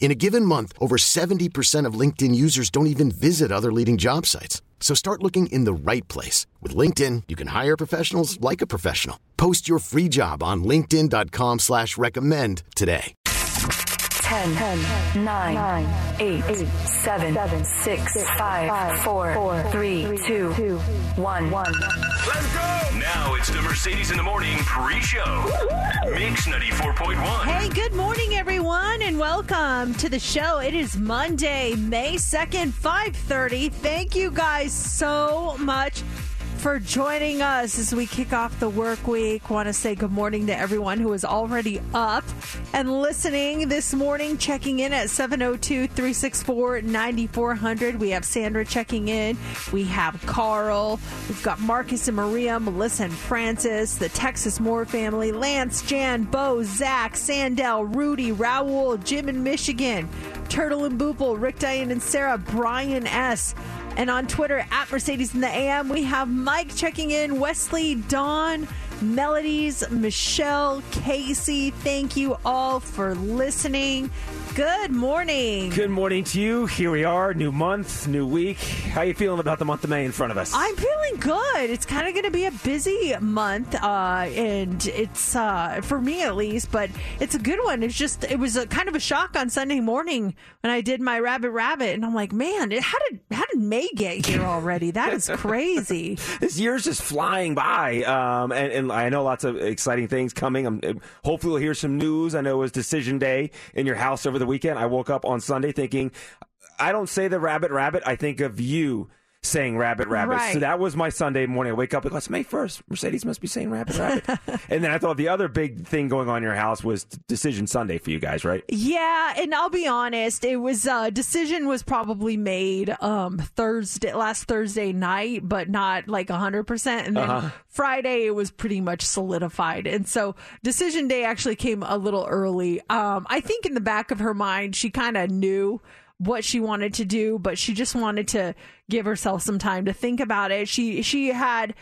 In a given month, over 70% of LinkedIn users don't even visit other leading job sites. So start looking in the right place. With LinkedIn, you can hire professionals like a professional. Post your free job on linkedin.com/recommend today. 10, 9, 8, 7, 6, 5, 4, 3, 2, 1. Let's go! Now it's the Mercedes in the Morning pre-show. Mix 94.1. Hey, good morning, everyone, and welcome to the show. It is Monday, May 2nd, 5:30. Thank you guys so much for joining us as we kick off the work week. Want to say good morning to everyone who is already up and listening this morning, checking in at 702-364-9400. We have Sandra checking in. We have Carl. We've got Marcus and Maria, Melissa and Francis, the Texas Moore family, Lance, Jan, Bo, Zach, Sandell, Rudy, Raul, Jim in Michigan, Turtle and Boople, Rick, Diane and Sarah, Brian S., and on Twitter, at Mercedes in the AM, we have Mike checking in, Wesley, Dawn, Melodies, Michelle, Casey. Thank you all for listening. Good morning. Good morning to you. Here we are, new month, new week. How are you feeling about the month of May in front of us? I'm feeling good. It's kind of going to be a busy month, and it's, for me at least, but it's a good one. It's just, it was kind of a shock on Sunday morning when I did my Rabbit, and I'm like, man, how did May get here already? That is crazy. This year's just flying by, and I know lots of exciting things coming. Hopefully we'll hear some news. I know it was decision day in your house over the weekend. I woke up on Sunday thinking, I don't say the rabbit, I think of you saying rabbit. Right. So that was my Sunday morning. I wake up and go, it's May 1st. Mercedes must be saying rabbit. And then I thought the other big thing going on in your house was Decision Sunday for you guys, right? Yeah, and I'll be honest, it was decision was probably made last Thursday night, but not like 100%. And then Friday it was pretty much solidified. And so decision day actually came a little early. I think in the back of her mind, she kind of knew what she wanted to do, but she just wanted to give herself some time to think about it. She had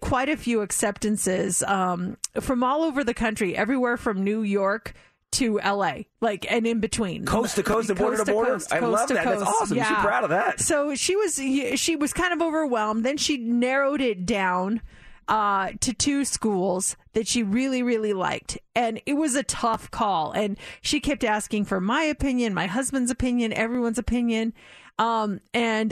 quite a few acceptances from all over the country, everywhere from New York to LA, like, and in between, coast to coast and border to border. I love that. That's awesome. Yeah. She's proud of that. So she was kind of overwhelmed. Then she narrowed it down to two schools that she really, really liked. And it was a tough call. And she kept asking for my opinion, my husband's opinion, everyone's opinion. And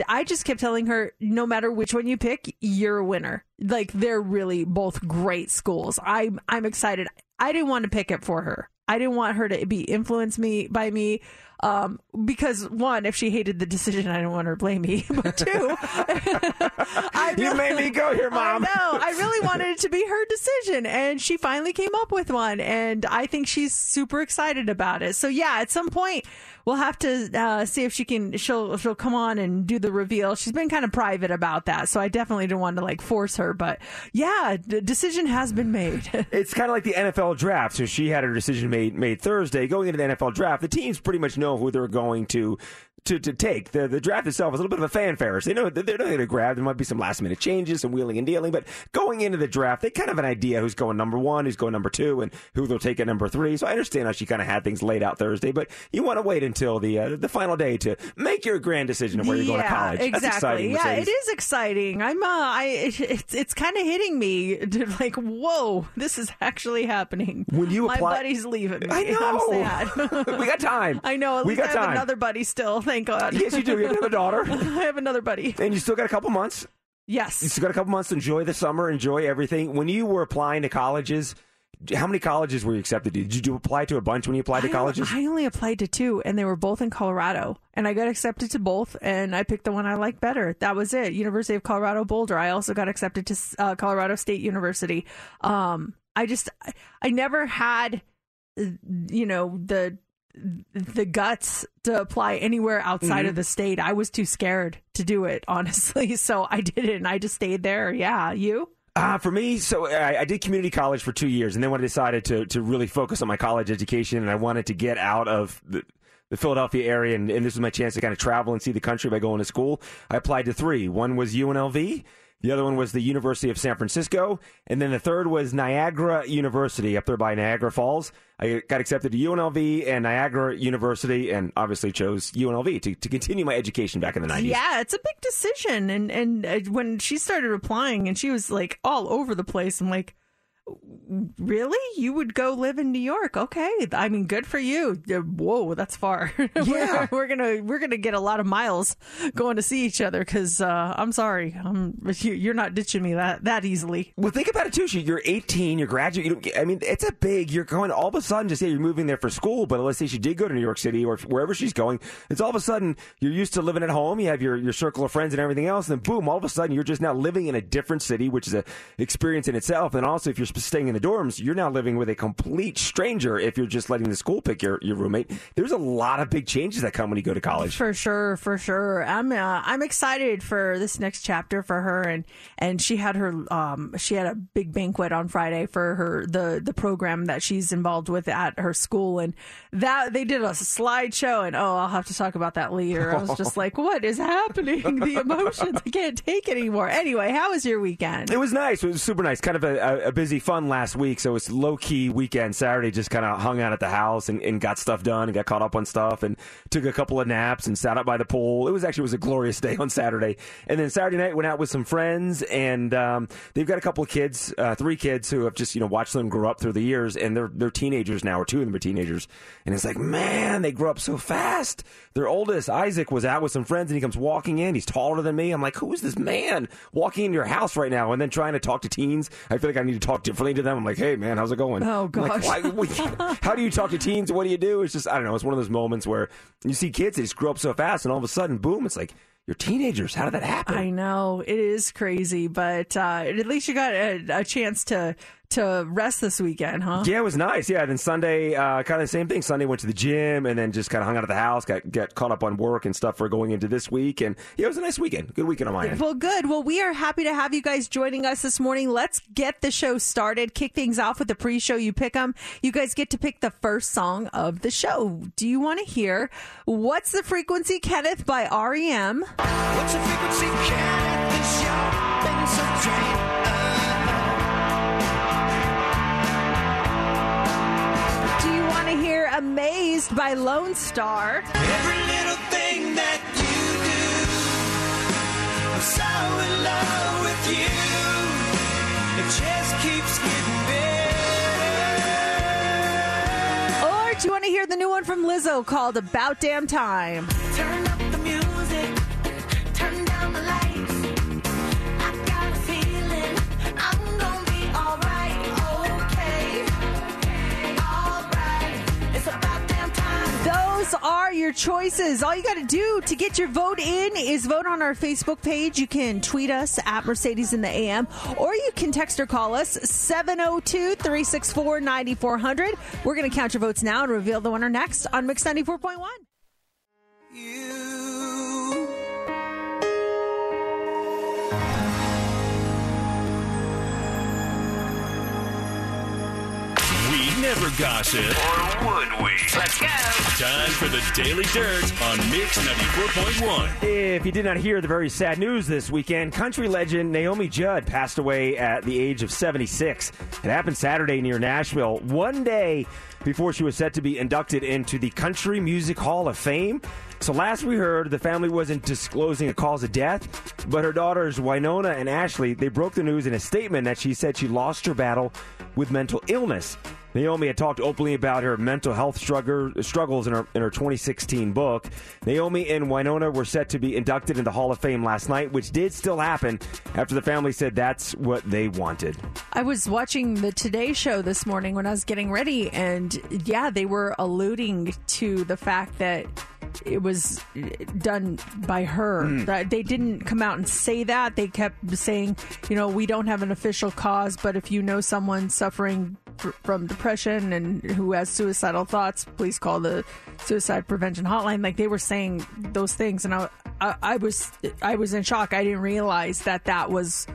I just kept telling her, no matter which one you pick, you're a winner. Like, they're really both great schools. I'm excited. I didn't want to pick it for her. I didn't want her to be influenced by me. Because one, if she hated the decision, I don't want her to blame me. But two, you made me go here, Mom. No, I really wanted it to be her decision, and she finally came up with one, and I think she's super excited about it. So yeah, at some point we'll have to see if she'll come on and do the reveal. She's been kind of private about that, so I definitely didn't want to like force her. But yeah, the decision has been made. It's kind of like the NFL draft. So she had her decision made Thursday. Going into the NFL draft, the teams pretty much know who they're going to take. The draft itself is a little bit of a fanfare. So they know they're not going to grab. There might be some last-minute changes, some wheeling and dealing. But going into the draft, they kind of have an idea who's going number one, who's going number two, and who they'll take at number three. So I understand how she kind of had things laid out Thursday. But you want to wait until the final day to make your grand decision of where you're going to college. Exactly. That's exciting. Yeah, it is exciting. It's kind of hitting me. Like, whoa, this is actually happening. When you apply, my buddy's leaving me. I know. I'm sad. We got time. I know. At least I have another buddy still. Thank God. Yes, you do. You have a daughter. I have another buddy. And you still got a couple months. Yes. You still got a couple months to enjoy the summer, enjoy everything. When you were applying to colleges, How many colleges were you accepted to? Did you apply to a bunch when you applied to colleges? I only applied to two, and they were both in Colorado. And I got accepted to both, and I picked the one I liked better. That was it. University of Colorado Boulder. I also got accepted to Colorado State University. I never had, you know, the guts to apply anywhere outside of the state. I was too scared to do it, honestly. So I didn't. I just stayed there. Yeah. You? For me, so I did community college for 2 years. And then when I decided to really focus on my college education and I wanted to get out of the Philadelphia area, and this was my chance to kind of travel and see the country by going to school, I applied to three. One was UNLV. The other one was the University of San Francisco. And then the third was Niagara University up there by Niagara Falls. I got accepted to UNLV and Niagara University, and obviously chose UNLV to continue my education back in the 90s. Yeah, it's a big decision. And when she started applying and she was like all over the place, I'm like, really? You would go live in New York? Okay. I mean, good for you. Whoa, that's far. Yeah. we're gonna get a lot of miles going to see each other because I'm sorry. You're not ditching me that easily. Well, think about it, too. You're 18. You're graduating. I mean, it's a big, you're going all of a sudden to say you're moving there for school. But let's say she did go to New York City or wherever she's going. It's all of a sudden you're used to living at home. You have your circle of friends and everything else. And then boom, all of a sudden you're just now living in a different city, which is an experience in itself. And also if you're staying in the dorms, you're now living with a complete stranger if you're just letting the school pick your roommate. There's a lot of big changes that come when you go to college. For sure, for sure. I'm excited for this next chapter for her, and she had her she had a big banquet on Friday for her the program that she's involved with at her school, and that they did a slideshow, and I'll have to talk about that later. I was just like, what is happening? The emotions, I can't take anymore. Anyway, how was your weekend? It was nice. It was super nice. Kind of a busy fun last week, so it's low-key weekend. Saturday just kind of hung out at the house and got stuff done and got caught up on stuff and took a couple of naps and sat up by the pool. It was a glorious day on Saturday. And then Saturday night went out with some friends, and they've got a couple of kids, three kids who have just, you know, watched them grow up through the years, and they're teenagers now, or two of them are teenagers. And it's like, man, they grew up so fast. Their oldest, Isaac, was out with some friends, and he comes walking in. He's taller than me. I'm like, who is this man walking into your house right now and then trying to talk to teens? I feel like I need to talk differently to them. I'm like, hey, man, how's it going? Oh, gosh. I'm like, how do you talk to teens? What do you do? It's just, I don't know. It's one of those moments where you see kids, they just grow up so fast, and all of a sudden, boom, it's like, you're teenagers. How did that happen? I know. It is crazy, but at least you got a chance to rest this weekend, huh? Yeah, it was nice. Yeah, then Sunday, kind of the same thing. Sunday went to the gym and then just kind of hung out at the house, got caught up on work and stuff for going into this week. And yeah, it was a nice weekend. Good weekend on my end. Well, good. Well, we are happy to have you guys joining us this morning. Let's get the show started. Kick things off with the pre-show. You pick them. You guys get to pick the first song of the show. Do you want to hear What's the Frequency, Kenneth by R.E.M.? What's the frequency, Kenneth? This y'all been so great. Here, Amazed by Lone Star. Every little thing that you do, I'm so in love with you. It just keeps getting better. Or do you want to hear the new one from Lizzo called About Damn Time? Turn up the music, turn down the lights. I got a feeling I'm gonna be alright, okay. Those are your choices. All you got to do to get your vote in is vote on our Facebook page. You can tweet us at Mercedes in the AM, or you can text or call us 702-364-9400. We're going to count your votes now and reveal the winner next on Mix 94.1. You never gossip, or would we? Let's go. Time for the Daily Dirt on Mix 94.1. If you did not hear the very sad news this weekend, country legend Naomi Judd passed away at the age of 76. It happened Saturday near Nashville, one day before she was set to be inducted into the Country Music Hall of Fame. So last we heard, the family wasn't disclosing a cause of death, but her daughters Wynonna and Ashley, they broke the news in a statement that she said she lost her battle with mental illness. Naomi had talked openly about her mental health struggles in her 2016 book. Naomi and Wynonna were set to be inducted in the Hall of Fame last night, which did still happen after the family said that's what they wanted. I was watching the Today Show this morning when I was getting ready, and yeah, they were alluding to the fact that it was done by her. They didn't come out and say that. They kept saying, you know, we don't have an official cause, but if you know someone suffering from depression and who has suicidal thoughts, please call the suicide prevention hotline. Like, they were saying those things, and I was in shock. I didn't realize that was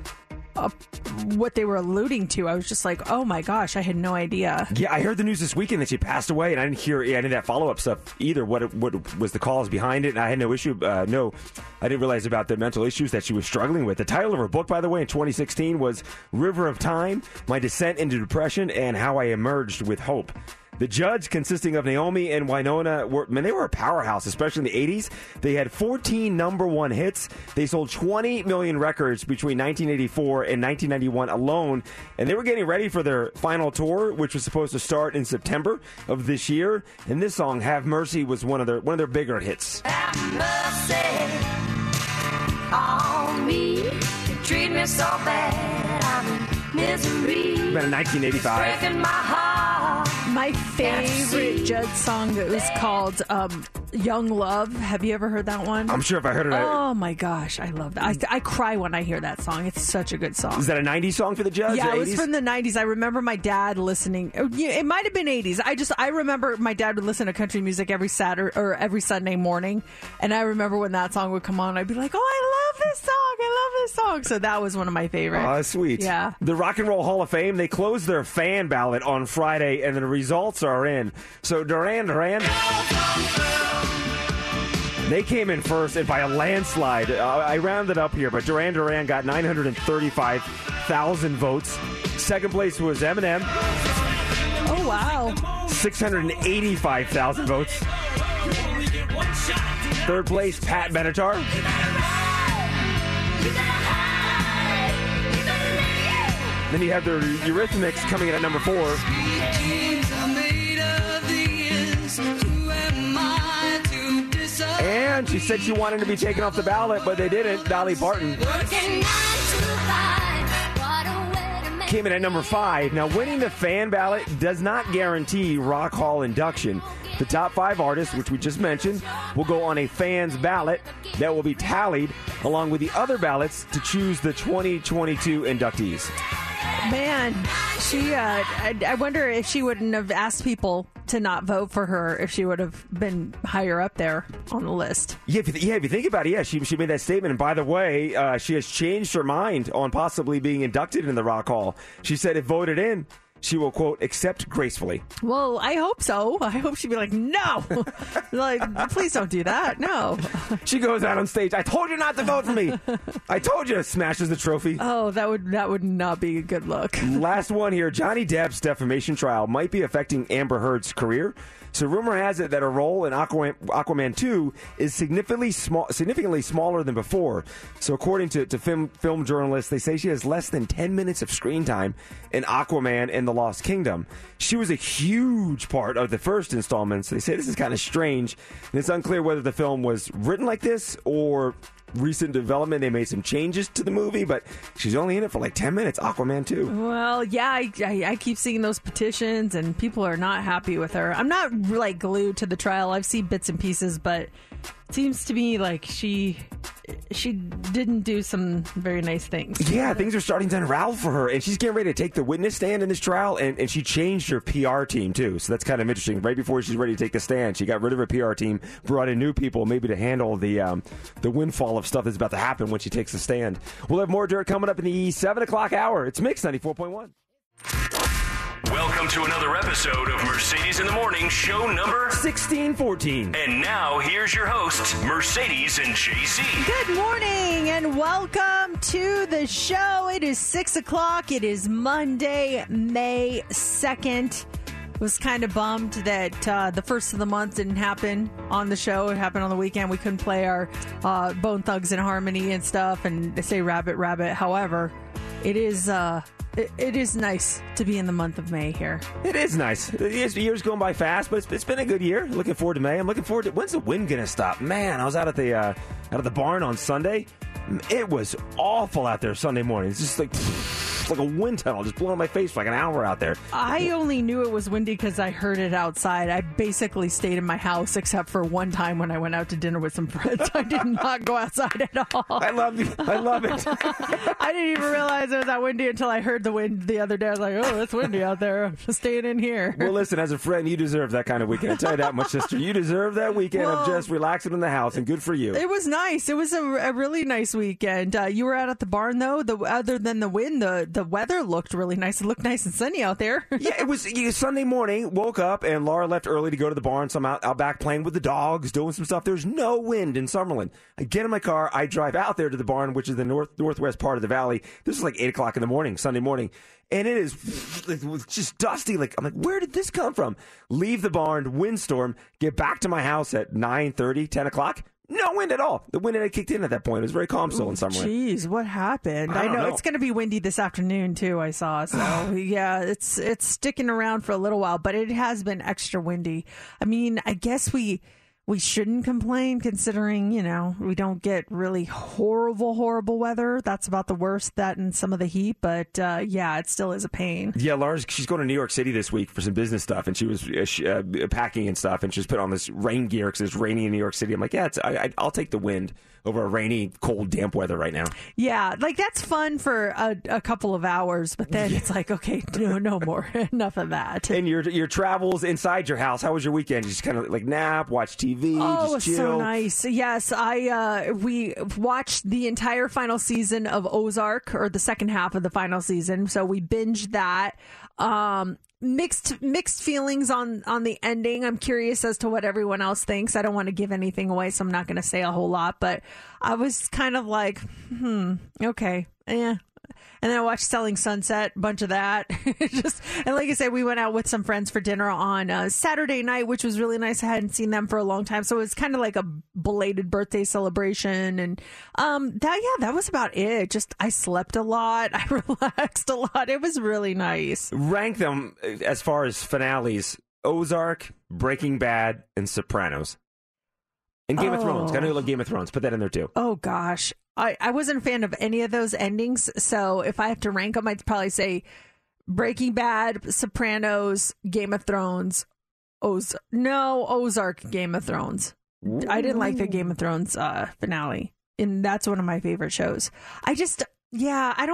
what they were alluding to. I was just like, oh my gosh, I had no idea. Yeah, I heard the news this weekend that she passed away, and I didn't hear any of that follow-up stuff either, what was the cause behind it, and I had no issue. I didn't realize about the mental issues that she was struggling with. The title of her book, by the way, in 2016 was River of Time, My Descent into Depression and How I Emerged with Hope. The judge, consisting of Naomi and Wynonna, they were a powerhouse, especially in the 80s. They had 14 number one hits. They sold 20 million records between 1984 and 1991 alone. And they were getting ready for their final tour, which was supposed to start in September of this year. And this song, Have Mercy, was one of their bigger hits. Have mercy on me. You treat me so bad. I'm in misery. About 1985. It's breaking my heart. My favorite Judd song that was called Young Love. Have you ever heard that one? I'm sure if I heard it. Oh, my gosh. I love that. I cry when I hear that song. It's such a good song. Is that a 90s song for the Judds? Yeah, it was from the 90s. I remember my dad listening. It might have been 80s. I remember my dad would listen to country music every Sunday morning. And I remember when that song would come on, I'd be like, oh, I love this song. So that was one of my favorites. Oh, sweet. Yeah. The Rock and Roll Hall of Fame, they closed their fan ballot on Friday, and the results are in. So Duran Duran, they came in first, and by a landslide. I rounded up here, but Duran Duran got 935,000 votes. Second place was Eminem. Oh, wow. 685,000 votes. Third place, Pat Benatar. 9. Then you have the Eurythmics coming in at number 4. And she said she wanted to be taken off the ballot, but they didn't. Dolly Parton came in at number 5. Now, winning the fan ballot does not guarantee Rock Hall induction. The top 5 artists, which we just mentioned, will go on a fans ballot that will be tallied along with the other ballots to choose the 2022 inductees. Man, she I wonder if she wouldn't have asked people to not vote for her if she would have been higher up there on the list. Yeah, if you think about it, yeah, she made that statement. And by the way, she has changed her mind on possibly being inducted in the Rock Hall. She said if voted in, she will, quote, accept gracefully. Well, I hope so. I hope she'd be like, no. Like, please don't do that. No. She goes out on stage. I told you not to vote for me. I told you. Smashes the trophy. Oh, that would not be a good look. Last one here. Johnny Depp's defamation trial might be affecting Amber Heard's career. So rumor has it that her role in Aquaman 2 is significantly smaller than before. So according to film journalists, they say she has less than 10 minutes of screen time in Aquaman and the Lost Kingdom. She was a huge part of the first installment, so they say this is kind of strange. And it's unclear whether the film was written like this or recent development. They made some changes to the movie, but she's only in it for like 10 minutes. Aquaman 2. Well, yeah, I keep seeing those petitions, and people are not happy with her. I'm not like glued to the trial. I've seen bits and pieces, but it seems to me like she didn't do some very nice things. Yeah, things are starting to unravel for her, and she's getting ready to take the witness stand in this trial, and she changed her PR team, too, so that's kind of interesting. Right before she's ready to take the stand, she got rid of her PR team, brought in new people, maybe to handle the windfall of stuff that's about to happen when she takes the stand. We'll have more dirt coming up in the 7 o'clock hour. It's Mix 94.1. Welcome to another episode of Mercedes in the Morning, show number 1614. And now, here's your hosts, Mercedes and JC. Good morning and welcome to the show. It is 6 o'clock. It is Monday, May 2nd. Was kind of bummed that the first of the month didn't happen on the show. It happened on the weekend. We couldn't play our Bone Thugs and Harmony and stuff and they say Rabbit Rabbit. However, it is... It is nice to be in the month of May here. It is nice. The year's going by fast, but it's been a good year. Looking forward to May. I'm looking forward to when's the wind going to stop? Man, I was out at the barn on Sunday. It was awful out there Sunday morning. It's just like a wind tunnel just blowing my face for like an hour out there. I only knew it was windy because I heard it outside. I basically stayed in my house except for one time when I went out to dinner with some friends. I did not go outside at all. I love it. I didn't even realize it was that windy until I heard the wind the other day. I was like, oh, it's windy out there. I'm just staying in here. Well, listen, as a friend, you deserve that kind of weekend. I tell you that much, sister. You deserve that weekend of just relaxing in the house, and good for you. It was nice. It was a really nice weekend. You were out at the barn, though. Other than the wind, the weather looked really nice. It looked nice and sunny out there. Yeah, it was Sunday morning. Woke up and Laura left early to go to the barn. So I'm out back playing with the dogs, doing some stuff. There's no wind in Summerlin. I get in my car. I drive out there to the barn, which is the northwest part of the valley. This is like 8 o'clock in the morning, Sunday morning. And it is just dusty. Like, I'm like, where did this come from? Leave the barn, windstorm, get back to my house at 9:30, 10 o'clock. No wind at all. The wind had kicked in at that point. It was very calm still in Summerlin. Jeez, what happened? I know it's going to be windy this afternoon, too, I saw. So, yeah, it's sticking around for a little while, but it has been extra windy. I mean, I guess we shouldn't complain considering, we don't get really horrible weather. That's about the worst, that and some of the heat. But, yeah, it still is a pain. Yeah, Lars, she's going to New York City this week for some business stuff. And she was packing and stuff. And she's put on this rain gear because it's rainy in New York City. I'm like, yeah, I'll take the wind over a rainy, cold, damp weather right now. Yeah, like that's fun for a couple of hours, but then it's like, okay, no more, enough of that. And your travels inside your house, how was your weekend? You just kind of like nap, watch TV, just chill? Oh, so nice. Yes, we watched the entire final season of Ozark, or the second half of the final season, so we binged that. Mixed feelings on the ending. I'm curious as to what everyone else thinks. I don't want to give anything away, so I'm not going to say a whole lot, but I was kind of like, okay, yeah. And then I watched Selling Sunset, a bunch of that. And like I said, we went out with some friends for dinner on Saturday night, which was really nice. I hadn't seen them for a long time. So it was kind of like a belated birthday celebration. And that was about it. Just I slept a lot. I relaxed a lot. It was really nice. Rank them as far as finales: Ozark, Breaking Bad, and Sopranos. And Game of Thrones. I know you love Game of Thrones. Put that in there too. Oh, gosh. I wasn't a fan of any of those endings, so if I have to rank them, I'd probably say Breaking Bad, Sopranos, Game of Thrones, Ozark, Game of Thrones. Ooh. I didn't like the Game of Thrones finale, and that's one of my favorite shows. I don't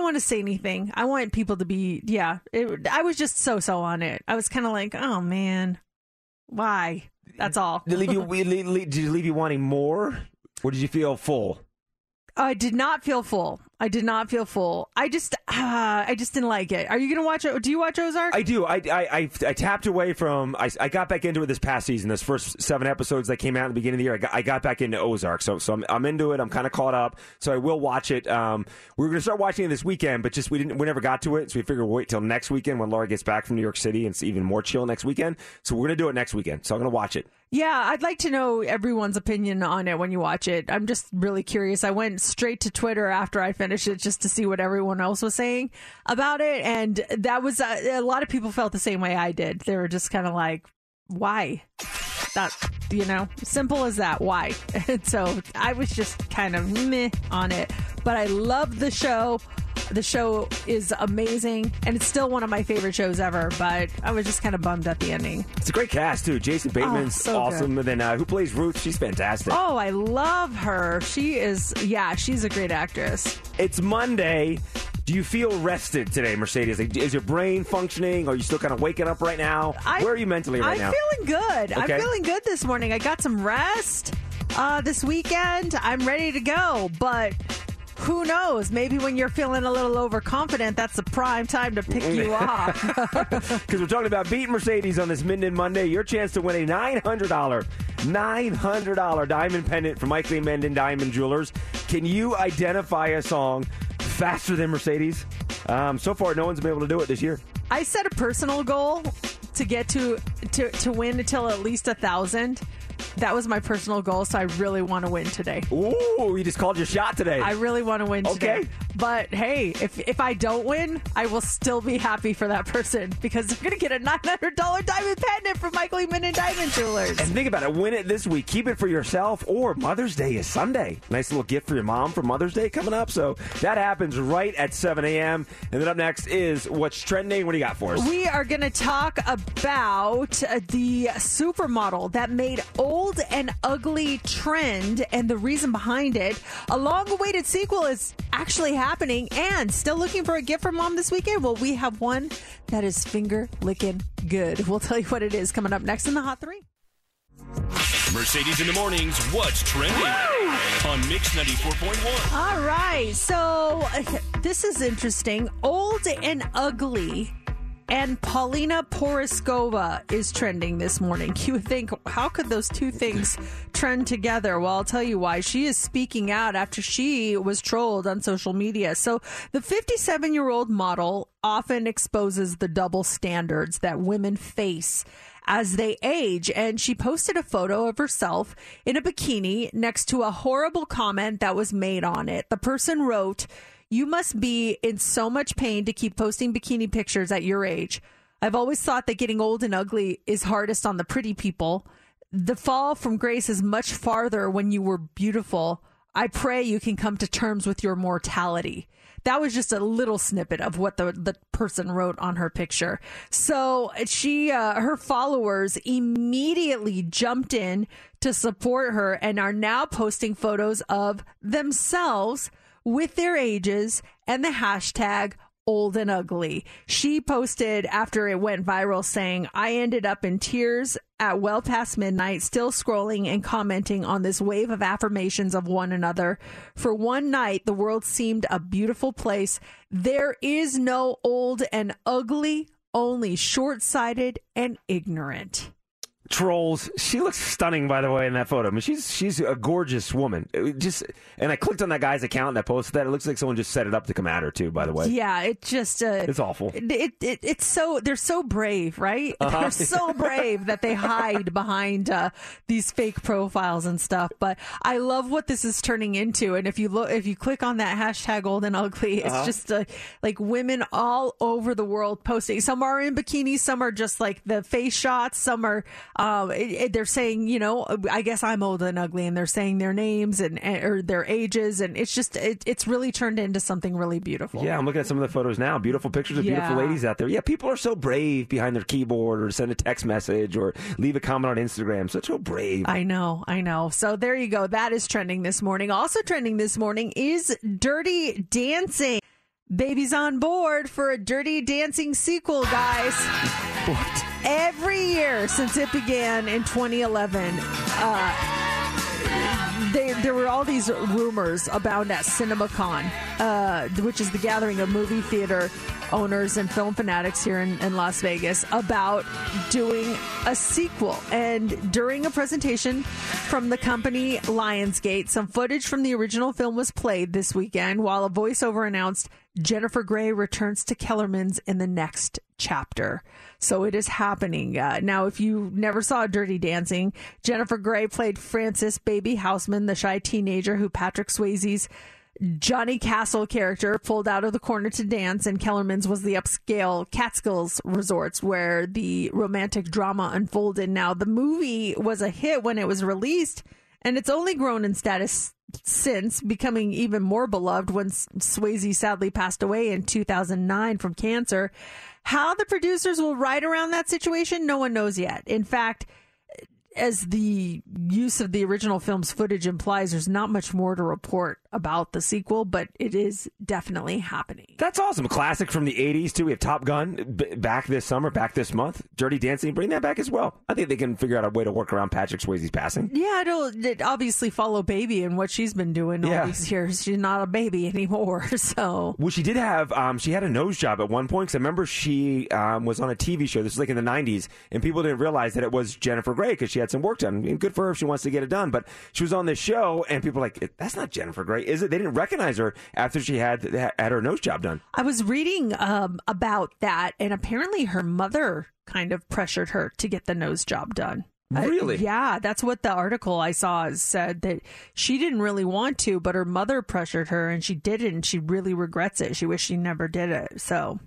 want to say anything. I want people to be, I was just so-so on it. I was kind of like, oh, man, why? That's all. Did it leave you wanting more, or did you feel full? I did not feel full. I just didn't like it. Are you going to watch it? Do you watch Ozark? I do. I tapped away from, I got back into it this past season. Those first 7 episodes that came out at the beginning of the year, I got back into Ozark. So I'm into it. I'm kind of caught up. So I will watch it. We were going to start watching it this weekend, but just we never got to it. So we figured we'll wait till next weekend when Laura gets back from New York City, and it's even more chill next weekend. So we're going to do it next weekend. So I'm going to watch it. Yeah, I'd like to know everyone's opinion on it when you watch it. I'm just really curious. I went straight to Twitter after I finished it just to see what everyone else was saying about it. And that was a lot of people felt the same way I did. They were just kind of like, why? That, simple as that. Why? And so I was just kind of meh on it. But I love the show. The show is amazing, and it's still one of my favorite shows ever, but I was just kind of bummed at the ending. It's a great cast, too. Jason Bateman's awesome. Good. And then who plays Ruth? She's fantastic. Oh, I love her. She is, she's a great actress. It's Monday. Do you feel rested today, Mercedes? Is your brain functioning? Are you still kind of waking up right now? Where are you mentally right now? I'm feeling good. Okay. I'm feeling good this morning. I got some rest this weekend. I'm ready to go, but... who knows? Maybe when you're feeling a little overconfident, that's the prime time to pick you off. Because we're talking about beating Mercedes on this Minden Monday. Your chance to win a $900 diamond pendant from Mike Lee Menden Diamond Jewelers. Can you identify a song faster than Mercedes? So far, no one's been able to do it this year. I set a personal goal to get to win until at least 1,000. That was my personal goal, so I really want to win today. Ooh, you just called your shot today. I really want to win today. Okay. But hey, if I don't win, I will still be happy for that person because they're going to get a $900 diamond pendant from Michael E. Minden Diamond Jewelers. And think about it. Win it this week. Keep it for yourself, or Mother's Day is Sunday. Nice little gift for your mom for Mother's Day coming up. So that happens right at 7 a.m. And then up next is What's Trending. What do you got for us? We are going to talk about the supermodel that made old and ugly trend and the reason behind it. A long-awaited sequel is actually happening, and still looking for a gift for mom this weekend? Well, we have one that is finger-licking good. We'll tell you what it is coming up next in the Hot 3. Mercedes in the Mornings, What's Trending on Mix 94.1. All right, so this is interesting. Old and ugly and Paulina Porizkova is trending this morning. You would think, how could those two things trend together? Well, I'll tell you why. She is speaking out after she was trolled on social media. So the 57-year-old model often exposes the double standards that women face as they age. And she posted a photo of herself in a bikini next to a horrible comment that was made on it. The person wrote, "You must be in so much pain to keep posting bikini pictures at your age. I've always thought that getting old and ugly is hardest on the pretty people. The fall from grace is much farther when you were beautiful. I pray you can come to terms with your mortality." That was just a little snippet of what the person wrote on her picture. So she, her followers immediately jumped in to support her and are now posting photos of themselves with their ages and the hashtag old and ugly. She posted after it went viral saying, "I ended up in tears at well past midnight, still scrolling and commenting on this wave of affirmations of one another. For one night, the world seemed a beautiful place. There is no old and ugly, only short-sighted and ignorant." Trolls. She looks stunning, by the way, in that photo. I mean, she's a gorgeous woman. And I clicked on that guy's account that posted that. It looks like someone just set it up to come at her too, by the way. Yeah, it just it's awful. It's so, they're so brave, right? Uh-huh. They're so brave that they hide behind these fake profiles and stuff. But I love what this is turning into. And if you click on that hashtag old and ugly, it's just like women all over the world posting. Some are in bikinis, some are just like the face shots, some are. They're saying, you know, I guess I'm old and ugly, and they're saying their names and or their ages, and it's just it's really turned into something really beautiful. Yeah, I'm looking at some of the photos now. Beautiful pictures of beautiful ladies out there. Yeah, people are so brave behind their keyboard, or send a text message, or leave a comment on Instagram. So brave. I know. So there you go. That is trending this morning. Also trending this morning is Dirty Dancing. Baby's on board for a Dirty Dancing sequel, guys. What? Every year since it began in 2011, there were all these rumors abound at CinemaCon, which is the gathering of movie theater owners and film fanatics here in Las Vegas, about doing a sequel. And during a presentation from the company Lionsgate, some footage from the original film was played this weekend while a voiceover announced Jennifer Grey returns to Kellerman's in the next chapter. So it is happening. Now, if you never saw Dirty Dancing, Jennifer Grey played Frances Baby Houseman, the shy teenager who Patrick Swayze's Johnny Castle character pulled out of the corner to dance, and Kellerman's was the upscale Catskills resorts where the romantic drama unfolded. Now, the movie was a hit when it was released, and it's only grown in status since, becoming even more beloved when Swayze sadly passed away in 2009 from cancer. How the producers will ride around that situation, no one knows yet. In fact, as the use of the original film's footage implies, there's not much more to report about the sequel, but it is definitely happening. That's awesome. A classic from the 80s, too. We have Top Gun back this month. Dirty Dancing, bring that back as well. I think they can figure out a way to work around Patrick Swayze's passing. Yeah, it'll obviously follow Baby and what she's been doing all these years. She's not a baby anymore, so. Well, she did have, she had a nose job at one point, because I remember she was on a TV show. This was like in the 90s, and people didn't realize that it was Jennifer Grey, because she had some work done. And good for her if she wants to get it done, but she was on this show, and people were like, that's not Jennifer Grey, is it? They didn't recognize her after she had her nose job done. I was reading about that, and apparently her mother kind of pressured her to get the nose job done. Really? Yeah, that's what the article I saw said, that she didn't really want to, but her mother pressured her and she did it, and she really regrets it. She wished she never did it. So...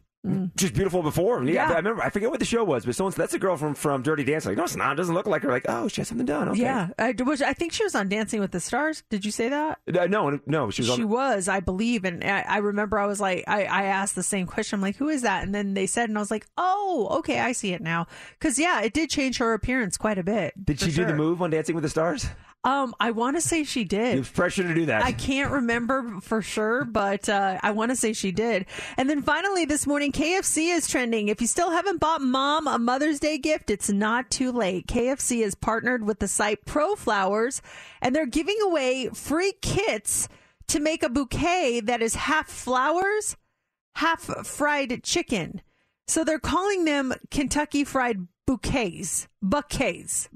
She's beautiful before. Yeah, yeah. I remember. I forget what the show was, but someone said, that's a girl from Dirty Dancing. Like, no, it's not. It doesn't look like her. Like, oh, she has something done. Okay. Yeah. I think she was on Dancing with the Stars. Did you say that? No. She was, I believe. And I remember I was like, I asked the same question. I'm like, who is that? And then they said, and I was like, oh, okay, I see it now. Because, yeah, it did change her appearance quite a bit. Did she do the move on Dancing with the Stars? I want to say she did. It was pressure to do that. I can't remember for sure, but I want to say she did. And then finally this morning, KFC is trending. If you still haven't bought mom a Mother's Day gift, it's not too late. KFC has partnered with the site Pro Flowers, and they're giving away free kits to make a bouquet that is half flowers, half fried chicken. So they're calling them Kentucky Fried Bouquets. It's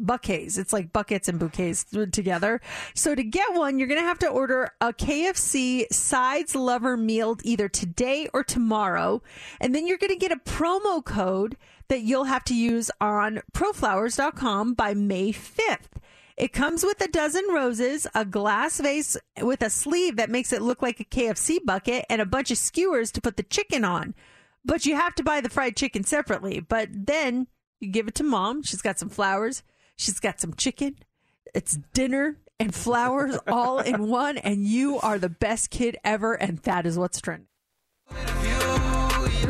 like buckets and bouquets together. So to get one, you're going to have to order a KFC Sides Lover meal either today or tomorrow. And then you're going to get a promo code that you'll have to use on proflowers.com by May 5th. It comes with 12 roses, a glass vase with a sleeve that makes it look like a KFC bucket, and a bunch of skewers to put the chicken on. But you have to buy the fried chicken separately. But then you give it to mom. She's got some flowers. She's got some chicken. It's dinner and flowers all in one. And you are the best kid ever. And that is what's trending.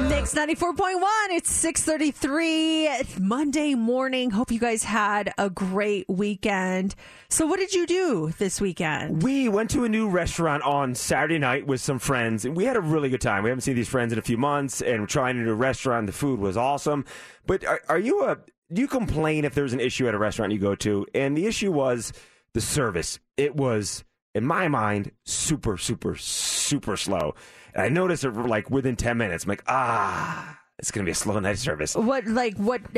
Mix 94.1. It's 6:33. It's Monday morning. Hope you guys had a great weekend. So what did you do this weekend? We went to a new restaurant on Saturday night with some friends, and we had a really good time. We haven't seen these friends in a few months, and we're trying a new restaurant. The food was awesome. But do you complain if there's an issue at a restaurant you go to? And the issue was the service. It was, in my mind, super, super, super slow. And I noticed it like within 10 minutes. I'm like, it's going to be a slow night service. What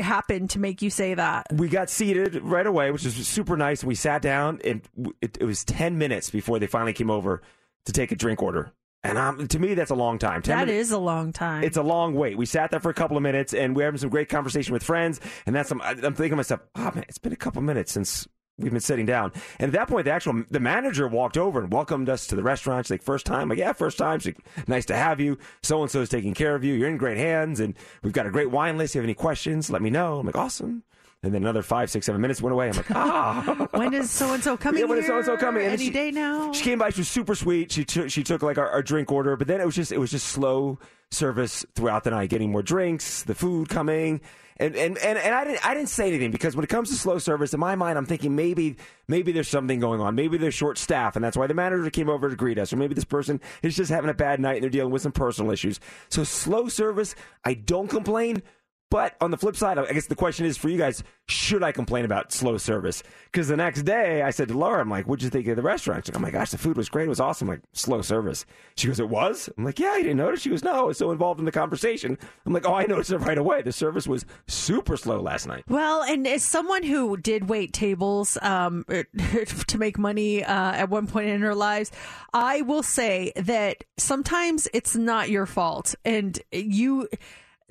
happened to make you say that? We got seated right away, which was super nice. We sat down, and it was 10 minutes before they finally came over to take a drink order. And to me, that's a long time. That is a long time. It's a long wait. We sat there for a couple of minutes, and we were having some great conversation with friends. And I'm thinking to myself, man, it's been a couple minutes since we've been sitting down. And at that point, the manager walked over and welcomed us to the restaurant. She's like, first time? Like, yeah, first time. She's like, nice to have you. So-and-so is taking care of you. You're in great hands. And we've got a great wine list. If you have any questions, let me know. I'm like, awesome. And then another 5, 6, 7 minutes went away. I'm like, when is so-and-so coming? Yeah, when is so-and-so coming? And any day now. She came by. She was super sweet. She took like our drink order. But then it was just slow service throughout the night, getting more drinks, the food coming. And I didn't say anything, because when it comes to slow service, in my mind, I'm thinking maybe there's something going on. Maybe they're short staff, and that's why the manager came over to greet us. Or maybe this person is just having a bad night and they're dealing with some personal issues. So slow service, I don't complain. But on the flip side, I guess the question is for you guys, should I complain about slow service? Because the next day I said to Laura, I'm like, what'd you think of the restaurant? She's like, oh my gosh, the food was great. It was awesome. I'm like, slow service. She goes, it was? I'm like, yeah, you didn't notice? She goes, no, I was so involved in the conversation. I'm like, oh, I noticed it right away. The service was super slow last night. Well, and as someone who did wait tables to make money at one point in her lives, I will say that sometimes it's not your fault. And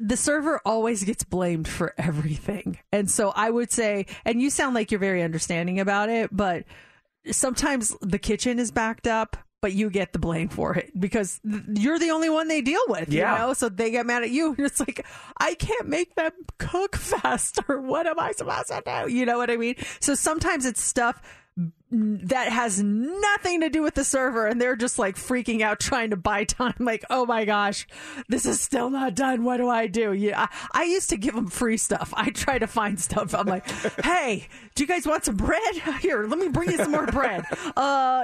the server always gets blamed for everything. And so I would say, and you sound like you're very understanding about it, but sometimes the kitchen is backed up, but you get the blame for it because you're the only one they deal with, yeah. You know? So they get mad at you. And it's like, I can't make them cook faster. What am I supposed to do? You know what I mean? So sometimes it's stuff that has nothing to do with the server, and they're just like freaking out trying to buy time. Like, oh my gosh, this is still not done. What do I do? Yeah, I used to give them free stuff. I try to find stuff. I'm like, hey, do you guys want some bread? Here, let me bring you some more bread. Or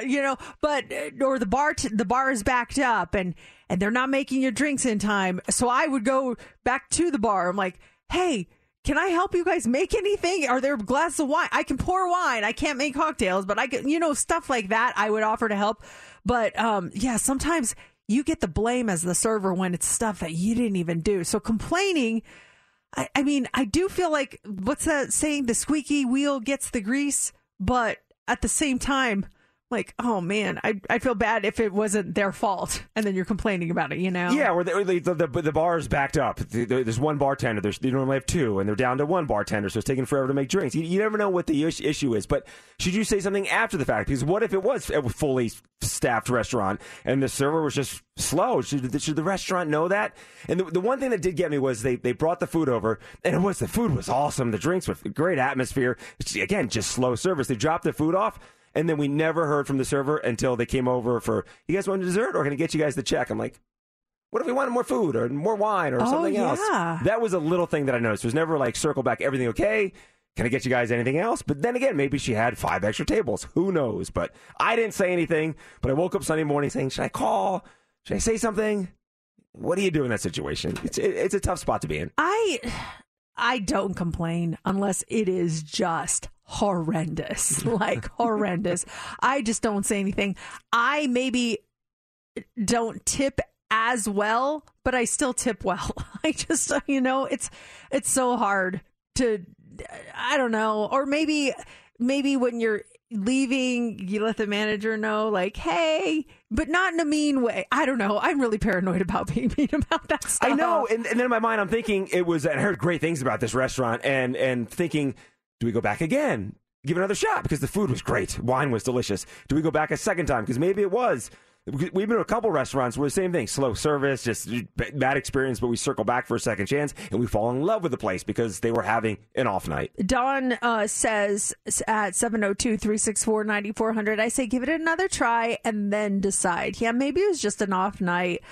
the bar is backed up, and they're not making your drinks in time. So I would go back to the bar. I'm like, hey, can I help you guys make anything? Are there glasses of wine? I can pour wine. I can't make cocktails, but I can, stuff like that. I would offer to help. But sometimes you get the blame as the server when it's stuff that you didn't even do. So complaining, I do feel like, what's that saying? The squeaky wheel gets the grease, but at the same time, like, oh man, I feel bad if it wasn't their fault, and then you're complaining about it, you know? Yeah, or the bar is backed up. There's one bartender. They normally have two, and they're down to one bartender, so it's taking forever to make drinks. You never know what the issue is, but should you say something after the fact? Because what if it was a fully staffed restaurant and the server was just slow? Should the restaurant know that? And the one thing that did get me was they brought the food over, and the food was awesome. The drinks were great atmosphere. Again, just slow service. They dropped the food off. And then we never heard from the server until they came over for, you guys want dessert or can I get you guys the check? I'm like, what if we wanted more food or more wine or something else? That was a little thing that I noticed. It was never like circle back, everything okay? Can I get you guys anything else? But then again, maybe she had 5 extra tables. Who knows? But I didn't say anything. But I woke up Sunday morning saying, should I call? Should I say something? What do you do in that situation? It's a tough spot to be in. I don't complain unless it is just horrendous, like horrendous. I just don't say anything. I maybe don't tip as well, but I still tip well. I just, it's so hard to, I don't know. Or maybe when you're leaving, you let the manager know, like, hey, but not in a mean way. I don't know. I'm really paranoid about being mean about that stuff. I know. And then in my mind, I'm thinking I heard great things about this restaurant and thinking, do we go back again? Give another shot because the food was great. Wine was delicious. Do we go back a second time? Because maybe it was. We've been to a couple restaurants where the same thing. Slow service, just bad experience, but we circle back for a second chance and we fall in love with the place because they were having an off night. Don says at 702-364-9400, I say give it another try and then decide. Yeah, maybe it was just an off night.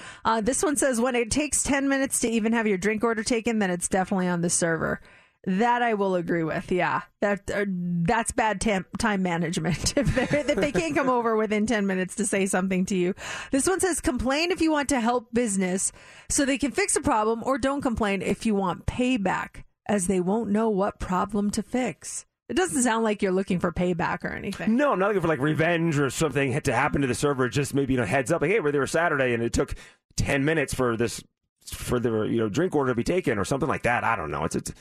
This one says when it takes 10 minutes to even have your drink order taken, then it's definitely on the server. That I will agree with, yeah. That's bad time management. If they can't come over within 10 minutes to say something to you. This one says, complain if you want to help business so they can fix a problem, or don't complain if you want payback, as they won't know what problem to fix. It doesn't sound like you're looking for payback or anything. No, I'm not looking for like revenge or something had to happen to the server. Just maybe, heads up, like, hey, we're there Saturday and it took 10 minutes for the drink order to be taken or something like that. I don't know. It's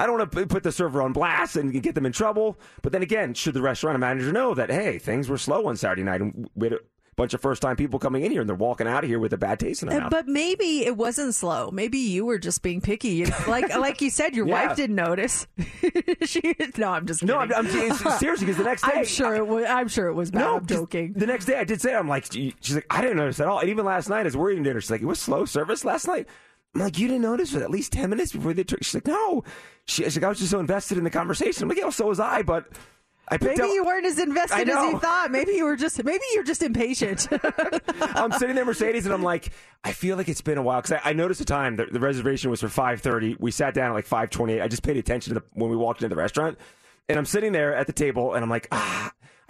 I don't want to put the server on blast and get them in trouble. But then again, should the restaurant manager know that, hey, things were slow on Saturday night and we had a bunch of first-time people coming in here and they're walking out of here with a bad taste in their mouth? But maybe it wasn't slow. Maybe you were just being picky. Like you said, your wife didn't notice. No, I'm just kidding. No, seriously, because the next day... I'm sure it was bad. No, I'm joking. The next day I did say, she's like, I didn't notice at all. And even last night as we're eating dinner, she's like, it was slow service last night. I'm like, you didn't notice for at least 10 minutes before the turkey? She's like, no. She's like, I was just so invested in the conversation. I'm like, yeah, so was I, but... Maybe you weren't as invested as you thought. Maybe you're just impatient. I'm sitting there, Mercedes, and I'm like, I feel like it's been a while because I noticed the time. The reservation was for 5:30. We sat down at like 5:28. I just paid attention to when we walked into the restaurant, and I'm sitting there at the table, and I'm like,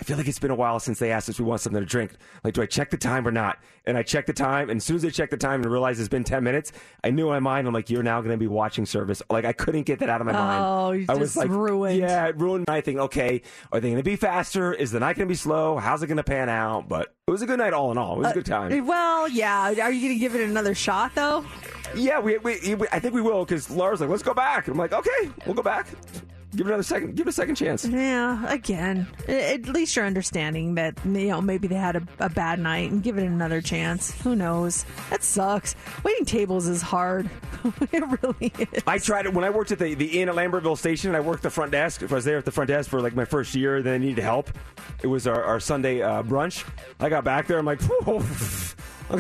I feel like it's been a while since they asked us if we want something to drink. Like, do I check the time or not? And I check the time, and as soon as I check the time and realize it's been 10 minutes, I knew in my mind, I'm like, you're now going to be watching service. Like, I couldn't get that out of my mind. Oh, you just ruined. Yeah, it ruined my thing. Okay, are they going to be faster? Is the night going to be slow? How's it going to pan out? But it was a good night all in all. It was a good time. Well, yeah. Are you going to give it another shot, though? Yeah, I think we will, because Laura's like, let's go back. And I'm like, okay, we'll go back. Give it another second. Give it a second chance. Yeah, again, at least you're understanding that maybe they had a bad night and give it another chance. Who knows? That sucks. Waiting tables is hard. It really is. I tried it when I worked at the inn at Lambertville Station. I worked the front desk. I was there at the front desk for like my first year. Then I needed help. It was our Sunday brunch. I got back there. I'm like, I'm going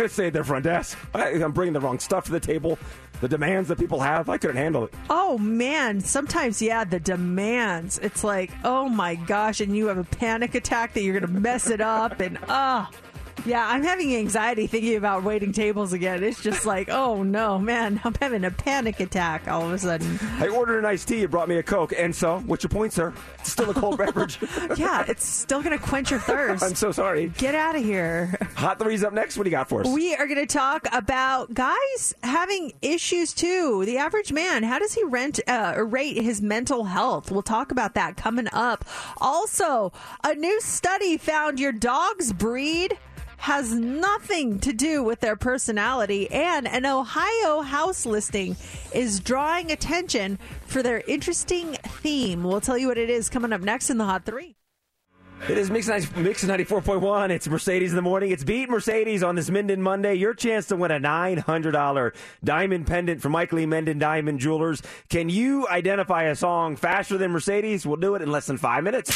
to stay at their front desk. I'm bringing the wrong stuff to the table. The demands that people have, I couldn't handle it. Oh, man. Sometimes, yeah, the demands. It's like, oh, my gosh, and you have a panic attack that you're going to mess it up. And, yeah, I'm having anxiety thinking about waiting tables again. It's just like, oh, no, man, I'm having a panic attack all of a sudden. I ordered an iced tea. You brought me a Coke. And so, what's your point, sir? It's still a cold beverage. Yeah, it's still going to quench your thirst. I'm so sorry. Get out of here. Hot Three's up next. What do you got for us? We are going to talk about guys having issues, too. The average man, how does he rate his mental health? We'll talk about that coming up. Also, a new study found your dog's breed has nothing to do with their personality, and an Ohio house listing is drawing attention for their interesting theme. We'll tell you what it is coming up next in the Hot 3. It is Mix 94.1. It's Mercedes in the morning. It's Beat Mercedes on this Minden Monday. Your chance to win a $900 diamond pendant from Mike Lee Menden Diamond Jewelers. Can you identify a song faster than Mercedes? We'll do it in less than 5 minutes.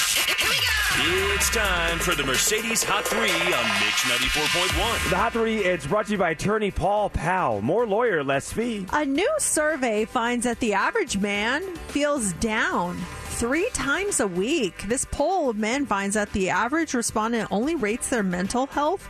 It's time for the Mercedes Hot 3 on Mix 94.1. The Hot 3, it's brought to you by attorney Paul Powell. More lawyer, less fee. A new survey finds that the average man feels down 3 times a week. This poll of men finds that the average respondent only rates their mental health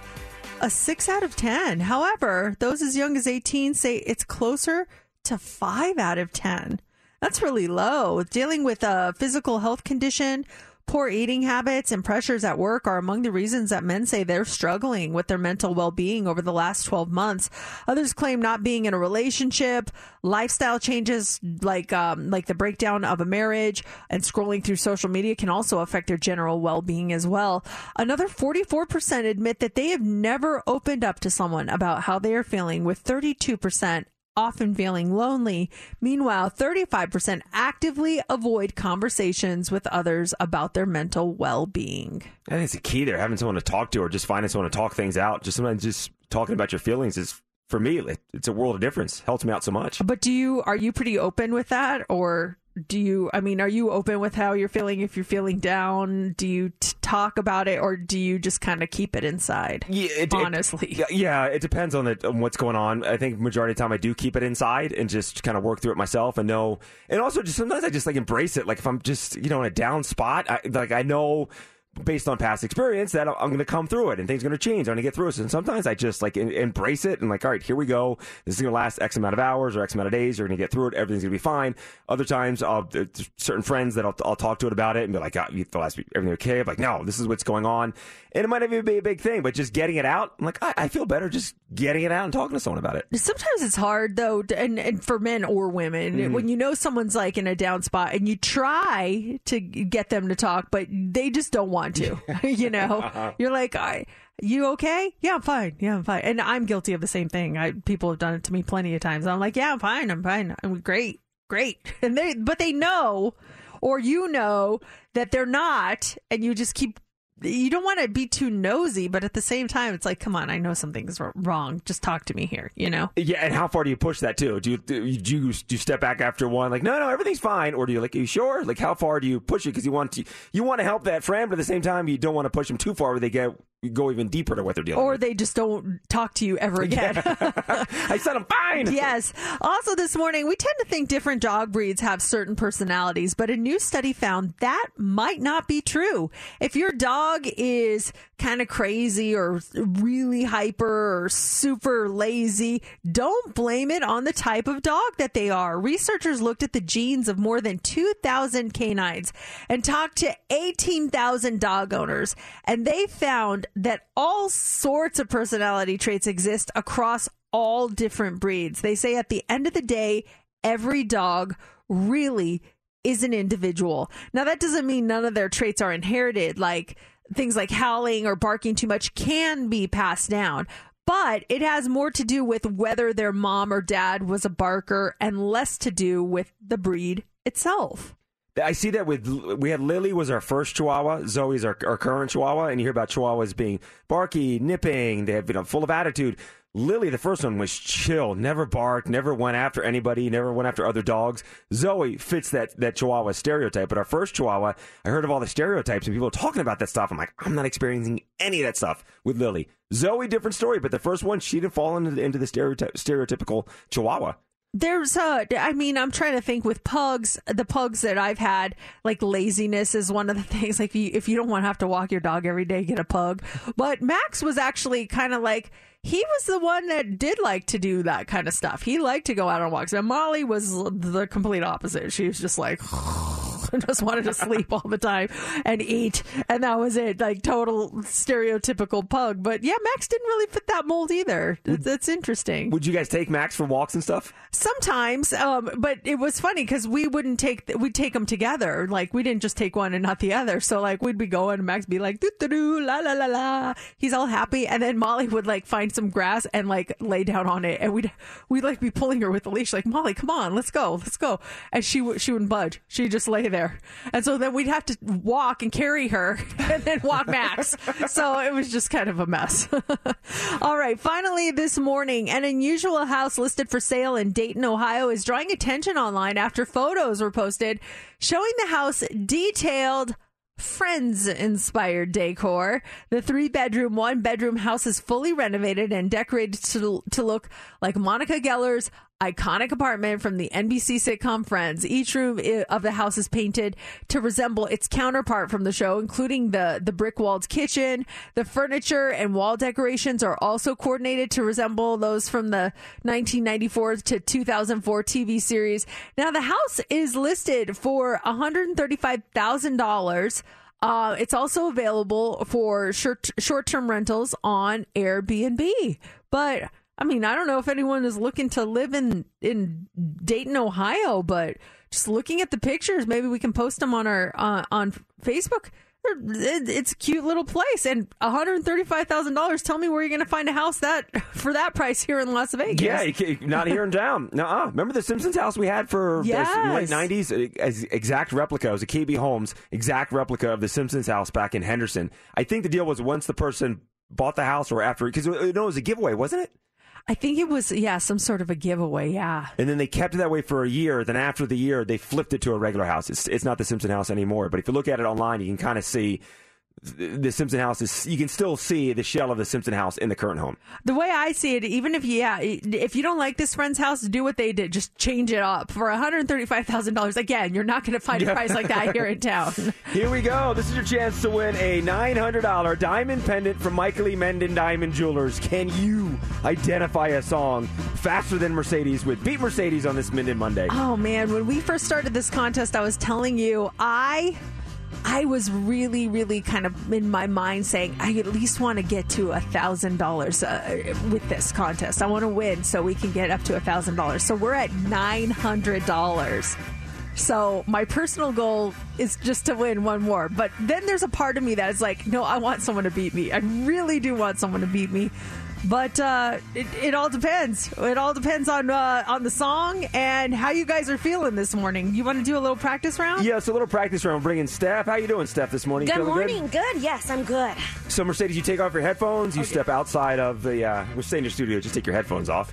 a 6 out of 10. However, those as young as 18 say it's closer to 5 out of 10. That's really low. Dealing with a physical health condition, poor eating habits, and pressures at work are among the reasons that men say they're struggling with their mental well-being over the last 12 months. Others claim not being in a relationship, lifestyle changes like the breakdown of a marriage, and scrolling through social media can also affect their general well-being as well. Another 44% admit that they have never opened up to someone about how they are feeling, with 32% often feeling lonely. Meanwhile, 35% actively avoid conversations with others about their mental well-being. I think it's the key there, having someone to talk to or just finding someone to talk things out. Just sometimes just talking about your feelings is, for me, it's a world of difference. It helps me out so much. But are you pretty open with that? Or are you open with how you're feeling? If you're feeling down, do you talk about it, or do you just kind of keep it inside? Yeah, honestly. It depends on what's going on. I think majority of the time I do keep it inside and just kind of work through it myself and know. And also just sometimes I just like embrace it. Like if I'm just, in a down spot, I know based on past experience that I'm going to come through it and things are going to change. I'm going to get through it. And sometimes I just embrace it and all right, here we go. This is going to last X amount of hours or X amount of days. You're going to get through it. Everything's going to be fine. Other times there's certain friends that I'll talk to it about it and be like, oh, you thought everything okay? I'm like, no, this is what's going on. And it might not even be a big thing, but just getting it out. I'm like, I feel better just getting it out and talking to someone about it. Sometimes it's hard though. And for men or women, when someone's in a down spot and you try to get them to talk, but they just don't want to, You're like, you okay? Yeah, I'm fine. Yeah, I'm fine. And I'm guilty of the same thing. People have done it to me plenty of times. I'm like, yeah, I'm fine. I'm fine. I'm great. And they know, or that they're not. And you just you don't want to be too nosy, but at the same time, it's like, come on, I know something's wrong. Just talk to me here, Yeah, and how far do you push that too? Do you step back after one, like, no, everything's fine, or do you are you sure? Like, how far do you push it? Because you want to help that friend, but at the same time, you don't want to push them too far where they go even deeper to what they're dealing with. Or they just don't talk to you ever again. Yeah. I said I'm fine. Yes. Also this morning, we tend to think different dog breeds have certain personalities, but a new study found that might not be true. If your dog is kind of crazy or really hyper or super lazy, don't blame it on the type of dog that they are. Researchers looked at the genes of more than 2,000 canines and talked to 18,000 dog owners, and they found that all sorts of personality traits exist across all different breeds. They say at the end of the day, every dog really is an individual. Now, that doesn't mean none of their traits are inherited, like things like howling or barking too much can be passed down. But it has more to do with whether their mom or dad was a barker and less to do with the breed itself. I see that we had Lily was our first Chihuahua, Zoe's our current Chihuahua, and you hear about Chihuahuas being barky, nipping, they have full of attitude. Lily, the first one, was chill, never barked, never went after anybody, never went after other dogs. Zoe fits that Chihuahua stereotype, but our first Chihuahua, I heard of all the stereotypes and people talking about that stuff. I'm like, I'm not experiencing any of that stuff with Lily. Zoe, different story, but the first one, she didn't fall into the stereotypical Chihuahua. I'm trying to think with pugs, the pugs that I've had, laziness is one of the things. Like if you don't want to have to walk your dog every day, get a pug. But Max was actually kind of he was the one that did like to do that kind of stuff. He liked to go out on walks. And Molly was the complete opposite. She was just just wanted to sleep all the time and eat. And that was it. Total stereotypical pug. But yeah, Max didn't really fit that mold either. That's interesting. Would you guys take Max for walks and stuff? Sometimes. But it was funny because we'd take them together. We didn't just take one and not the other. So we'd be going and Max would be doo-doo-doo, la, la, la, la. He's all happy. And then Molly would find some grass and lay down on it. And we'd be pulling her with the leash. Molly, come on, let's go. And she wouldn't budge. She'd just lay there. there. And so then we'd have to walk and carry her and then walk back. So it was just kind of a mess. All right. Finally, this morning, an unusual house listed for sale in Dayton, Ohio is drawing attention online after photos were posted showing the house detailed Friends-inspired decor. The 3-bedroom, 1-bedroom house is fully renovated and decorated to look like Monica Geller's iconic apartment from the NBC sitcom Friends. Each room of the house is painted to resemble its counterpart from the show, including the brick-walled kitchen. The furniture and wall decorations are also coordinated to resemble those from the 1994 to 2004 TV series. Now, the house is listed for $135,000. It's also available for short-term rentals on Airbnb. But I mean, I don't know if anyone is looking to live in Dayton, Ohio, but just looking at the pictures, maybe we can post them on our on Facebook. It's a cute little place, and $135,000. Tell me where you're going to find a house that for that price here in Las Vegas. Yeah, not here in town. Nuh-uh. Remember the Simpsons house we had for the late 90s? Exact replica. It was a KB Holmes exact replica of the Simpsons house back in Henderson. I think the deal was once the person bought the house or after, because it was a giveaway, wasn't it? I think it was, some sort of a giveaway, And then they kept it that way for a year. Then after the year, they flipped it to a regular house. It's not the Simpson house anymore. But if you look at it online, you can kind of see the Simpson house. You can still see the shell of the Simpson house in the current home. The way I see it, even if you don't like this friend's house, do what they did. Just change it up. For $135,000, again, you're not going to find a price like that here in town. Here we go. This is your chance to win a $900 diamond pendant from Michael E. Menden Diamond Jewelers. Can you identify a song faster than Mercedes with Beat Mercedes on this Menden Monday? Oh, man. When we first started this contest, I was telling you, I was really, really kind of in my mind saying, I at least want to get to $1,000 with this contest. I want to win so we can get up to $1,000. So we're at $900. So my personal goal is just to win one more. But then there's a part of me that is like, no, I want someone to beat me. I really do want someone to beat me. But it all depends. It all depends on the song and how you guys are feeling this morning. You want to do a little practice round? Yes, a little practice round. Bringing Steph. How you doing, Steph, this morning? Good morning. Good. Yes, I'm good. So, Mercedes, you take off your headphones. You step outside of the... we're staying in your studio. Just take your headphones off.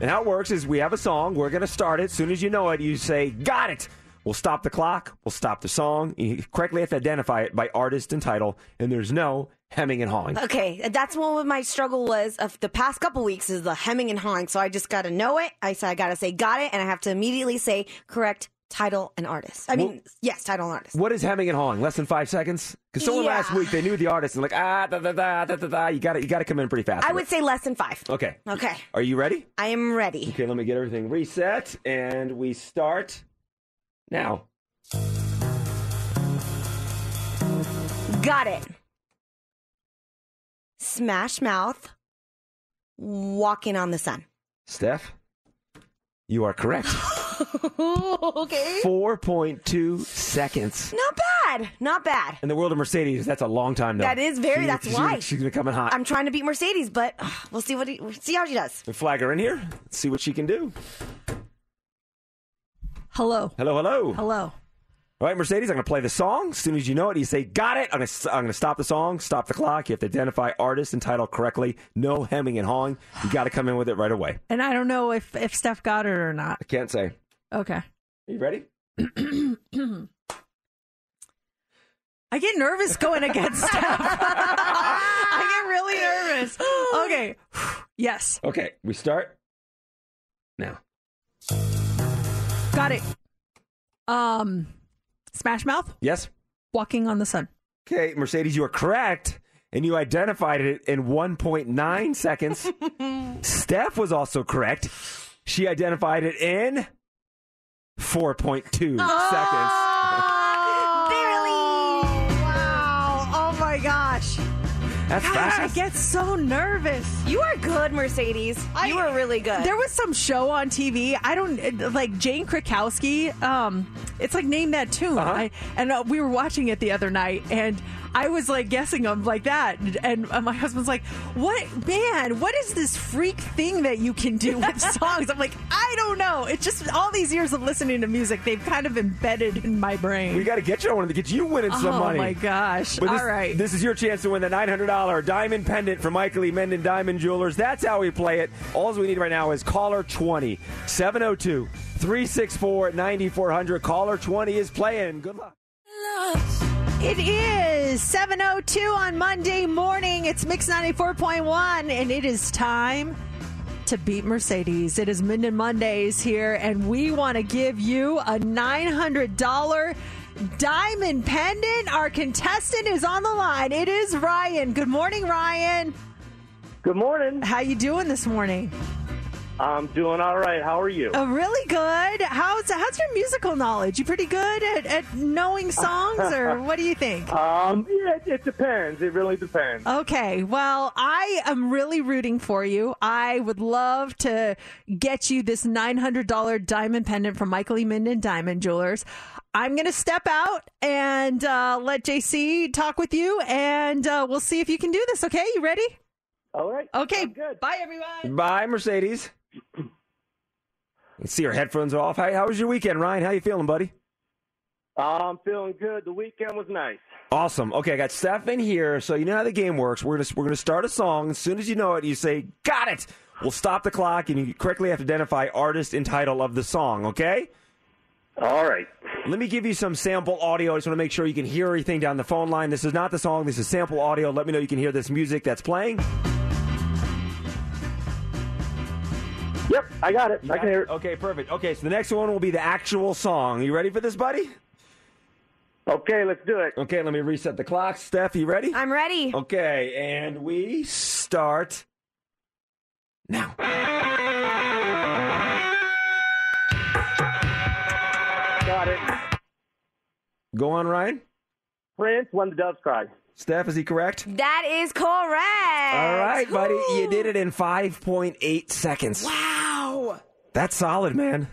And how it works is we have a song. We're going to start it. As soon as you know it, you say, got it. We'll stop the clock. We'll stop the song. You correctly have to identify it by artist and title. And there's no hemming and hawing. Okay, that's one of my struggle was of the past couple weeks is the hemming and hawing. So I just got to know it. I got to say got it, and I have to immediately say correct title and artist. Yes, title and artist. What is hemming and hawing? Less than 5 seconds? Because someone last week, they knew the artist and like you got to come in pretty fast. I would say less than five. Okay. Are you ready? I am ready. Okay, let me get everything reset, and we start now. Got it. Smash Mouth, Walking on the Sun. Steph, you are correct. Okay. 4.2 seconds. Not bad. In the world of Mercedes, that's a long time, though. That is very, that's why. She's going to come in hot. I'm trying to beat Mercedes, but we'll see see how she does. We'll flag her in here. Let's see what she can do. Hello. All right, Mercedes, I'm going to play the song. As soon as you know it, you say, got it. I'm going to stop the song, stop the clock. You have to identify artist and title correctly. No hemming and hawing. You got to come in with it right away. And I don't know if Steph got it or not. I can't say. Okay. Are you ready? I get nervous going against Steph. I get really nervous. Okay. Yes. Okay, we start now. Got it. Smash Mouth? Yes. Walking on the Sun. Okay, Mercedes, you are correct, and you identified it in 1.9 seconds. Steph was also correct. She identified it in 4.2 seconds. Barely! Wow. Oh, my gosh. That's fast. I get so nervous. You are good, Mercedes. You are really good. There was some show on TV. I don't like Jane Krakowski. It's like, name that tune. And we were watching it the other night, and I was like guessing them like that. And my husband's like, what, man, what is this freak thing that you can do with songs? I'm like, I don't know. It's just all these years of listening to music, they've kind of embedded in my brain. We got to get you one to get you winning some money. Oh, my gosh. But all right. This is your chance to win the $900 diamond pendant from Michael E. Menden Diamond Jewelers. That's how we play it. All we need right now is caller 20, 702-364-9400. Caller 20 is playing. Good luck. It is 7:02 on Monday morning. It's Mix 94.1, and it is time to beat Mercedes. It is Minden Mondays here, and we want to give you a $900 diamond pendant. Our contestant is on the line. It is Ryan. Good morning, Ryan. Good morning. How you doing this morning? I'm doing all right. How are you? Oh, really good. How's your musical knowledge? You pretty good at knowing songs, or what do you think? Yeah, it depends. It really depends. Okay. Well, I am really rooting for you. I would love to get you this $900 diamond pendant from Michael E. Menden Diamond Jewelers. I'm going to step out and let JC talk with you, and we'll see if you can do this. Okay? You ready? All right. Okay. I'm good. Bye, everyone. Bye, Mercedes. Let's see, her headphones are off. How was your weekend, Ryan? How you feeling, buddy? I'm feeling good. The weekend was nice. Awesome. Okay, I got Steph in here, so you know how the game works. We're gonna start a song. As soon as you know it, you say, got it! We'll stop the clock, and you correctly have to identify artist and title of the song, okay? All right. Let me give you some sample audio. I just want to make sure you can hear everything down the phone line. This is not the song. This is sample audio. Let me know you can hear this music that's playing. Yep, I got it. I can hear it. Okay, perfect. Okay, so the next one will be the actual song. You ready for this, buddy? Okay, let's do it. Okay, let me reset the clock. Steph, you ready? I'm ready. Okay, and we start now. Got it. Go on, Ryan. Prince, When the Doves Cry. Steph, is he correct? That is correct. All right, buddy. Ooh. You did it in 5.8 seconds. Wow. That's solid, man.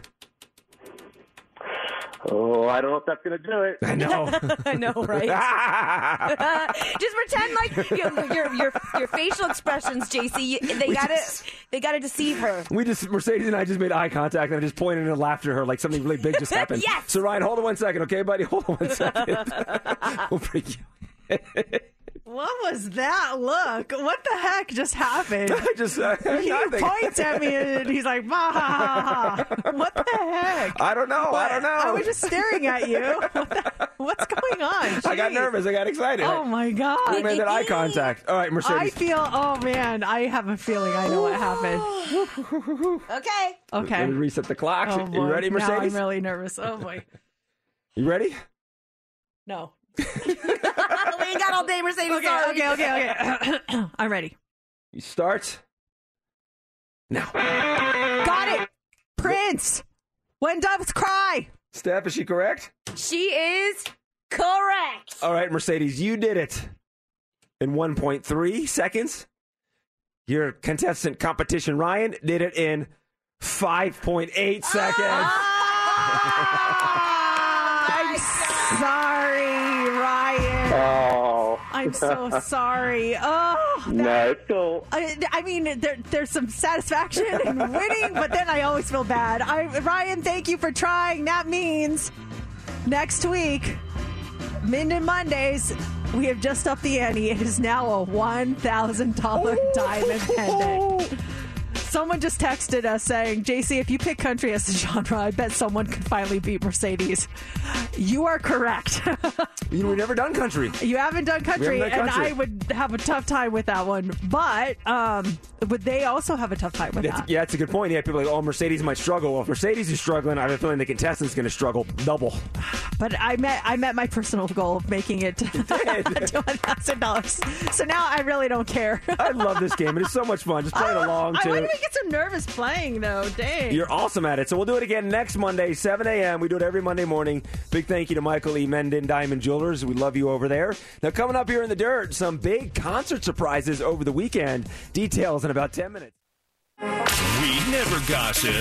Oh, I don't know if that's going to do it. I know. I know, right? Just pretend like your facial expressions, JC, they got to deceive her. Mercedes and I just made eye contact, and I just pointed and laughed at her like something really big just happened. Yes. So, Ryan, hold on one second, okay, buddy? Hold on one second. We'll freak you. What was that look? What the heck just happened? He points at me and he's like, bah. What the heck? I don't know. What? I don't know. I was just staring at you. What's going on? Jeez. I got nervous. I got excited. Oh, my God. I made that eye contact. All right, Mercedes. I have a feeling I know what happened. Okay. Let me reset the clock. Oh, you ready, Mercedes? Now I'm really nervous. Oh, boy. You ready? No. We ain't got all day, Mercedes. Okay. I'm ready. You start now. Got it. Prince, When Doves Cry. Steph, is she correct? She is correct. All right, Mercedes, you did it in 1.3 seconds. Your contestant competition, Ryan, did it in 5.8 seconds. Sorry, Ryan. Oh. I'm so sorry. Oh, no, it's cool. I mean, there's some satisfaction in winning, but then I always feel bad. Ryan, thank you for trying. That means next week, Minden Mondays, we have just upped the ante. It is now a $1,000 diamond pendant. Someone just texted us saying, JC, if you pick country as a genre, I bet someone could finally beat Mercedes. You are correct. We've never done country. You haven't done country, I would have a tough time with that one. But would they also have a tough time with that? Yeah, that's a good point. Yeah, people are like, oh, Mercedes might struggle. Well, if Mercedes is struggling, I have a feeling the contestant's going to struggle double. But I met my personal goal of making it to $1,000. So now I really don't care. I love this game. It is so much fun. Just playing along, too. I get so nervous playing, though. Dang. You're awesome at it. So we'll do it again next Monday, 7 a.m. We do it every Monday morning. Big thank you to Michael E. Menden Diamond Jewelers. We love you over there. Now, coming up here in the dirt, some big concert surprises over the weekend. Details in about 10 minutes. We never gossip,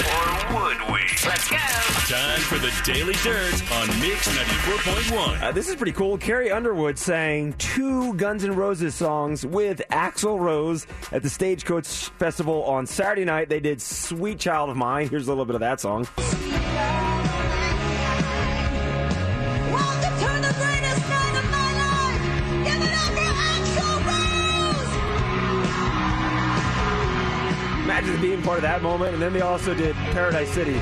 or would we? Let's go. Time for the Daily Dirt on Mix 94.1. This is pretty cool. Carrie Underwood sang two Guns N' Roses songs with Axl Rose at the Stagecoach Festival on Saturday night. They did Sweet Child of Mine. Here's a little bit of that song. Being part of that moment, and then they also did Paradise City.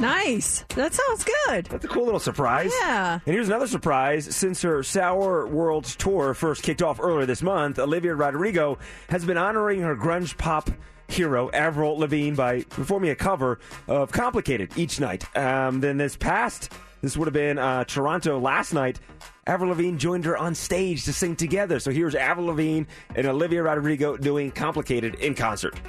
Nice. That sounds good. That's a cool little surprise. Yeah. And here's another surprise. Since her Sour World tour first kicked off earlier this month, Olivia Rodrigo has been honoring her grunge pop hero Avril Lavigne by performing a cover of Complicated each night. Then this would have been Toronto last night. Avril Lavigne joined her on stage to sing together. So here's Avril Lavigne and Olivia Rodrigo doing Complicated in concert. I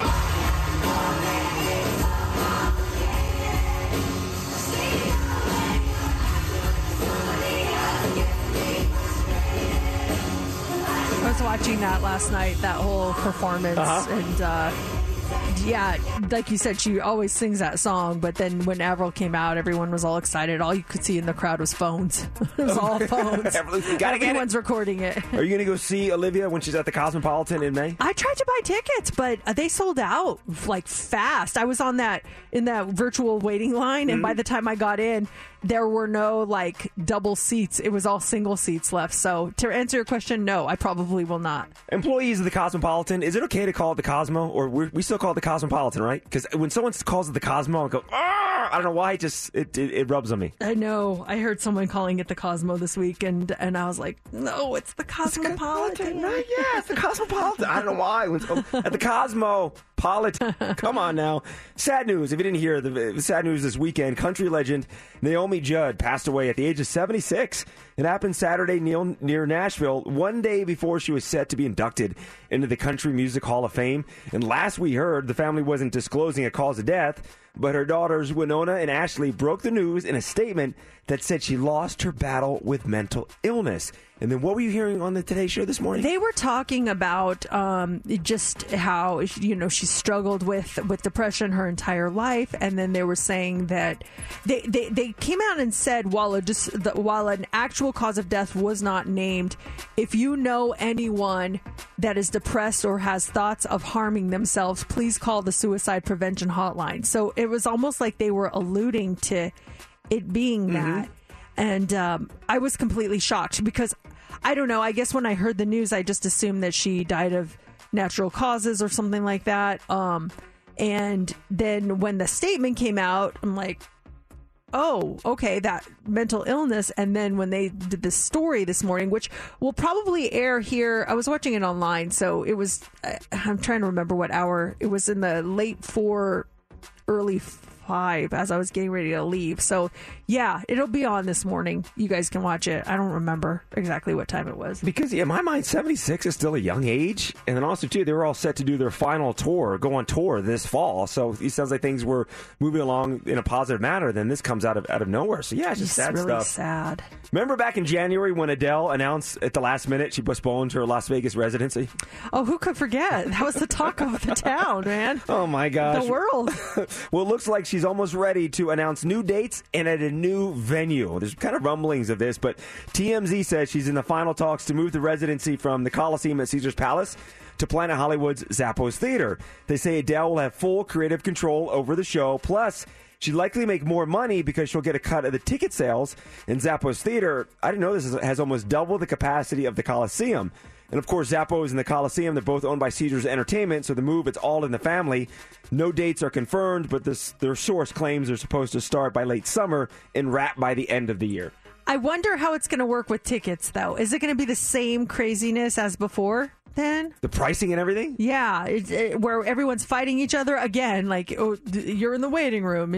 was watching that last night, that whole performance, and like you said, she always sings that song, but then when Avril came out, everyone was all excited. All you could see in the crowd was phones. It was all phones. Everyone's recording it. Are you going to go see Olivia when she's at the Cosmopolitan in May? I tried to buy tickets, but they sold out like fast. I was in that virtual waiting line, and by the time I got in, there were no like double seats. It was all single seats left. So to answer your question, no, I probably will not. Employees of the Cosmopolitan, is it okay to call it the Cosmo, or we still call it the Cosmopolitan, right? Because when someone calls it the Cosmo, I go, ah! I don't know why. It rubs on me. I know. I heard someone calling it the Cosmo this week, and I was like, no, it's the Cosmopolitan. Right? Yeah, it's the Cosmopolitan. I don't know why. At the Cosmopolitan. Come on now. Sad news. If you didn't hear the sad news this weekend, country legend Naomi Judd passed away at the age of 76. It happened Saturday near Nashville, one day before she was set to be inducted into the Country Music Hall of Fame. And last we heard, the family wasn't disclosing a cause of death, but her daughters Wynonna and Ashley broke the news in a statement that said she lost her battle with mental illness. And then what were you hearing on the Today Show this morning? They were talking about just how, she struggled with depression her entire life. And then they were saying that they came out and said, while an actual cause of death was not named, if you know anyone that is depressed or has thoughts of harming themselves, please call the suicide prevention hotline. So it was almost like they were alluding to it being that. And I was completely shocked because I don't know. I guess when I heard the news, I just assumed that she died of natural causes or something like that. And then when the statement came out, I'm like, oh, okay, that mental illness. And then when they did this story this morning, which will probably air here. I was watching it online. So it was, I'm trying to remember what hour. It was in the late 4, early 5 as I was getting ready to leave. So yeah, it'll be on this morning. You guys can watch it. I don't remember exactly what time it was. Because in my mind, 76 is still a young age. And then also, too, they were all set to do their final tour, go on tour this fall. So it sounds like things were moving along in a positive manner. Then this comes out of nowhere. So yeah, it's just sad really stuff. Sad. Remember back in January when Adele announced at the last minute she postponed her Las Vegas residency? Oh, who could forget? That was the talk of the town, man. Oh, my gosh. The world. Well, it looks like she's almost ready to announce new dates and at a new venue. There's kind of rumblings of this, but TMZ says she's in the final talks to move the residency from the Coliseum at Caesars Palace to Planet Hollywood's Zappos Theater. They say Adele will have full creative control over the show, plus she'd likely make more money because she'll get a cut of the ticket sales. And Zappos Theater, I didn't know this, has almost double the capacity of the Coliseum. And, of course, Zappos and the Coliseum, they're both owned by Caesars Entertainment, so the move, it's all in the family. No dates are confirmed, but their source claims they're supposed to start by late summer and wrap by the end of the year. I wonder how it's going to work with tickets, though. Is it going to be the same craziness as before then? The pricing and everything? Yeah, where everyone's fighting each other again. Like, oh, you're in the waiting room.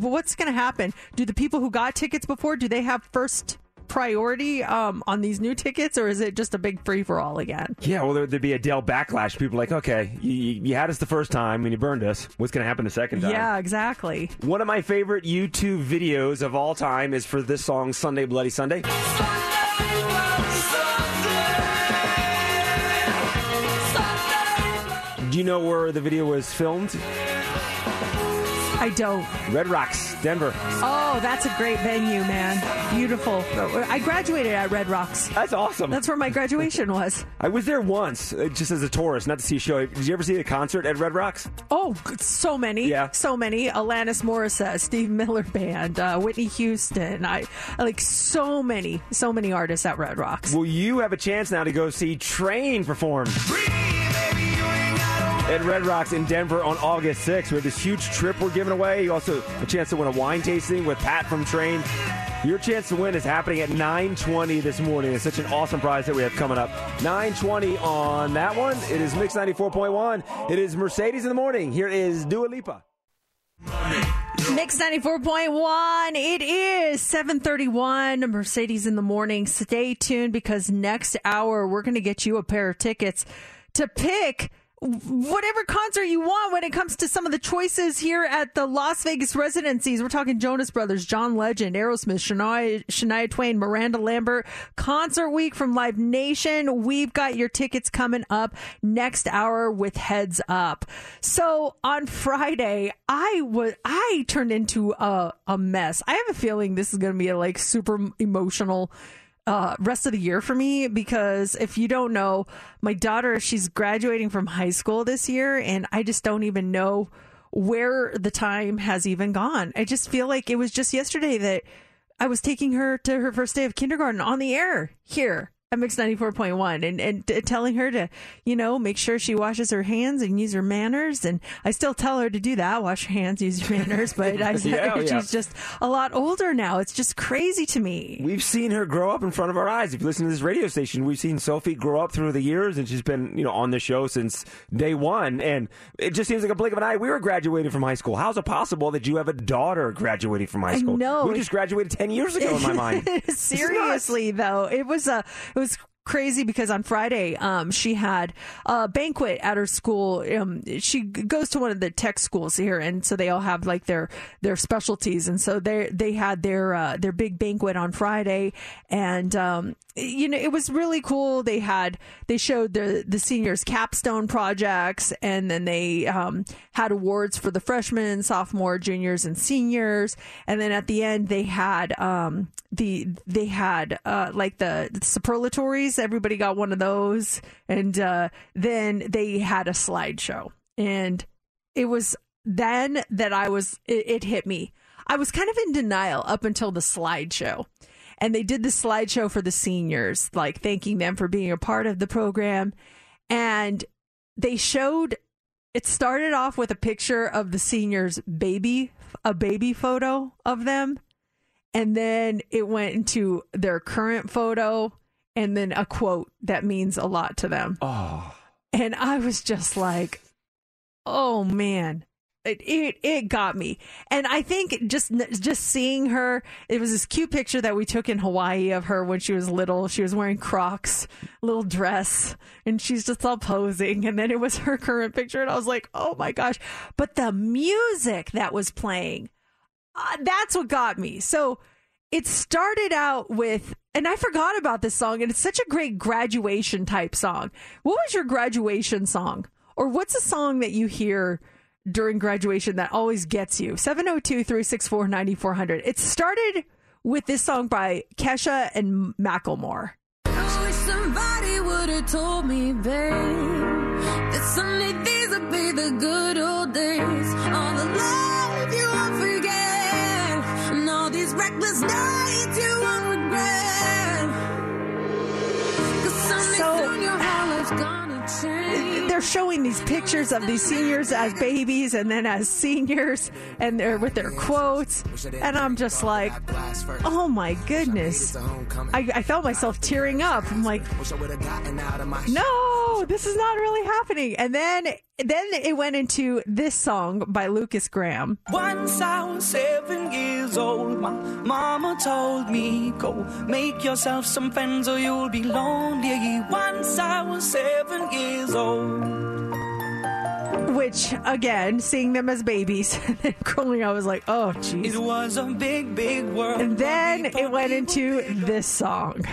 What's going to happen? Do the people who got tickets before, do they have first priority on these new tickets, or is it just a big free-for-all again? Yeah, well, there'd be Adele backlash. People like, okay, you had us the first time and you burned us. What's going to happen the second time? Yeah, exactly. One of my favorite YouTube videos of all time is for this song, Sunday Bloody Sunday. Do you know where the video was filmed? I don't. Red Rocks, Denver. Oh, that's a great venue, man. Beautiful. I graduated at Red Rocks. That's awesome. That's where my graduation was. I was there once, just as a tourist, not to see a show. Did you ever see a concert at Red Rocks? Oh, so many. Yeah. So many. Alanis Morissette, Steve Miller Band, Whitney Houston. I like so many artists at Red Rocks. Well, you have a chance now to go see Train perform. At Red Rocks in Denver on August 6th. We have this huge trip we're giving away. You also have a chance to win a wine tasting with Pat from Train. Your chance to win is happening at 9:20 this morning. It's such an awesome prize that we have coming up. 9:20 on that one. It is Mix 94.1. It is Mercedes in the Morning. Here is Dua Lipa. Mix 94.1. It is 7:31. Mercedes in the Morning. Stay tuned because next hour we're going to get you a pair of tickets to pick whatever concert you want when it comes to some of the choices here at the Las Vegas residencies. We're talking Jonas Brothers, John Legend, Aerosmith, Shania Twain, Miranda Lambert, Concert Week from Live Nation. We've got your tickets coming up next hour with Heads Up. So on Friday, I turned into a mess. I have a feeling this is going to be a like super emotional rest of the year for me, because if you don't know, my daughter, she's graduating from high school this year, and I just don't even know where the time has even gone. I just feel like it was just yesterday that I was taking her to her first day of kindergarten on the air here at Mix 94.1 and telling her to, you know, make sure she washes her hands and use her manners. And I still tell her to do that, wash your hands, use your manners, but she's just a lot older now. It's just crazy to me. We've seen her grow up in front of our eyes. If you listen to this radio station, we've seen Sophie grow up through the years, and she's been, you know, on the show since day one. And it just seems like a blink of an eye. We were graduating from high school. How's it possible that you have a daughter graduating from high school? No, we just graduated 10 years ago in my mind. Seriously, though, it was crazy because on Friday, she had a banquet at her school. She goes to one of the tech schools here, and so they all have like their specialties. And so they had their big banquet on Friday, and you know, it was really cool. They showed the seniors' capstone projects, and then they had awards for the freshmen, sophomore, juniors, and seniors. And then at the end, they had like the superlatories. Everybody got one of those, and then they had a slideshow. And it was then that it hit me. I was kind of in denial up until the slideshow. And they did the slideshow for the seniors, like thanking them for being a part of the program. And they showed, it started off with a picture of the seniors' baby photo of them. And then it went into their current photo and then a quote that means a lot to them. Oh. And I was just like, oh man. It got me. And I think just seeing her, it was this cute picture that we took in Hawaii of her when she was little. She was wearing Crocs, little dress, and she's just all posing. And then it was her current picture. And I was like, oh my gosh. But the music that was playing, that's what got me. So it started out with, and I forgot about this song, and it's such a great graduation type song. What was your graduation song? Or what's a song that you hear during graduation that always gets you? 702-364-9400. It started with this song by Kesha and Macklemore. I wish somebody would have told me, babe, that someday these would be the good old days. All the love you won't forget, and all these reckless nights you won't regret. 'Cause someday soon your whole life's gonna change. They're showing these pictures of these seniors as babies and then as seniors, and they're with their quotes, and I'm just like, oh my goodness. I felt myself tearing up. I'm like, no, this is not really happening. And then it went into this song by Lucas Graham. Once I was 7 years old. My mama told me, go make yourself some friends or you'll be lonely. Once I was 7 years old. Which, again, seeing them as babies, then growing up, I was like, oh, geez. It was a big, big world. And then it went into this song.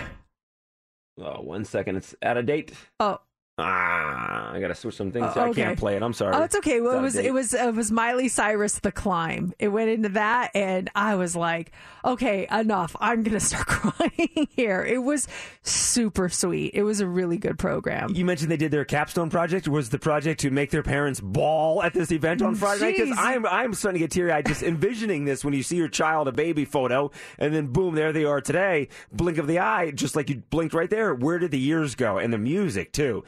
Oh, 1 second. It's out of date. Oh. Ah, I gotta switch some things. Okay. I can't play it. I'm sorry. Oh, it's okay. Well, it was Miley Cyrus, "The Climb." It went into that, and I was like, "Okay, enough. I'm gonna start crying here." It was super sweet. It was a really good program. You mentioned they did their capstone project. Was the project to make their parents bawl at this event on Friday? Because I'm starting to get teary eyed just envisioning this. When you see your child, a baby photo, and then boom, there they are today. Blink of the eye, just like you blinked right there. Where did the years go? And the music too.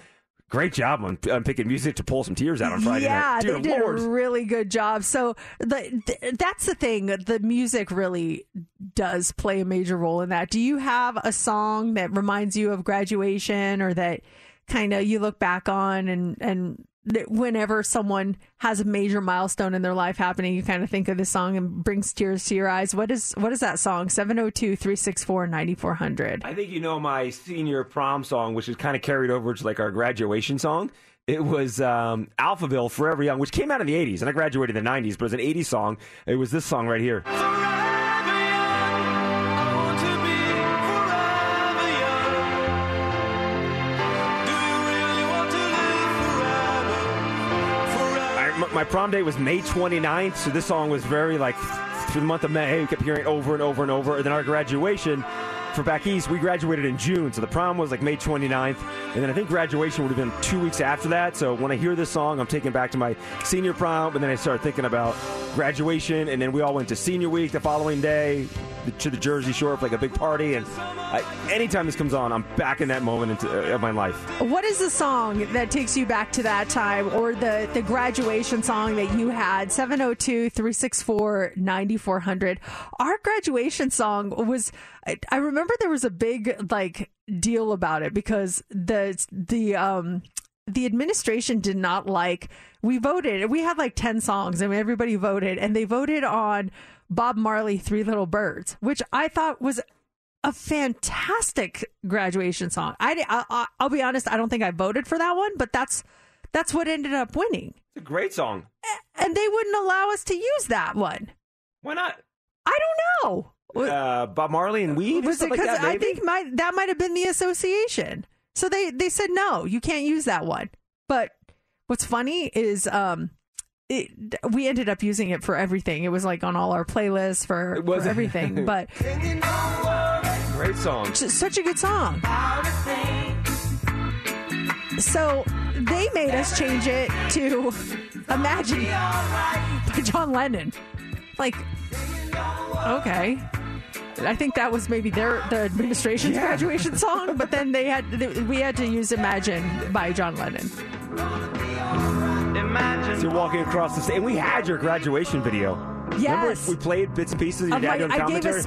Great job on picking music to pull some tears out on Friday night. Yeah, they did a really good job. So that's the thing. The music really does play a major role in that. Do you have a song that reminds you of graduation or that kind of you look back on and whenever someone has a major milestone in their life happening, you kind of think of this song and brings tears to your eyes? What is that song? 702-364-9400. I think you know my senior prom song, which is kind of carried over to like our graduation song. It was Alphaville, Forever Young, which came out in the 80s, and I graduated in the 90s, but it was an 80s song. It was this song right here. My prom date was May 29th, so this song was very, like, through the month of May, we kept hearing it over and over and over. And then our graduation, for back east, we graduated in June, so the prom was, like, May 29th. And then I think graduation would have been 2 weeks after that, so when I hear this song, I'm taken back to my senior prom, and then I start thinking about graduation, and then we all went to senior week the following day to the Jersey Shore for, like, a big party. And anytime this comes on, I'm back in that moment of my life. What is the song that takes you back to that time, or the graduation song that you had? 702-364-9400. Our graduation song was, I remember there was a big, like, deal about it because the administration did not like, we voted, we had like 10 songs and everybody voted, and they voted on Bob Marley, Three Little Birds, which I thought was a fantastic graduation song. I'll be honest, I don't think I voted for that one, but that's what ended up winning. It's a great song. And they wouldn't allow us to use that one. Why not? I don't know. Bob Marley and weed? Was it because like I think that might have been the association. So they said, no, you can't use that one. But what's funny is... we ended up using it for everything. It was like on all our playlists for everything. But great song, such a good song. So they made us change it to "Imagine" by John Legend. Like, okay, I think that was maybe the administration's graduation song. But then we had to use "Imagine" by John Legend. So you're walking across the stage, and we had your graduation video. Yes. Remember we played bits and pieces of your dad doing commentary?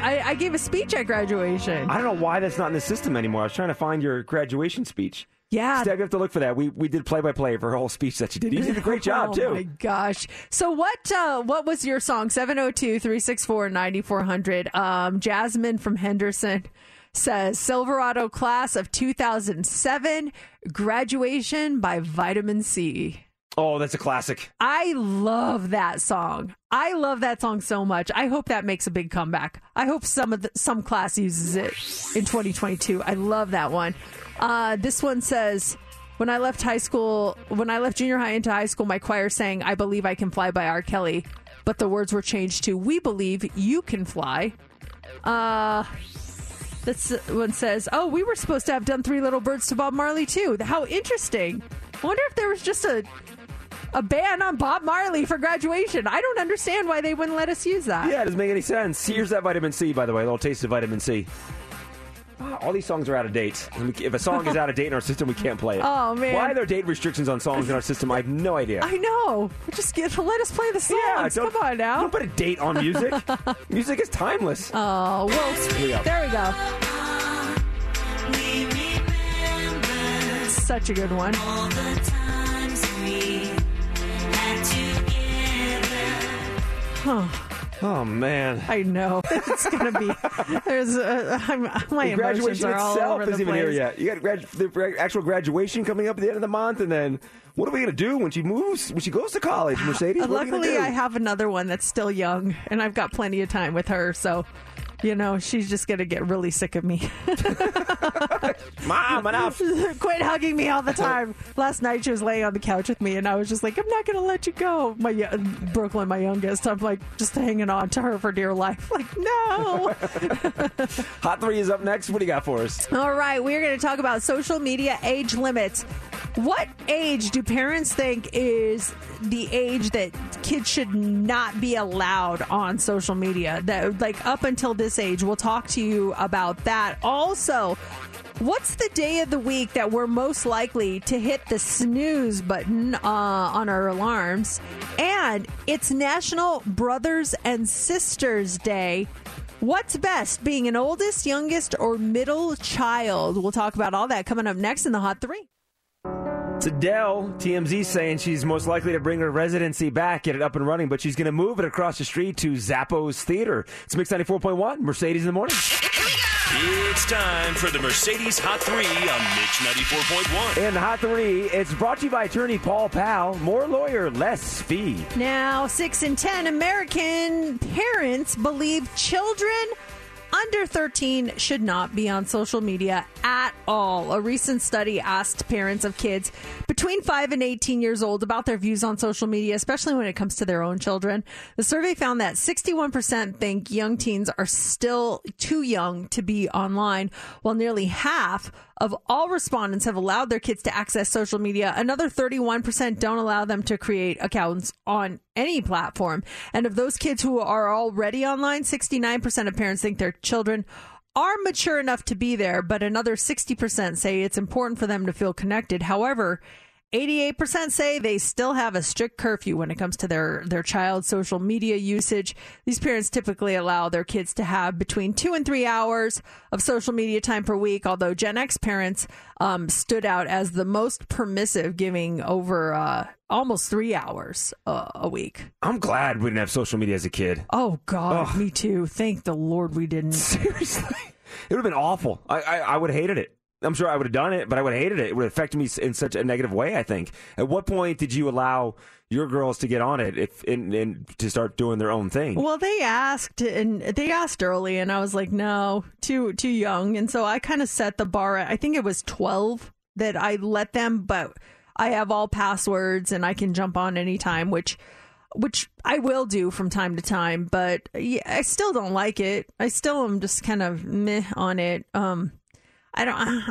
I gave a speech at graduation. I don't know why that's not in the system anymore. I was trying to find your graduation speech. Yeah. Steph, you have to look for that. We did play-by-play of her whole speech that she did. You did a great job, too. Oh, my gosh. So what was your song? 702-364-9400. Jasmine from Henderson says, Silverado Class of 2007, Graduation by Vitamin C. Oh, that's a classic. I love that song. I love that song so much. I hope that makes a big comeback. I hope some class uses it in 2022. I love that one. This one says, when I left junior high into high school, my choir sang, I Believe I Can Fly by R. Kelly, but the words were changed to, We Believe You Can Fly. This one says, oh, we were supposed to have done Three Little Birds to Bob Marley, too. How interesting. I wonder if there was just a ban on Bob Marley for graduation. I don't understand why they wouldn't let us use that. Yeah, it doesn't make any sense. Here's that Vitamin C, by the way. A little taste of Vitamin C. Oh, all these songs are out of date. If a song is out of date in our system, we can't play it. Oh, man. Why are there date restrictions on songs in our system? I have no idea. I know. Just let us play the songs. Yeah, come on now. Don't put a date on music. Music is timeless. Oh, well, there we go. Such a good one. Huh. Oh man, I know it's gonna be. There's my the graduation are all itself over isn't the even place. Here yet. You got the actual graduation coming up at the end of the month, and then what are we gonna do when she moves? When she goes to college, Mercedes? Luckily, I have another one that's still young, and I've got plenty of time with her, so. You know, she's just going to get really sick of me. Mom, enough. Quit hugging me all the time. Last night, she was laying on the couch with me, and I was just like, I'm not going to let you go. Brooklyn, my youngest, I'm like, just hanging on to her for dear life. Like, no. Hot 3 is up next. What do you got for us? All right. We're going to talk about social media age limits. What age do parents think is the age that kids should not be allowed on social media? That, like, up until this age. We'll talk to you about that. Also, what's the day of the week that we're most likely to hit the snooze button on our alarms? And it's National Brothers and Sisters Day. What's best, being an oldest, youngest, or middle child? We'll talk about all that coming up next in the Hot 3. It's Adele. TMZ saying she's most likely to bring her residency back, get it up and running, but she's going to move it across the street to Zappos Theater. It's Mix 94.1, Mercedes in the morning. It's time for the Mercedes Hot 3 on Mix 94.1. And the Hot 3, it's brought to you by attorney Paul Powell. More lawyer, less fee. Now, 6 in 10 American parents believe children under 13 should not be on social media at all. A recent study asked parents of kids between 5 and 18 years old about their views on social media, especially when it comes to their own children. The survey found that 61% think young teens are still too young to be online, while nearly half of all respondents have allowed their kids to access social media. Another 31% don't allow them to create accounts on any platform. And of those kids who are already online, 69% of parents think their children are mature enough to be there, but another 60% say it's important for them to feel connected. However, 88% say they still have a strict curfew when it comes to their child's social media usage. These parents typically allow their kids to have between 2 and 3 hours of social media time per week, although Gen X parents stood out as the most permissive, giving over almost 3 hours a week. I'm glad we didn't have social media as a kid. Oh, God, ugh. Me too. Thank the Lord we didn't. Seriously. It would have been awful. I would have hated it. I'm sure I would have done it, but I would have hated it. It would have affected me in such a negative way, I think. At what point did you allow your girls to get on it and to start doing their own thing? Well, they asked early, and I was like, no, too young. And so I kind of set the bar at, I think it was 12 that I let them, but I have all passwords, and I can jump on anytime, which I will do from time to time, but yeah, I still don't like it. I still am just kind of meh on it. I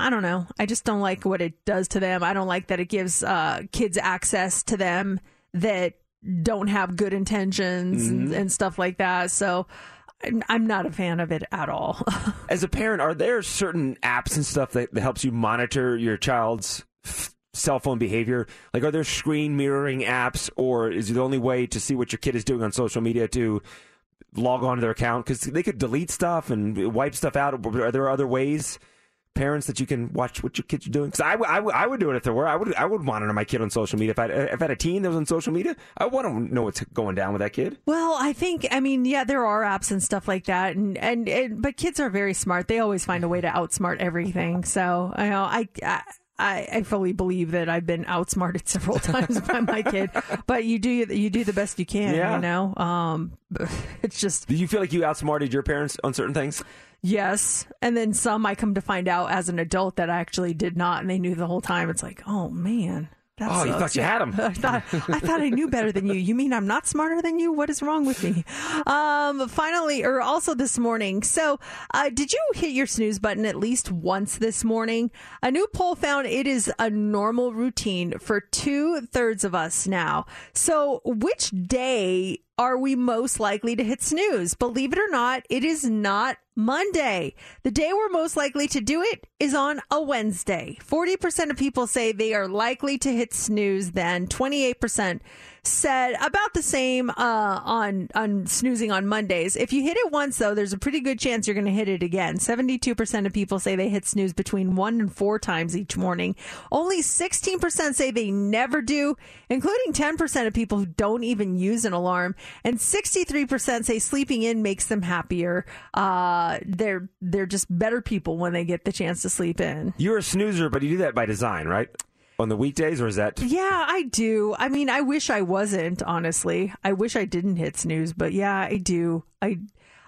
don't know. I just don't like what it does to them. I don't like that it gives kids access to them that don't have good intentions and stuff like that. So I'm not a fan of it at all. As a parent, are there certain apps and stuff that helps you monitor your child's cell phone behavior? Like, are there screen mirroring apps, or is it the only way to see what your kid is doing on social media to log on to their account? Because they could delete stuff and wipe stuff out. Are there other ways, parents, that you can watch what your kids are doing? Because I would do it if there were. I would monitor my kid on social media. If I had a teen that was on social media, I want to know what's going down with that kid. Well, I mean, there are apps and stuff like that, but kids are very smart. They always find a way to outsmart everything. So I fully believe that I've been outsmarted several times by my kid. But you do the best you can. Yeah. You know, it's just. Do you feel like you outsmarted your parents on certain things? Yes. And then some I come to find out as an adult that I actually did not. And they knew the whole time. It's like, oh, man. That sucks. You thought you had him. I thought I knew better than you. You mean I'm not smarter than you? What is wrong with me? Finally, or also this morning. So did you hit your snooze button at least once this morning? A new poll found it is a normal routine for 2/3 of us now. So which day are we most likely to hit snooze? Believe it or not, it is not Monday. The day we're most likely to do it is on a Wednesday. 40% of people say they are likely to hit snooze then. 28% said about the same on snoozing on Mondays. If you hit it once, though, there's a pretty good chance you're going to hit it again. 72% of people say they hit snooze between 1 and 4 times each morning. Only 16% say they never do, including 10% of people who don't even use an alarm. and 63% say sleeping in makes them happier. They're just better people when they get the chance to sleep in. You're a snoozer, but you do that by design, right? On the weekdays, or is that? Yeah, I do. I mean, I wish I wasn't, honestly. I wish I didn't hit snooze, but yeah, I do. I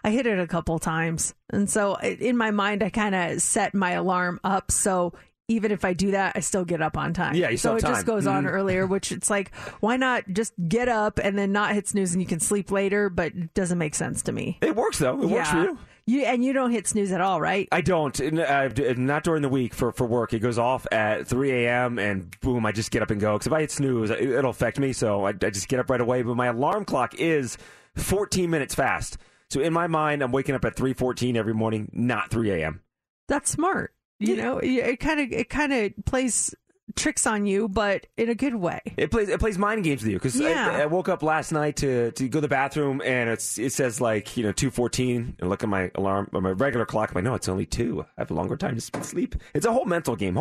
hit it a couple times. And so in my mind, I kind of set my alarm up. So even if I do that, I still get up on time. Yeah, you still have time. So it just goes on earlier, which it's like, why not just get up and then not hit snooze and you can sleep later? But it doesn't make sense to me. It works, though. It works for you. You don't hit snooze at all, right? I don't. Not during the week for work. It goes off at 3 a.m. and boom, I just get up and go. Because if I hit snooze, it'll affect me. So I just get up right away. But my alarm clock is 14 minutes fast. So in my mind, I'm waking up at 3:14 every morning, not 3 a.m. That's smart. You know, it kind of plays tricks on you, but in a good way. It plays mind games with you, because I woke up last night to go to the bathroom, and it says, like, 2:14, and look at my alarm, my regular clock. I'm like, no, it's only 2. I have a longer time to sleep. It's a whole mental game.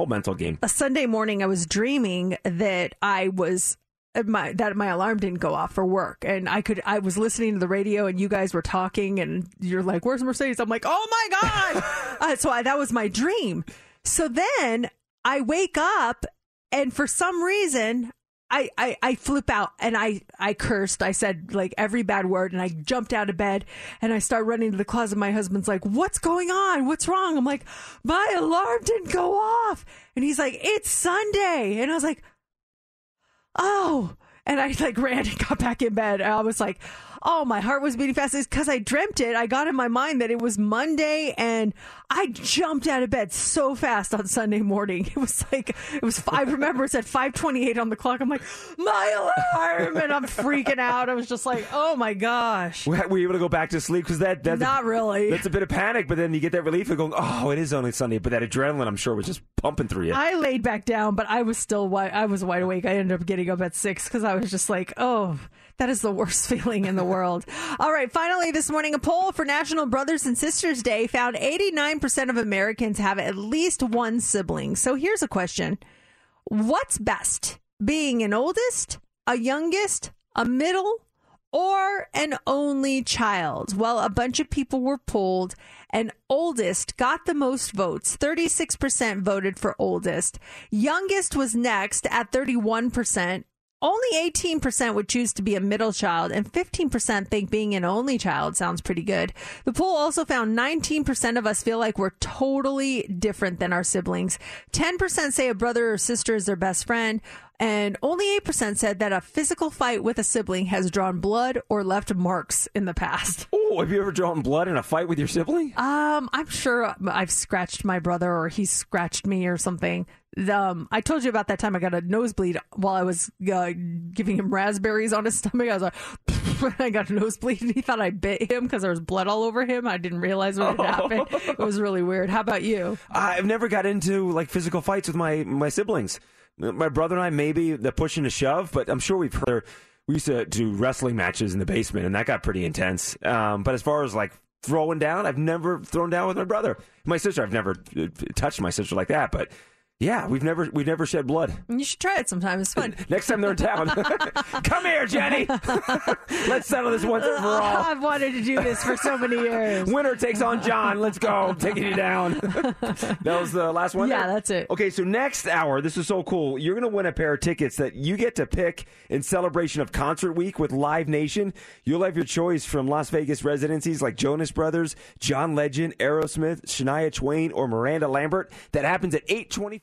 A Sunday morning, I was dreaming that my alarm didn't go off for work, and I was listening to the radio, and you guys were talking, and you're like, "Where's Mercedes?" I'm like, "Oh my god!" That was my dream. So then I wake up, and for some reason, I flip out, and I cursed. I said, like, every bad word, and I jumped out of bed, and I start running to the closet. My husband's like, "What's going on? What's wrong?" I'm like, "My alarm didn't go off," and he's like, "It's Sunday," and I was like, "Oh." And I ran and got back in bed. I was like, oh, my heart was beating fast. It's because I dreamt it. I got in my mind that it was Monday, and I jumped out of bed so fast on Sunday morning. I remember it said 5:28 on the clock. I'm like, my alarm, and I'm freaking out. I was just like, oh my gosh. Were you able to go back to sleep? Because that's not really. That's a bit of panic, but then you get that relief of going, oh, it is only Sunday. But that adrenaline, I'm sure, was just pumping through you. I laid back down, but I was still wide awake. I ended up getting up at 6 because I was just like, oh. That is the worst feeling in the world. All right. Finally, this morning, a poll for National Brothers and Sisters Day found 89% of Americans have at least one sibling. So here's a question. What's best? Being an oldest, a youngest, a middle, or an only child? Well, a bunch of people were polled, and oldest got the most votes. 36% voted for oldest. Youngest was next at 31%. Only 18% would choose to be a middle child, and 15% think being an only child sounds pretty good. The poll also found 19% of us feel like we're totally different than our siblings. 10% say a brother or sister is their best friend, and only 8% said that a physical fight with a sibling has drawn blood or left marks in the past. Oh, have you ever drawn blood in a fight with your sibling? I'm sure I've scratched my brother, or he scratched me or something. I told you about that time I got a nosebleed while I was giving him raspberries on his stomach. I was like, I got a nosebleed, and he thought I bit him because there was blood all over him. I didn't realize what had happened. It was really weird. How about you? I've never got into physical fights with my siblings. My brother and I, maybe the push and a shove, but I'm sure we've heard. We used to do wrestling matches in the basement, and that got pretty intense. But as far as throwing down, I've never thrown down with my brother. My sister, I've never touched my sister like that, but. Yeah, we've never shed blood. You should try it sometime. It's fun. Next time they're in town, come here, Jenny. Let's settle this once and for all. I've wanted to do this for so many years. Winner takes on John. Let's go. I'm taking you down. That was the last one? Yeah, that's it. Okay, so next hour, this is so cool. You're going to win a pair of tickets that you get to pick in celebration of Concert Week with Live Nation. You'll have your choice from Las Vegas residencies like Jonas Brothers, John Legend, Aerosmith, Shania Twain, or Miranda Lambert. That happens at 8:25.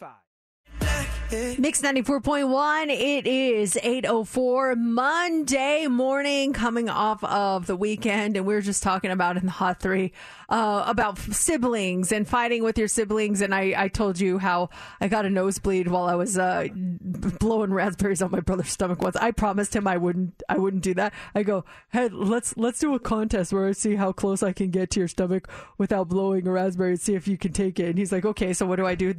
Mix 94.1, it is 8:04 Monday morning, coming off of the weekend, and we were just talking about in the Hot 3 about siblings and fighting with your siblings, and I told you how I got a nosebleed while I was blowing raspberries on my brother's stomach once. I promised him I wouldn't do that. I go, hey, let's do a contest where I see how close I can get to your stomach without blowing a raspberry and see if you can take it. And he's like, okay, so what do I do?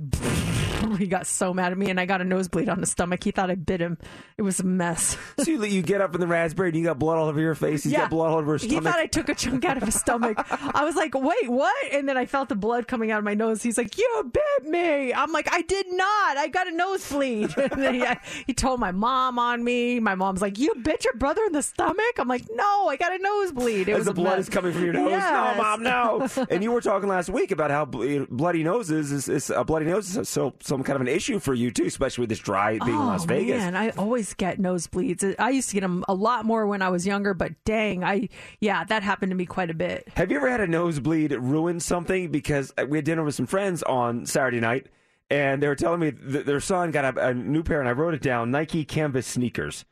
He got so mad at me, and I got a nosebleed on the stomach. He thought I bit him. It was a mess. So you get up in the raspberry, and you got blood all over your face. He's got blood all over his stomach. He thought I took a chunk out of his stomach. I was like, wait, what? And then I felt the blood coming out of my nose. He's like, you bit me. I'm like, I did not. I got a nosebleed. And then he told my mom on me. My mom's like, you bit your brother in the stomach? I'm like, no, I got a nosebleed. It was the blood is coming from your nose. Yes. No, Mom, no. And you were talking last week about how bloody noses is a bloody nose is so some kind of an issue for you too, especially with this dry being in Las Vegas. Man, I always get nosebleeds. I used to get them a lot more when I was younger, but dang, that happened to me quite a bit. Have you ever had a nosebleed ruin something? Because we had dinner with some friends on Saturday night, and they were telling me their son got a new pair, and I wrote it down, Nike canvas sneakers.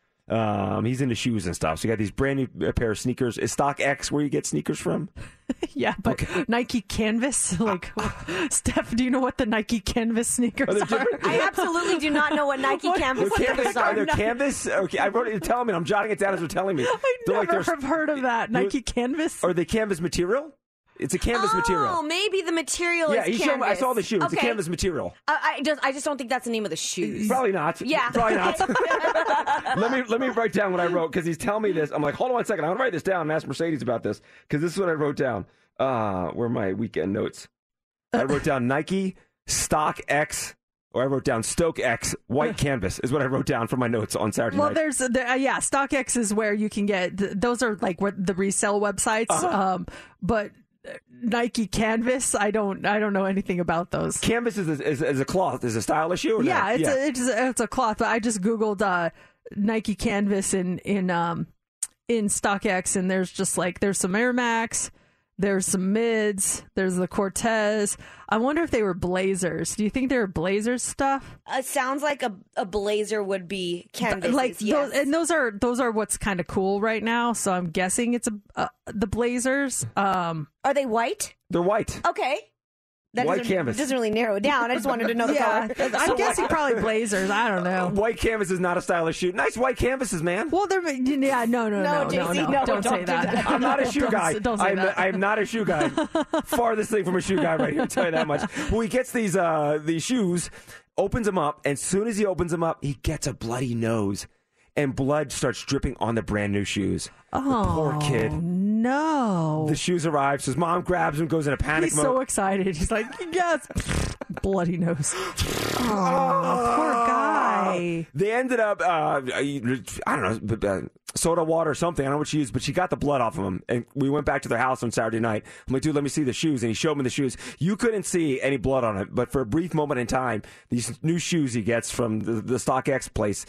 He's into shoes and stuff. So you got these brand new pair of sneakers. Is StockX where you get sneakers from? Yeah, but okay. Nike Canvas? Like, Steph, do you know what the Nike Canvas sneakers are? I absolutely do not know what Nike Canvas sneakers are. They're canvas? Okay, I wrote it. Tell me. I'm jotting it down as they're telling me. I never have heard of that. Nike Canvas? Are they canvas material? It's a canvas material. Oh, maybe the material is canvas. Yeah, I saw the shoe. It's a canvas material. I just don't think that's the name of the shoes. Probably not. Yeah. Probably not. Let me write down what I wrote, because he's telling me this. I'm like, hold on a second. I want to write this down and ask Mercedes about this, because this is what I wrote down. Where are my weekend notes? I wrote down Nike, StockX. Or I wrote down StockX, white canvas is what I wrote down for my notes on Saturday night. Well, StockX is where you can get, those are like where the resale websites, but Nike Canvas, I don't know anything about those. Canvas is a cloth, is a style issue? Or yeah, no? It's a cloth, but I just Googled Nike Canvas in StockX, and there's just like, there's some Air Max, there's some mids, there's the Cortez. I wonder if they were Blazers. Do you think they were Blazers stuff? It sounds like a Blazer would be canvas. Like, yes. And those are what's kind of cool right now. So I'm guessing it's the Blazers. Are they white? They're white. Okay. That white canvas. It doesn't really narrow it down. I just wanted to know the color. I'm guessing probably Blazers. I don't know. White canvas is not a stylish shoe. Nice white canvases, man. Well, no, don't say that. I'm not a shoe guy. Don't say that. I'm not a shoe guy. Farthest thing from a shoe guy right here, I'll tell you that much. Well, he gets these shoes, opens them up, and as soon as he opens them up, he gets a bloody nose. And blood starts dripping on the brand new shoes. Oh, the poor kid. No. The shoes arrive. So his mom grabs him, goes in a panic mode. He's so excited. He's like, yes. Bloody nose. Oh, poor guy. They ended up, I don't know, soda water or something. I don't know what she used, but she got the blood off of him. And we went back to their house on Saturday night. I'm like, dude, let me see the shoes. And he showed me the shoes. You couldn't see any blood on it. But for a brief moment in time, these new shoes he gets from the StockX place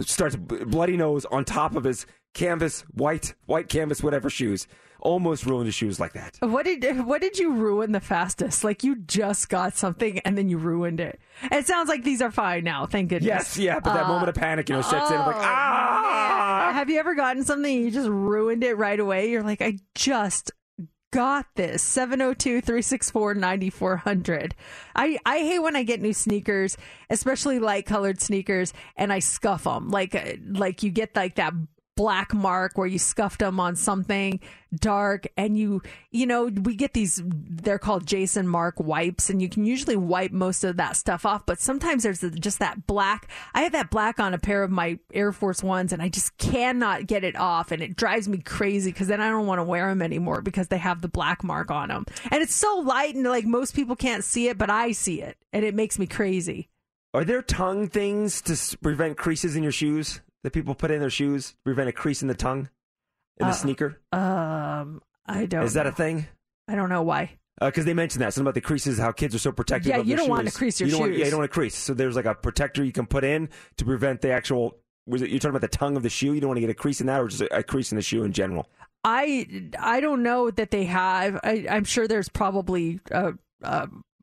starts bloody nose on top of his canvas, white canvas, whatever shoes. Almost ruined his shoes like that. What did you ruin the fastest? Like, you just got something and then you ruined it. It sounds like these are fine now, thank goodness. Yes, yeah, but that moment of panic, sets in. I'm like, man. Have you ever gotten something and you just ruined it right away? You're like, I just got this. 702-364-9400. I hate when I get new sneakers, especially light colored sneakers, and I scuff them. Like you get like that black mark where you scuffed them on something dark, and we get these, they're called Jason Mark wipes, and you can usually wipe most of that stuff off, but sometimes there's just that black. I have that black on a pair of my Air Force Ones, and I just cannot get it off, and it drives me crazy, because then I don't want to wear them anymore because they have the black mark on them, and it's so light, and like most people can't see it, but I see it, and it makes me crazy. Are there tongue things to prevent creases in your shoes that people put in their shoes to prevent a crease in the tongue, in the sneaker? I don't know. Is that a thing? I don't know why. Because they mentioned that. Something about the creases, how kids are so protective of their shoes. Yeah, you don't want to crease your shoes. You don't want to crease. So there's like a protector you can put in to prevent the actual... you're talking about the tongue of the shoe? You don't want to get a crease in that, or just a crease in the shoe in general? I don't know that they have. I'm sure there's probably...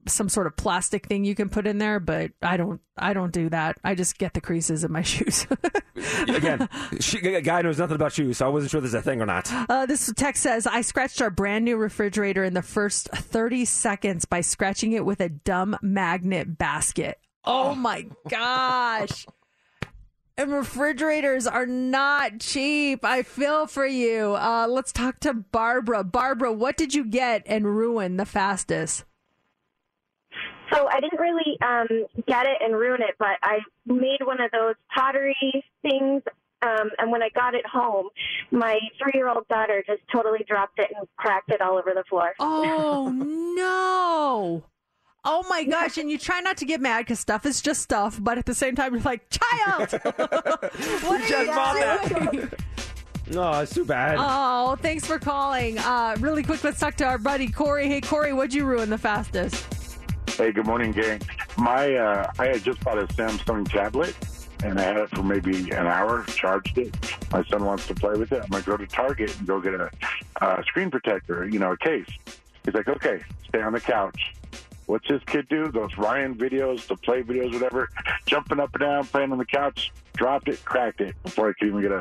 some sort of plastic thing you can put in there, but I don't do that. I just get the creases in my shoes. Again, a guy knows nothing about shoes, so I wasn't sure this is a thing or not. This text says, I scratched our brand new refrigerator in the first 30 seconds by scratching it with a dumb magnet basket. Oh my gosh. And refrigerators are not cheap. I feel for you. Let's talk to Barbara. Barbara, what did you get and ruin the fastest? So I didn't really get it and ruin it, but I made one of those pottery things. And when I got it home, my 3-year-old daughter just totally dropped it and cracked it all over the floor. Oh, no. Oh, my gosh. And you try not to get mad because stuff is just stuff. But at the same time, you're like, child, what are you doing? No, it's too bad. Oh, thanks for calling. Really quick, let's talk to our buddy, Corey. Hey, Corey, what'd you ruin the fastest? Hey, good morning, gang. I had just bought a Samsung tablet. And I had it for maybe an hour, charged it. My son wants to play with it. I'm going to go to Target and go get a screen protector, you know, a case. He's like, okay, stay on the couch. What's this kid do? Those Ryan videos, the play videos, whatever, jumping up and down, playing on the couch, dropped it, cracked it before I could even get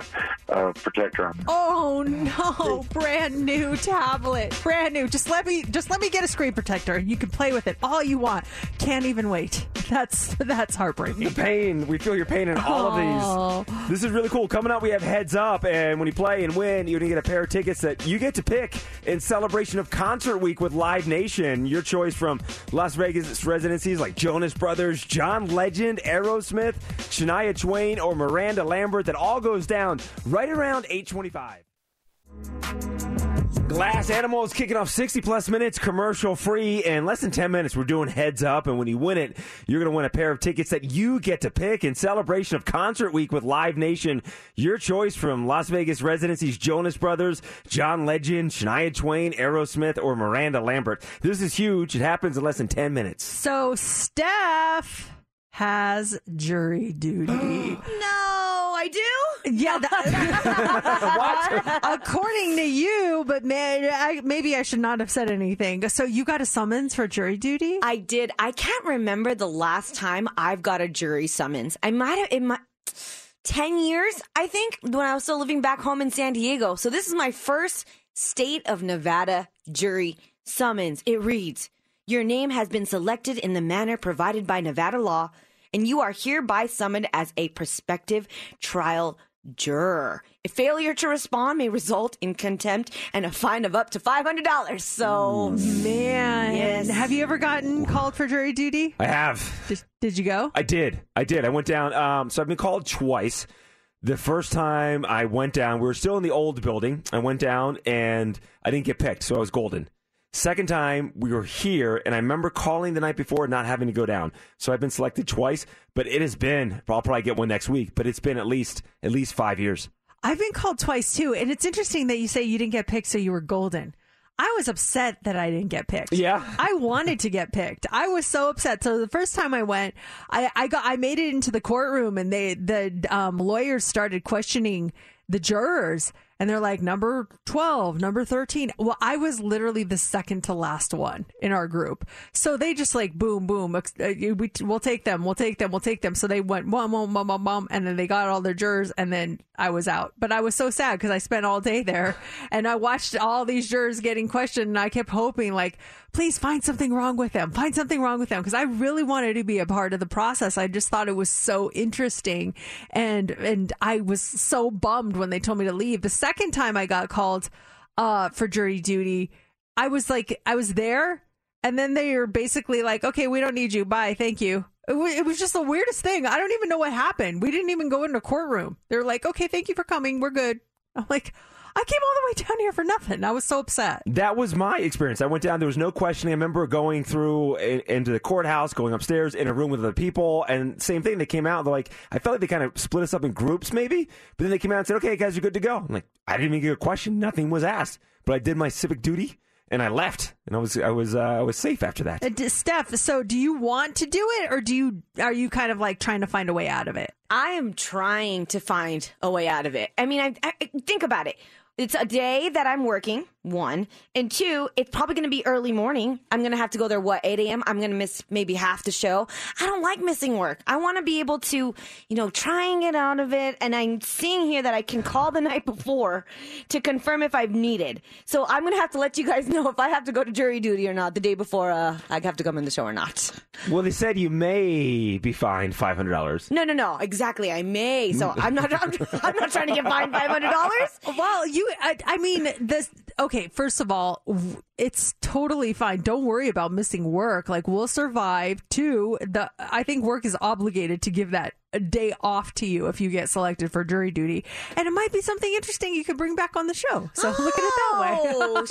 a protector on it. Oh, no. Brand new tablet. Brand new. Just let me get a screen protector. You can play with it all you want. Can't even wait. That's heartbreaking. The pain. We feel your pain in all of these. This is really cool. Coming up, we have Heads Up. And when you play and win, you're going to get a pair of tickets that you get to pick in celebration of Concert Week with Live Nation. Your choice from Las Vegas residencies like Jonas Brothers, John Legend, Aerosmith, Shania Twain, or Miranda Lambert. That all goes down right around 8:25. Glass Animals kicking off 60-plus minutes, commercial-free, and less than 10 minutes, we're doing Heads Up, and when you win it, you're going to win a pair of tickets that you get to pick in celebration of Concert Week with Live Nation. Your choice from Las Vegas residencies, Jonas Brothers, John Legend, Shania Twain, Aerosmith, or Miranda Lambert. This is huge. It happens in less than 10 minutes. So, Steph has jury duty. No, I do? Yeah. What? According to you, but maybe I should not have said anything. So you got a summons for jury duty? I did. I can't remember the last time I've got a jury summons. I might have... 10 years, I think, when I was still living back home in San Diego. So this is my first state of Nevada jury summons. It reads, your name has been selected in the manner provided by Nevada law, and you are hereby summoned as a prospective trial juror. A failure to respond may result in contempt and a fine of up to $500. So, man, yes. Have you ever gotten called for jury duty? I have. Did you go? I did. I went down. So I've been called twice. The first time I went down, we were still in the old building. I went down and I didn't get picked, so I was golden. Second time, we were here, and I remember calling the night before and not having to go down. So I've been selected twice, but it has been, I'll probably get one next week, but it's been at least 5 years. I've been called twice, too, and it's interesting that you say you didn't get picked, so you were golden. I was upset that I didn't get picked. Yeah. I wanted to get picked. I was so upset. So the first time I went, I made it into the courtroom, and the lawyers started questioning the jurors. And they're like, number 12, number 13. Well, I was literally the second to last one in our group. So they just like, boom, boom. We'll take them. So they went, mom. And then they got all their jurors. And then I was out. But I was so sad because I spent all day there. And I watched all these jurors getting questioned. And I kept hoping, like, please find something wrong with them. Because I really wanted to be a part of the process. I just thought it was so interesting. And I was so bummed when they told me to leave. The second time I got called for jury duty, I was there, and then they were basically like, okay, we don't need you. Bye. Thank you. It was just the weirdest thing. I don't even know what happened. We didn't even go into courtroom. They're like, okay, thank you for coming. We're good. I'm like, I came all the way down here for nothing. I was so upset. That was my experience. I went down. There was no questioning. I remember going through into the courthouse, going upstairs in a room with other people. And same thing. They came out. They're like, I felt like they kind of split us up in groups maybe. But then they came out and said, okay, guys, you're good to go. I'm like, I didn't even get a question. Nothing was asked. But I did my civic duty. And I left, and I was safe after that. Steph, so do you want to do it, or are you kind of like trying to find a way out of it? I am trying to find a way out of it. I mean, I think about it. It's a day that I'm working, one, and two, it's probably going to be early morning. I'm going to have to go there, 8 a.m.? I'm going to miss maybe half the show. I don't like missing work. I want to be able to, trying it out of it, and I'm seeing here that I can call the night before to confirm if I've needed. So I'm going to have to let you guys know if I have to go to jury duty or not the day before I have to come in the show or not. Well, they said you may be fined $500. No, exactly. I may. So I'm not trying to get fined $500. Well, I mean, this okay, first of all, it's totally fine. Don't worry about missing work. Like, we'll survive. Two, I think work is obligated to give that a day off to you if you get selected for jury duty. And it might be something interesting you could bring back on the show. So look at it that way.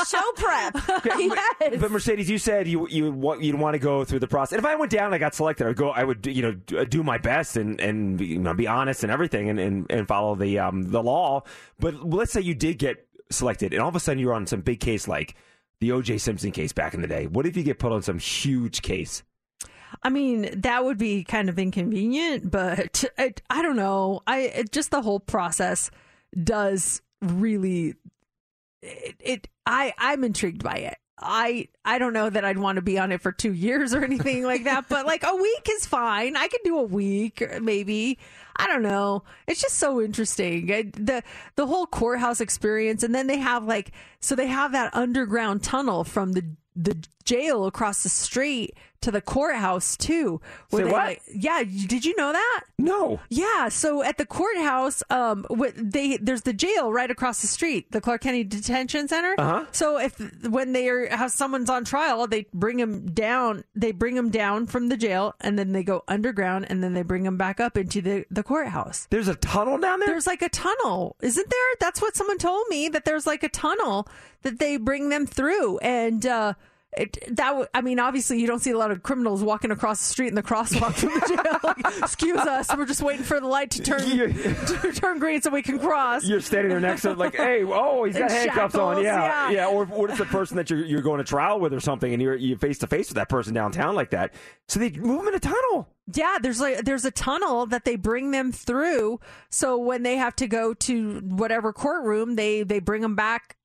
Show prep. Okay, yes. But Mercedes, you said you'd want to go through the process. And if I went down and I got selected, I would do my best and be honest and everything and follow the law. But let's say you did get selected and all of a sudden you're on some big case like the O.J. Simpson case back in the day. What if you get put on some huge case? I mean, that would be kind of inconvenient, but I don't know. Just the whole process does really. I'm intrigued by it. I don't know that I'd want to be on it for 2 years or anything like that, but like a week is fine. I could do a week, maybe. I don't know. It's just so interesting. The whole courthouse experience. And then they have they have that underground tunnel from the jail across the street to the courthouse too. Say what? Did you know that? No. Yeah. So at the courthouse, there's the jail right across the street, the Clark County Detention Center. Uh-huh. So when someone's on trial, they bring them down. They bring them down from the jail, and then they go underground, and then they bring them back up into the courthouse. There's a tunnel down there? There's like a tunnel, isn't there? That's what someone told me, that there's like a tunnel that they bring them through. And obviously you don't see a lot of criminals walking across the street in the crosswalk from the jail. Like, excuse us, we're just waiting for the light to turn green so we can cross. You're standing there next to him, like, hey, oh, he's got handcuffs on, yeah. Or what is the person that you're going to trial with or something, and you're face to face with that person downtown like that? So they move him in a tunnel. Yeah, there's a tunnel that they bring them through. So when they have to go to whatever courtroom, they bring them back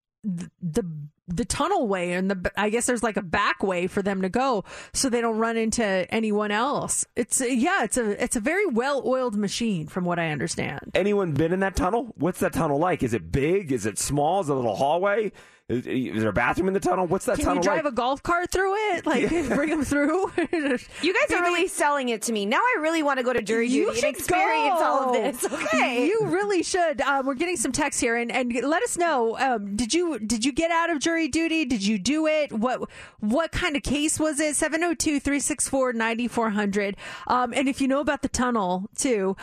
the tunnel way, and I guess there's like a back way for them to go so they don't run into anyone else. It's a very well-oiled machine from what I understand. Anyone been in that tunnel? What's that tunnel like? Is it big? Is it small? Is it a little hallway? Is there a bathroom in the tunnel? What's that tunnel like? Can you drive a golf cart through it? Like, bring them through? You guys are really selling it to me. Now I really want to go to jury duty and experience all of this. Okay. You really should. We're getting some texts here, and let us know, did you get out of jury duty? Did you do it? What kind of case was it? 702-364-9400. And if you know about the tunnel, too,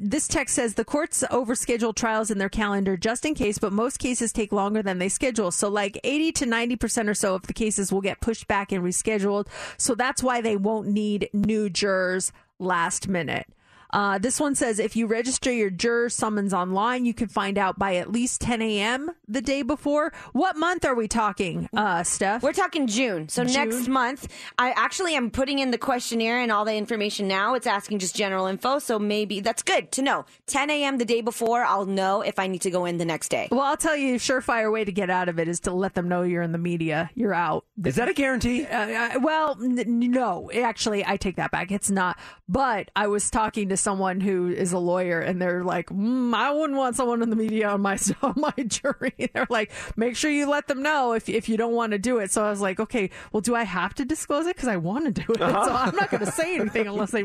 this text says, the courts overschedule trials in their calendar just in case, but most cases take longer than they schedule. So like 80 to 90% or so of the cases will get pushed back and rescheduled. So that's why they won't need new jurors last minute. This one says, if you register your juror summons online, you can find out by at least 10 a.m. the day before. What month are we talking, Steph? We're talking June. So next month, I actually am putting in the questionnaire and all the information now. It's asking just general info. So maybe that's good to know. 10 a.m. the day before, I'll know if I need to go in the next day. Well, I'll tell you, a surefire way to get out of it is to let them know you're in the media. You're out. Is that a guarantee? No. Actually, I take that back. It's not. But I was talking to someone who is a lawyer, and they're like, I wouldn't want someone in the media on my jury. They're like, make sure you let them know if you don't want to do it. So I was like, okay, well, do I have to disclose it? Because I want to do it. Uh-huh. So I'm not going to say anything unless they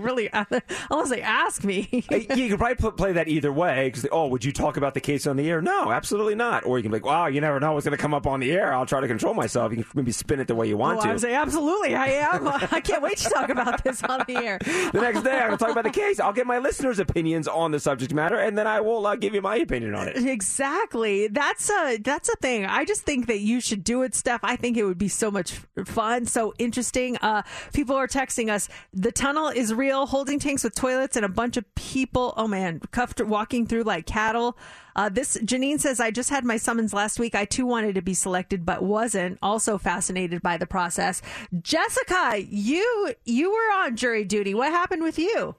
ask me. You could probably play that either way, because would you talk about the case on the air? No, absolutely not. Or you can be like, wow, you never know what's going to come up on the air. I'll try to control myself. You can maybe spin it the way you want to. I would say, absolutely, I am. I can't wait to talk about this on the air. The next day, I'm going to talk about the case. I'll get my listeners' opinions on the subject matter, and then I will give you my opinion on it. Exactly. That's a thing. I just think that you should do it, Steph. I think it would be so much fun, so interesting. People are texting us. The tunnel is real. Holding tanks with toilets and a bunch of people. Oh, man. Cuffed walking through like cattle. This Janine says, I just had my summons last week. I too wanted to be selected, but wasn't. Also fascinated by the process. Jessica, you were on jury duty. What happened with you?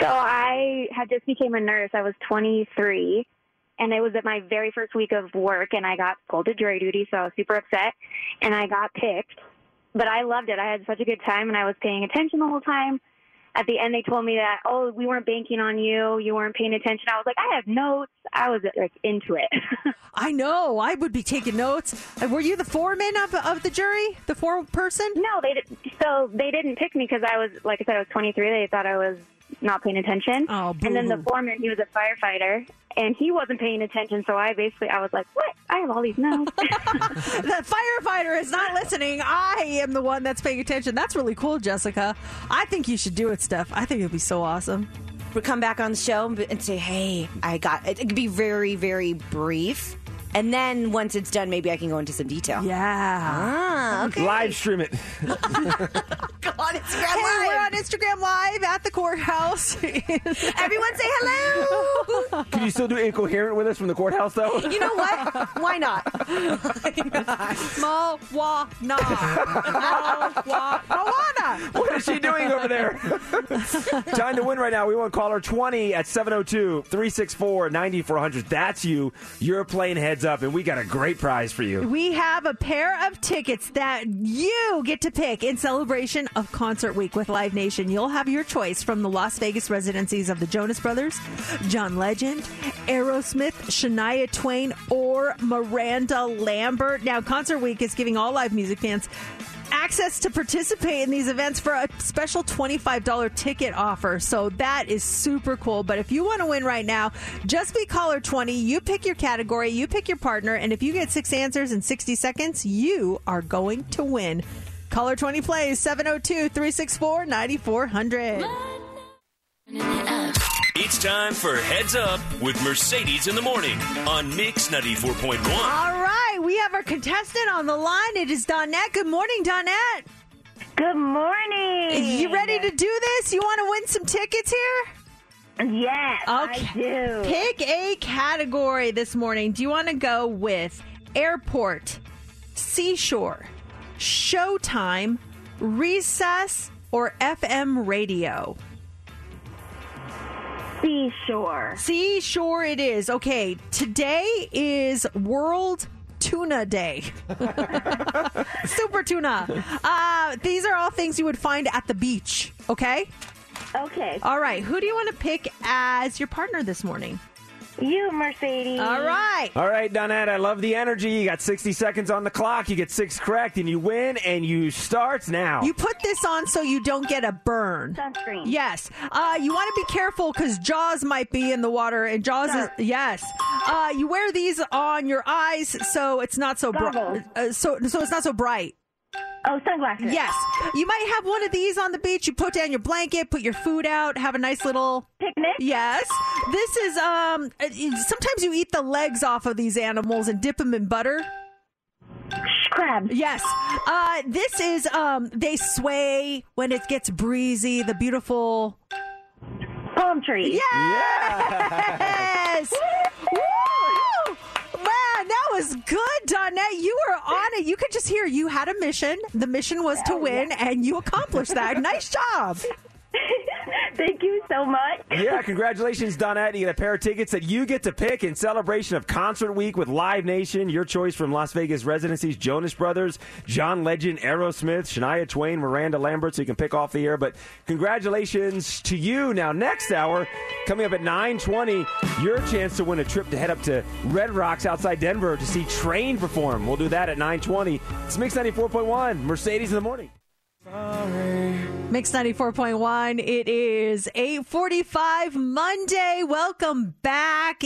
So I had just became a nurse. I was 23, and it was at my very first week of work, and I got called to jury duty, so I was super upset, and I got picked. But I loved it. I had such a good time, and I was paying attention the whole time. At the end, they told me that, we weren't banking on you. You weren't paying attention. I was like, I have notes. I was into it. I know. I would be taking notes. Were you the foreman of the jury? The foreperson? No, they didn't pick me because I was, like I said, I was 23. They thought I was not paying attention. Oh, and then the foreman, he was a firefighter, and he wasn't paying attention. So I was like, what? I have all these notes. The firefighter is not listening. I am the one that's paying attention. That's really cool, Jessica. I think you should do it, Steph. I think it would be so awesome. We'll come back on the show and say, hey, I got it. It could be very, very brief. And then once it's done, maybe I can go into some detail. Yeah. Ah, okay. Live stream it. Go on Instagram Live. We're on Instagram Live at the courthouse. Everyone say hello. Can you still do incoherent with us from the courthouse, though? You know what? Why not? Moana. Moana. What is she doing over there? Time to win right now. We want caller 20 at 702-364-9400. That's you. You're playing heads up, and we got a great prize for you. We have a pair of tickets that you get to pick in celebration of Concert Week with Live Nation. You'll have your choice from the Las Vegas residencies of the Jonas Brothers, John Legend, Aerosmith, Shania Twain, or Miranda Lambert. Now, Concert Week is giving all live music fans access to participate in these events for a special $25 ticket offer. So that is super cool. But if you want to win right now, just be caller 20. You pick your category, you pick your partner, and if you get 6 answers in 60 seconds, you are going to win. Caller 20 plays 702-364-9400. It's time for Heads Up with Mercedes in the Morning on Mix 94.1. All right, we have our contestant on the line. It is Donette. Good morning, Donette. Good morning. You ready to do this? You want to win some tickets here? Yes, okay. I do. Pick a category this morning. Do you want to go with airport, seashore, showtime, recess, or FM radio? Seashore. Seashore it is. Okay, today is World Tuna Day. Super tuna. These are all things you would find at the beach, okay? Okay. All right, who do you want to pick as your partner this morning? You, Mercedes. All right. All right, Donette, I love the energy. You got 60 seconds on the clock. You get 6 correct, and you win, and you start now. You put this on so you don't get a burn. Sunscreen. Yes. You want to be careful because Jaws might be in the water, and Jaws is... Yes. You wear these on your eyes so it's not so bright. So it's not so bright. Oh, sunglasses. Yes. You might have one of these on the beach. You put down your blanket, put your food out, have a nice little... Picnic? Yes. This is, sometimes you eat the legs off of these animals and dip them in butter. Crab. Yes. This is, they sway when it gets breezy, the beautiful... Palm tree. Yes! Woo! That was good, Donette. You were on it. You could just hear you had a mission. The mission was to win, and you accomplished that. Nice job. Thank you so much. Yeah, congratulations, Donette. You get a pair of tickets that you get to pick in celebration of Concert Week with Live Nation. Your choice from Las Vegas residencies, Jonas Brothers, John Legend, Aerosmith, Shania Twain, Miranda Lambert, so you can pick off the air. But congratulations to you. Now, next hour, coming up at 9:20, your chance to win a trip to head up to Red Rocks outside Denver to see Train perform. We'll do that at 9:20. It's Mix 94.1, Mercedes in the Morning. Mix 94.1. It is 8:45 Monday. Welcome back.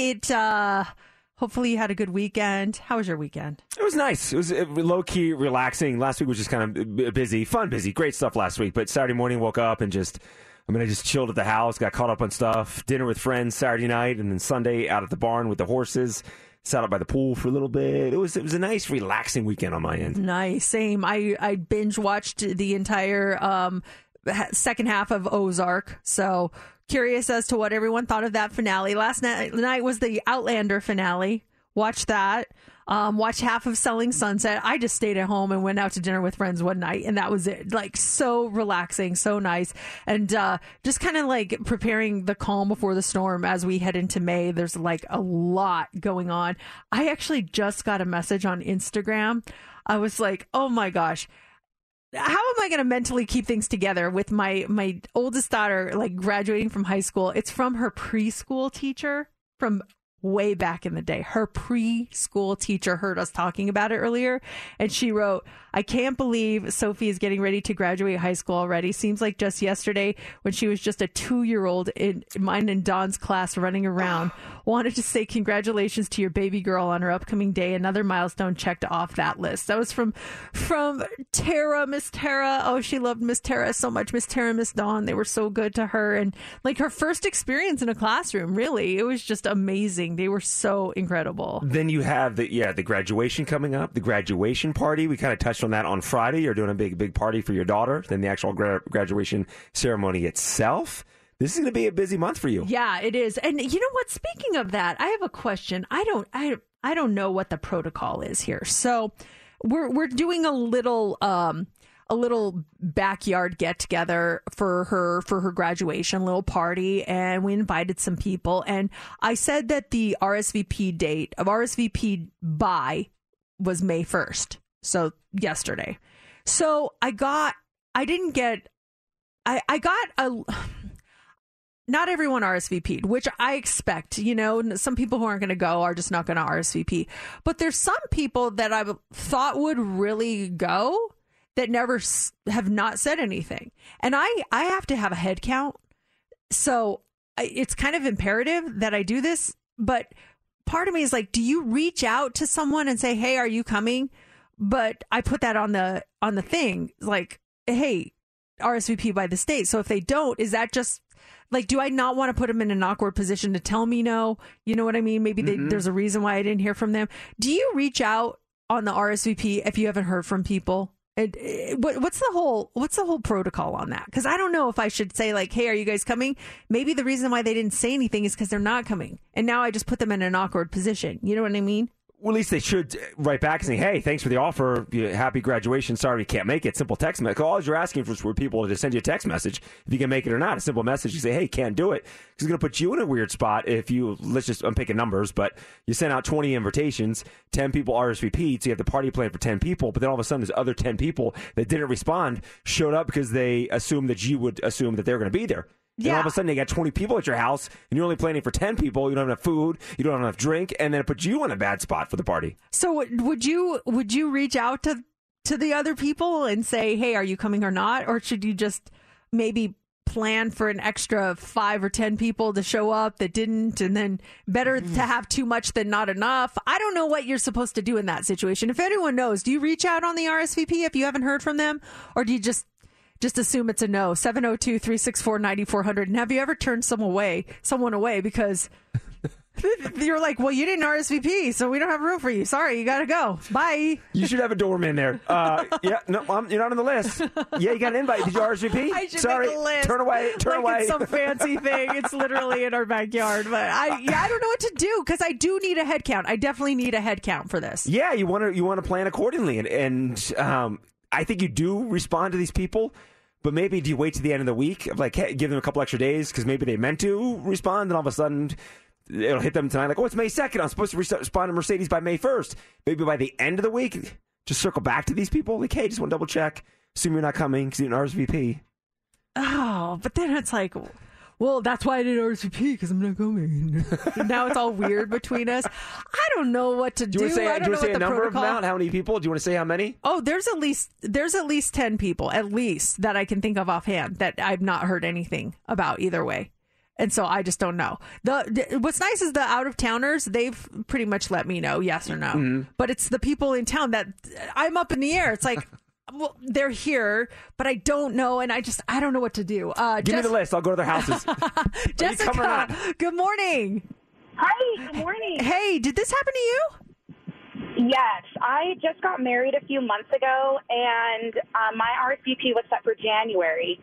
Hopefully you had a good weekend. How was your weekend? It was nice. It was low-key relaxing. Last week was just kind of busy. Great stuff last week. But Saturday morning, woke up and I just chilled at the house, got caught up on stuff, dinner with friends Saturday night, and then Sunday out at the barn with the horses. Sat up by the pool for a little bit. It was a nice, relaxing weekend on my end. Nice. Same. I binge-watched the entire second half of Ozark. So curious as to what everyone thought of that finale. Last night was the Outlander finale. Watch that. Watch half of Selling Sunset. I just stayed at home and went out to dinner with friends one night, and that was it. Like, so relaxing, so nice. And just kind of like preparing the calm before the storm as we head into May. There's like a lot going on. I actually just got a message on Instagram. I was like, oh my gosh. How am I going to mentally keep things together with my oldest daughter, like, graduating from high school? It's from her preschool teacher from way back in the day. Her preschool teacher heard us talking about it earlier, and she wrote, I can't believe Sophie is getting ready to graduate high school already. Seems like just yesterday when she was just a 2-year-old in mine and Dawn's class running around. Wanted to say congratulations to your baby girl on her upcoming day. Another milestone checked off that list. That was from Tara, Miss Tara. Oh, she loved Miss Tara so much. Miss Tara, Miss Dawn, they were so good to her. And like her first experience in a classroom, really, it was just amazing. They were so incredible. Then you have the graduation coming up, the graduation party. We kind of touched on that on Friday. You're doing a big party for your daughter. Then the actual graduation ceremony itself. This is going to be a busy month for you. Yeah, it is. And you know what? Speaking of that, I have a question. I don't know what the protocol is here. So we're doing a little backyard get together for her graduation, little party, and we invited some people. And I said that the RSVP date of RSVP by was May 1st. So yesterday. So not everyone RSVP'd, which I expect, you know, some people who aren't going to go are just not going to RSVP, but there's some people that I thought would really go that never have not said anything. And I have to have a head count. So it's kind of imperative that I do this. But part of me is like, do you reach out to someone and say, hey, are you coming? But I put that on the thing like, hey, RSVP by this date. So if they don't, is that just like, do I not want to put them in an awkward position to tell me no? You know what I mean? Maybe there's a reason why I didn't hear from them. Do you reach out on the RSVP if you haven't heard from people? What's the whole protocol on that? Because I don't know if I should say like, hey, are you guys coming? Maybe the reason why they didn't say anything is because they're not coming. And now I just put them in an awkward position. You know what I mean? Well, at least they should write back and say, hey, thanks for the offer. Happy graduation. Sorry we can't make it. Simple text message. All you're asking for people to send you a text message if you can make it or not. A simple message. You say, hey, can't do it. It's going to put you in a weird spot if you, I'm picking numbers, but you send out 20 invitations, 10 people RSVP'd, so you have the party plan for 10 people, but then all of a sudden there's other 10 people that didn't respond, showed up because they assumed that you would assume that they're going to be there. Yeah. And all of a sudden, you got 20 people at your house, and you're only planning for 10 people. You don't have enough food. You don't have enough drink, and then it puts you in a bad spot for the party. So would you reach out to the other people and say, hey, are you coming or not? Or should you just maybe plan for an extra 5 or 10 people to show up that didn't, and then better to have too much than not enough? I don't know what you're supposed to do in that situation. If anyone knows, do you reach out on the RSVP if you haven't heard from them, or do you just assume it's a no? 702-364-9400. And have you ever turned someone away because you're like, well, you didn't RSVP, so we don't have room for you. Sorry, you got to go. Bye. You should have a doorman there. Yeah, no, you're not on the list. Yeah, you got an invite. Did you RSVP? I should Sorry. Make a list. Turn away. It's some fancy thing. It's literally in our backyard. But I don't know what to do because I do need a head count. I definitely need a head count for this. Yeah, you want to plan accordingly. And I think you do respond to these people, but maybe do you wait to the end of the week of like, hey, give them a couple extra days because maybe they meant to respond, and all of a sudden it'll hit them tonight like, oh, it's May 2nd. I'm supposed to respond to Mercedes by May 1st. Maybe by the end of the week, just circle back to these people. Like, hey, just want to double check. Assume you're not coming because you didn't RSVP. Oh, but then it's like... well, that's why I did RSVP, because I'm not coming. Now it's all weird between us. I don't know what to do. Do you want to say a number of them out? How many people? Do you want to say how many? Oh, there's at least 10 people, at least, that I can think of offhand that I've not heard anything about either way. And so I just don't know. What's nice is the out-of-towners, they've pretty much let me know yes or no. Mm-hmm. But it's the people in town that I'm up in the air. It's like... well, they're here, but I don't know, and I don't know what to do. Give me the list. I'll go to their houses. Jessica, good morning. Hi, good morning. Hey, did this happen to you? Yes. I just got married a few months ago, and my RSVP was set for January.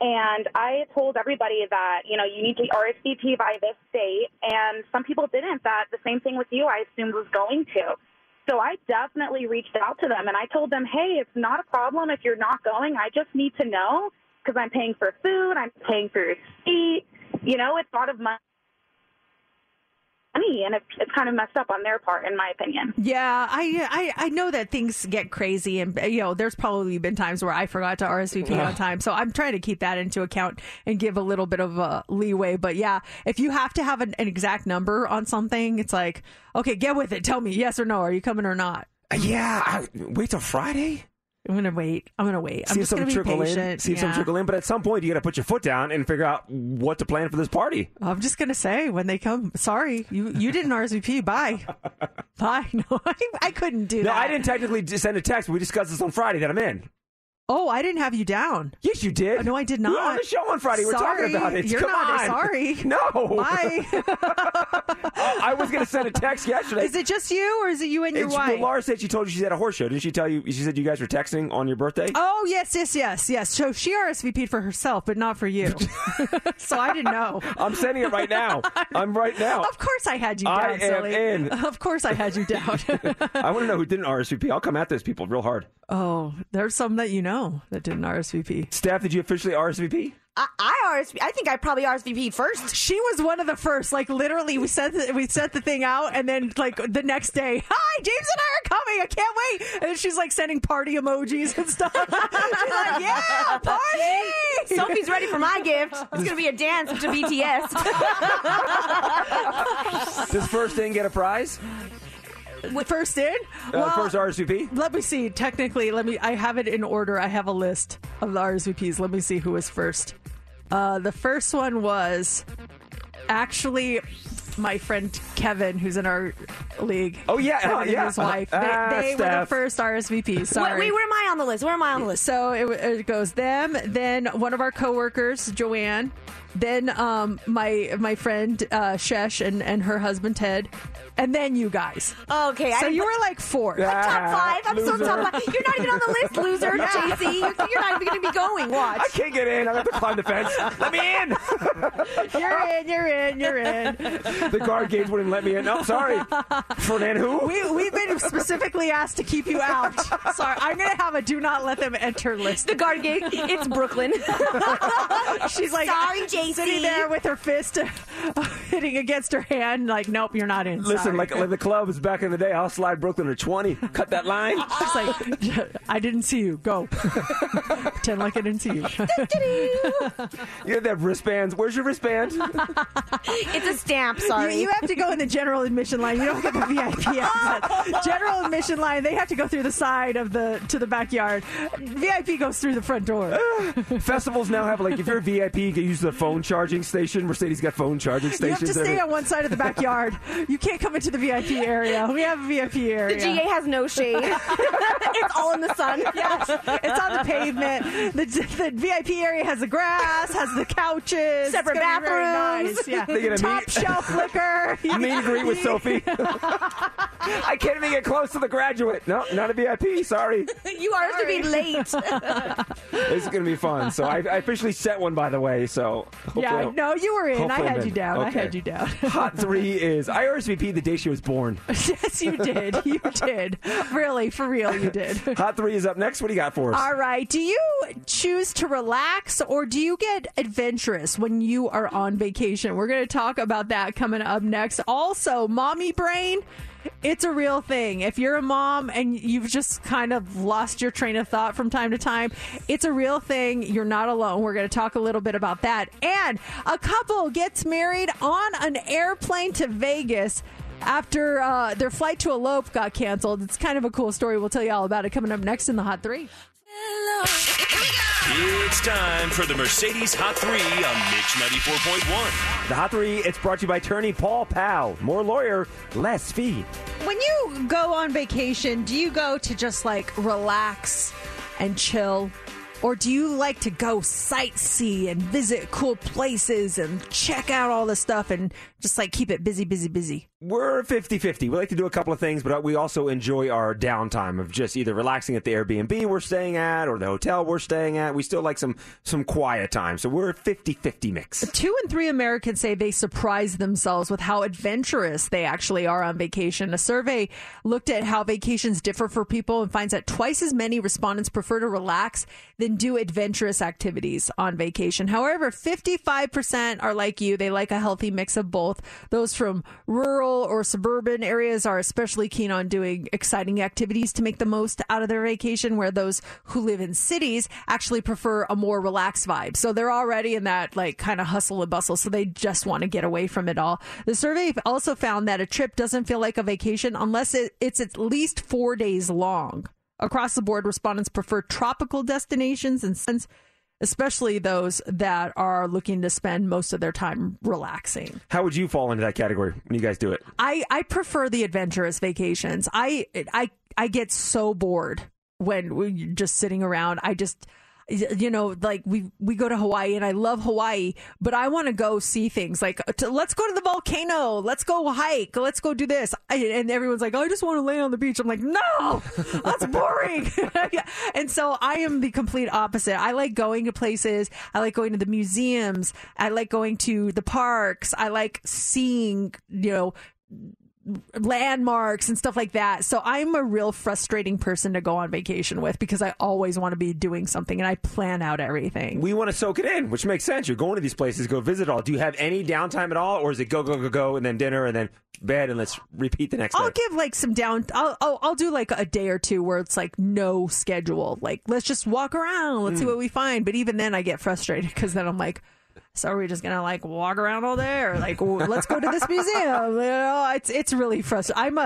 And I told everybody that, you know, you need to RSVP by this date, and some people didn't. That the same thing with you, I assumed, was going to. So I definitely reached out to them, and I told them, hey, it's not a problem if you're not going. I just need to know because I'm paying for food. I'm paying for your seat. You know, it's a lot of money me, and it's kind of messed up on their part, in my opinion. Yeah, I know that things get crazy, and you know, there's probably been times where I forgot to RSVP on time, so I'm trying to keep that into account and give a little bit of leeway. But yeah, if you have to have an exact number on something, it's like, okay, get with it. Tell me yes or no. Are you coming or not? Yeah, wait till Friday. I'm going to wait. I'm just going to be patient. See if some trickle in. But at some point, you got to put your foot down and figure out what to plan for this party. I'm just going to say when they come, sorry, you didn't RSVP. Bye. Bye. No, I couldn't do that. No, I didn't technically send a text. We discussed this on Friday that I'm in. Oh, I didn't have you down. Yes, you did. No, I did not. We were on the show on Friday. We're talking about it. You're Come on. No. Bye. I was going to send a text yesterday. Is it just you or is it you and your wife? Well, Laura said she told you she's at a horse show. Didn't she tell you? She said you guys were texting on your birthday? Oh, yes. So she RSVP'd for herself, but not for you. So I didn't know. I'm sending it right now. Of course I had you down, silly. Of course I had you down. I want to know who didn't RSVP. I'll come at those people real hard. Oh, there's some that you know. No, that didn't RSVP. Steph, did you officially RSVP? I think I probably RSVP'd first. She was one of the first. Like, literally, we sent the thing out, and then, like, the next day, hi, James and I are coming. I can't wait. And she's, like, sending party emojis and stuff. She's like, yeah, party. Sophie's ready for my gift. It's going to be a dance to BTS. Does first in get a prize? First in? Well, first RSVP? Let me see. Technically, I have it in order. I have a list of the RSVPs. Let me see who was first. The first one was actually my friend Kevin, who's in our league. Oh, yeah. Kevin and his wife. They were the first RSVPs. Sorry. Wait, where am I on the list? So it goes them, then one of our coworkers, Joanne, then my friend Shesh and her husband Ted, and then you guys. Okay. So you were like fourth. I'm top five. I'm loser. So top five. You're not even on the list, loser, JC. You're not even going to be going. Watch. I can't get in. I have to climb the fence. Let me in. You're in. The guard gates wouldn't let me in. Oh, sorry. Fernand, who? We've been specifically asked to keep you out. Sorry. I'm going to have a do not let them enter list. The guard gate. It's Brooklyn. She's like, sorry, JC. Sitting there with her fist hitting against her hand. Like, nope, you're not in. Listen, like the clubs back in the day, I'll slide Brooklyn to 20. Cut that line. She's like, I didn't see you. Go. Pretend like I didn't see you. You have that wristbands. Where's your wristband? It's a stamp, sorry. You have to go in the general admission line. You don't get the VIP access. General admission line, they have to go through the side to the backyard. VIP goes through the front door. Festivals now have, like, if you're a VIP, you can use the phone charging station. Mercedes got phone charging stations. You have to stay on one side of the backyard. You can't come into the VIP area. We have a VIP area. The GA has no shade. It's all in the sun. Yes. It's on the pavement. The VIP area has the grass, has the couches. Separate bathrooms. Nice. Yeah. Top shelf liquor. Meet and greet with Sophie. I can't even get close to the graduate. No, not a VIP. Sorry. You are to be late. This is going to be fun. So I officially set one, by the way. So you were in. I had you down. Hot three is I RSVP'd the day she was born. Yes, you did. You did. Really, for real, you did. Hot three is up next. What do you got for us? All right. Do you choose to relax or do you get adventurous when you are on vacation? We're going to talk about that coming up next. Also, mommy brain. It's a real thing. If you're a mom and you've just kind of lost your train of thought from time to time, it's a real thing. You're not alone. We're going to talk a little bit about that. And a couple gets married on an airplane to Vegas after their flight to elope got canceled. It's kind of a cool story. We'll tell you all about it coming up next in the Hot 3. It's time for the Mercedes Hot 3 on Mix 94.1. The Hot 3, it's brought to you by attorney Paul Powell. More lawyer, less fee. When you go on vacation, do you go to just like relax and chill? Or do you like to go sightsee and visit cool places and check out all this stuff and just like keep it busy? We're 50-50. We like to do a couple of things, but we also enjoy our downtime of just either relaxing at the Airbnb we're staying at or the hotel we're staying at. We still like some quiet time. So we're a 50-50 mix. 2 in 3 Americans say they surprise themselves with how adventurous they actually are on vacation. A survey looked at how vacations differ for people and finds that twice as many respondents prefer to relax than do adventurous activities on vacation. However, 55% are like you. They like a healthy mix of both. Mouth. Those from rural or suburban areas are especially keen on doing exciting activities to make the most out of their vacation, where those who live in cities actually prefer a more relaxed vibe. So they're already in that like kind of hustle and bustle, so they just want to get away from it all. The survey also found that a trip doesn't feel like a vacation unless it's at least 4 days long. Across the board, respondents prefer tropical destinations and sense, especially those that are looking to spend most of their time relaxing. How would you fall into that category when you guys do it? I prefer the adventurous vacations. I get so bored when we're just sitting around. I just... you know, like we go to Hawaii and I love Hawaii, but I want to go see things like let's go to the volcano. Let's go hike. Let's go do this. And everyone's like, oh, I just want to lay on the beach. I'm like, no, that's boring. And so I am the complete opposite. I like going to places. I like going to the museums. I like going to the parks. I like seeing, you know, landmarks and stuff like that. So I'm a real frustrating person to go on vacation with because I always want to be doing something and I plan out everything. We want to soak it in, which makes sense. You're going to these places, go visit all. Do you have any downtime at all, or is it go, go, go, go, and then dinner and then bed and let's repeat the next day? I'll give like some down. I'll do like a day or two where it's like no schedule. Like let's just walk around. Let's see what we find. But even then I get frustrated because then I'm like, so are we just going to like walk around all day, or like let's go to this museum? You know, it's really frustrating.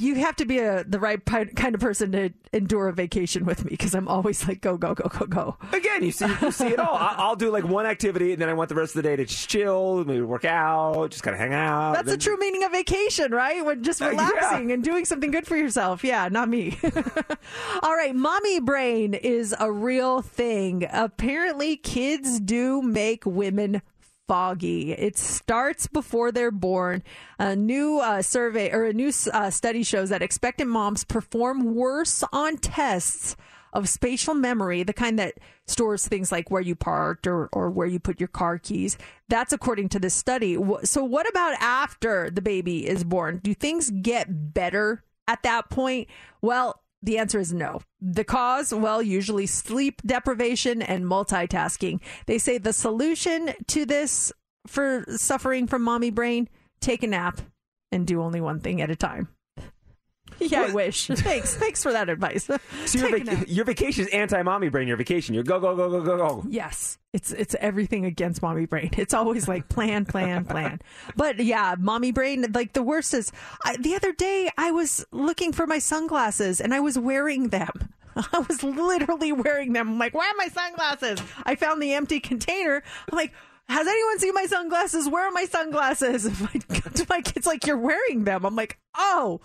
You have to be the right kind of person to endure a vacation with me because I'm always like go, go, go, go, go. Again, you see it all. I'll do like one activity and then I want the rest of the day to chill, maybe work out, just kind of hang out. That's the true meaning of vacation, right? When just relaxing and doing something good for yourself. Yeah, not me. All right, mommy brain is a real thing. Apparently, kids do make women foggy. It starts before they're born. A new study shows that expectant moms perform worse on tests of spatial memory, the kind that stores things like where you parked or where you put your car keys. That's according to this study. So what about after the baby is born? Do things get better at that point? Well, the answer is no. The cause? Well, usually sleep deprivation and multitasking. They say the solution to this for suffering from mommy brain, take a nap and do only one thing at a time. Yeah, I wish. Thanks for that advice. So your vacation is anti-mommy brain. Your vacation, you're go, go, go, go, go, go. Yes, it's everything against mommy brain. It's always like plan, plan, plan. But yeah, mommy brain. Like the worst is the other day I was looking for my sunglasses and I was wearing them. I was literally wearing them. I'm like, where are my sunglasses? I found the empty container. I'm like, has anyone seen my sunglasses? Where are my sunglasses? My kid's like, you're wearing them. I'm like, oh.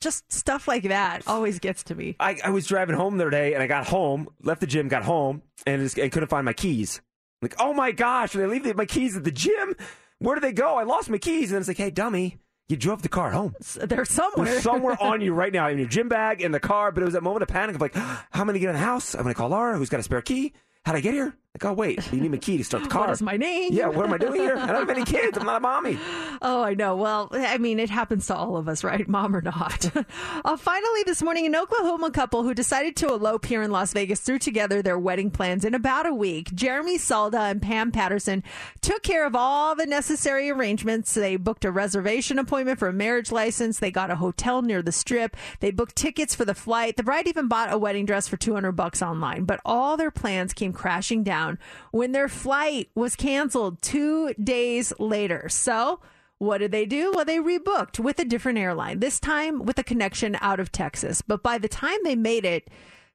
Just stuff like that always gets to me. I was driving home the other day, and I got home, left the gym, got home, and couldn't find my keys. I'm like, oh my gosh, did I leave my keys at the gym? Where do they go? I lost my keys. And it's like, hey, dummy, you drove the car home. They're somewhere. They're somewhere on you right now, in your gym bag, in the car. But it was that moment of panic of like, how am I going to get in the house? I'm going to call Laura, who's got a spare key. How'd I get here? Like, oh, wait, you need my key to start the car. What is my name? Yeah, what am I doing here? I don't have any kids. I'm not a mommy. Oh, I know. Well, I mean, it happens to all of us, right? Mom or not. Finally, this morning, an Oklahoma couple who decided to elope here in Las Vegas threw together their wedding plans in about a week. Jeremy Salda and Pam Patterson took care of all the necessary arrangements. They booked a reservation appointment for a marriage license. They got a hotel near the Strip. They booked tickets for the flight. The bride even bought a wedding dress for $200 online. But all their plans came crashing down when their flight was canceled 2 days later. So what did they do? Well, they rebooked with a different airline, this time with a connection out of Texas. But by the time they made it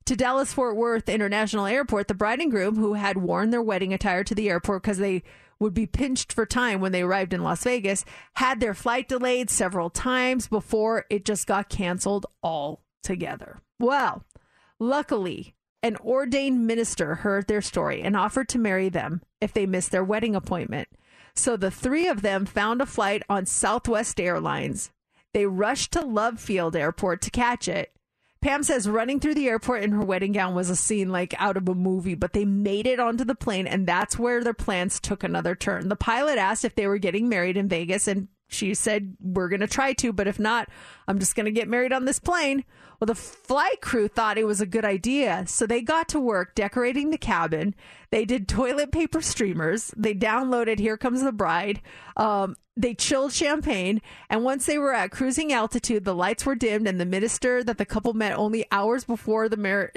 to Dallas Fort Worth International Airport, the bride and groom, who had worn their wedding attire to the airport because they would be pinched for time when they arrived in Las Vegas, had their flight delayed several times before it just got canceled all together. Well, luckily, an ordained minister heard their story and offered to marry them if they missed their wedding appointment. So the three of them found a flight on Southwest Airlines. They rushed to Love Field Airport to catch it. Pam says running through the airport in her wedding gown was a scene like out of a movie, but they made it onto the plane, and that's where their plans took another turn. The pilot asked if they were getting married in Vegas, and She said, we're going to try to, but if not, I'm just going to get married on this plane. Well, the flight crew thought it was a good idea, so they got to work decorating the cabin. They did toilet paper streamers. They downloaded Here Comes the Bride. They chilled champagne, and once they were at cruising altitude, the lights were dimmed, and the minister that the couple met only hours before the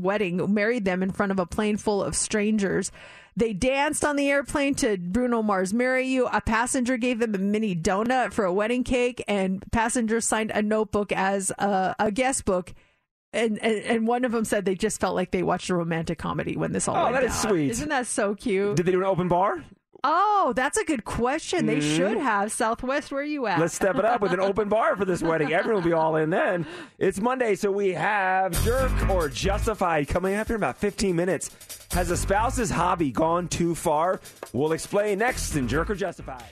wedding married them in front of a plane full of strangers. They danced on the airplane to Bruno Mars' Marry You. A passenger gave them a mini donut for a wedding cake, and passengers signed a notebook as a guest book. And one of them said they just felt like they watched a romantic comedy when this all went down. Oh, that is sweet. Isn't that so cute? Did they do an open bar? Oh, that's a good question. They should have. Southwest, where are you at? Let's step it up with an open bar for this wedding. Everyone will be all in then. It's Monday, so we have Jerk or Justified coming up here in about 15 minutes. Has a spouse's hobby gone too far? We'll explain next in Jerk or Justified.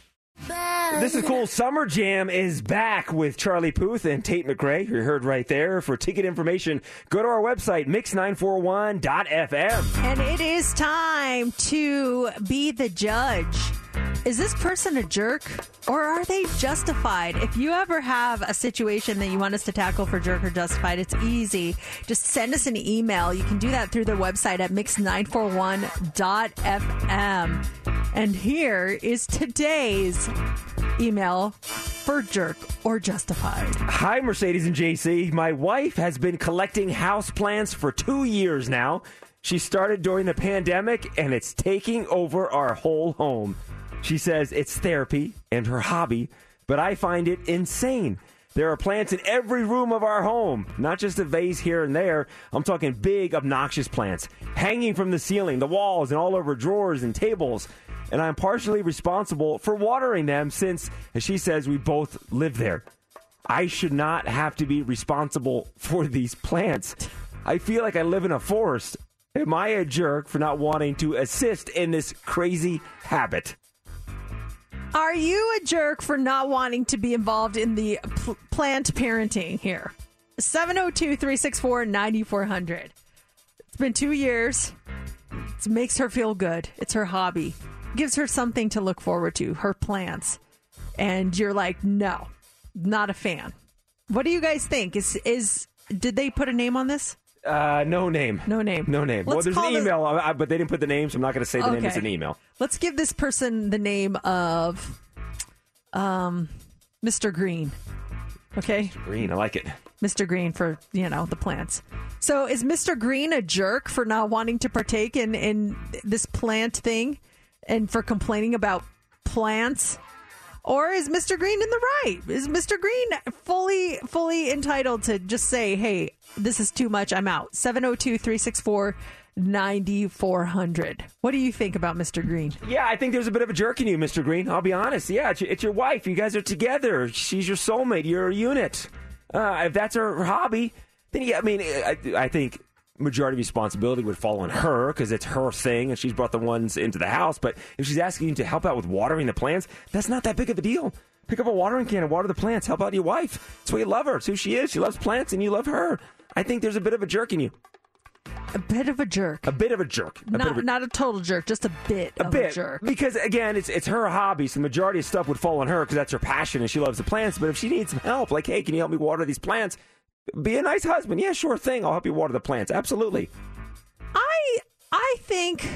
This is cool. Summer Jam is back with Charlie Puth and Tate McRae. You heard right there. For ticket information, go to our website, mix941.fm. And it is time to be the judge. Is this person a jerk or are they justified? If you ever have a situation that you want us to tackle for Jerk or Justified, it's easy. Just send us an email. You can do that through the website at mix941.fm. And here is today's email for Jerk or Justified. Hi, Mercedes and JC. My wife has been collecting houseplants for 2 years now. She started during the pandemic, and it's taking over our whole home. She says it's therapy and her hobby, but I find it insane. There are plants in every room of our home, not just a vase here and there. I'm talking big, obnoxious plants hanging from the ceiling, the walls, and all over drawers and tables. And I'm partially responsible for watering them since, as she says, we both live there. I should not have to be responsible for these plants. I feel like I live in a forest. Am I a jerk for not wanting to assist in this crazy habit? Are you a jerk for not wanting to be involved in the plant parenting here? 702-364-9400. It's been 2 years. It makes her feel good. It's her hobby. Gives her something to look forward to, her plants. And you're like, no, not a fan. What do you guys think? Did they put a name on this? No name. Well, there's an email, but they didn't put the name, so I'm not going to say the name. It's an email. Let's give this person the name of Mr. Green. Okay? Mr. Green, I like it. Mr. Green for, the plants. So is Mr. Green a jerk for not wanting to partake in this plant thing and for complaining about plants? Or is Mr. Green in the right? Is Mr. Green fully entitled to just say, hey, this is too much, I'm out? 702-364-9400. What do you think about Mr. Green? Yeah, I think there's a bit of a jerk in you, Mr. Green. I'll be honest. Yeah, it's your wife. You guys are together. She's your soulmate. You're a unit. If that's her hobby, then yeah, I mean, I think majority of responsibility would fall on her because it's her thing and she's brought the ones into the house. But if she's asking you to help out with watering the plants, that's not that big of a deal. Pick up a watering can and water the plants. Help out your wife. That's why you love her. It's who she is. She loves plants and you love her. I think there's a bit of a jerk in you. A bit of a jerk. A bit of a jerk. Not a total jerk, just a bit of a jerk. Because, again, it's her hobby, so the majority of stuff would fall on her because that's her passion and she loves the plants. But if she needs some help, like, hey, can you help me water these plants? Be a nice husband. Yeah, sure thing. I'll help you water the plants. Absolutely. I think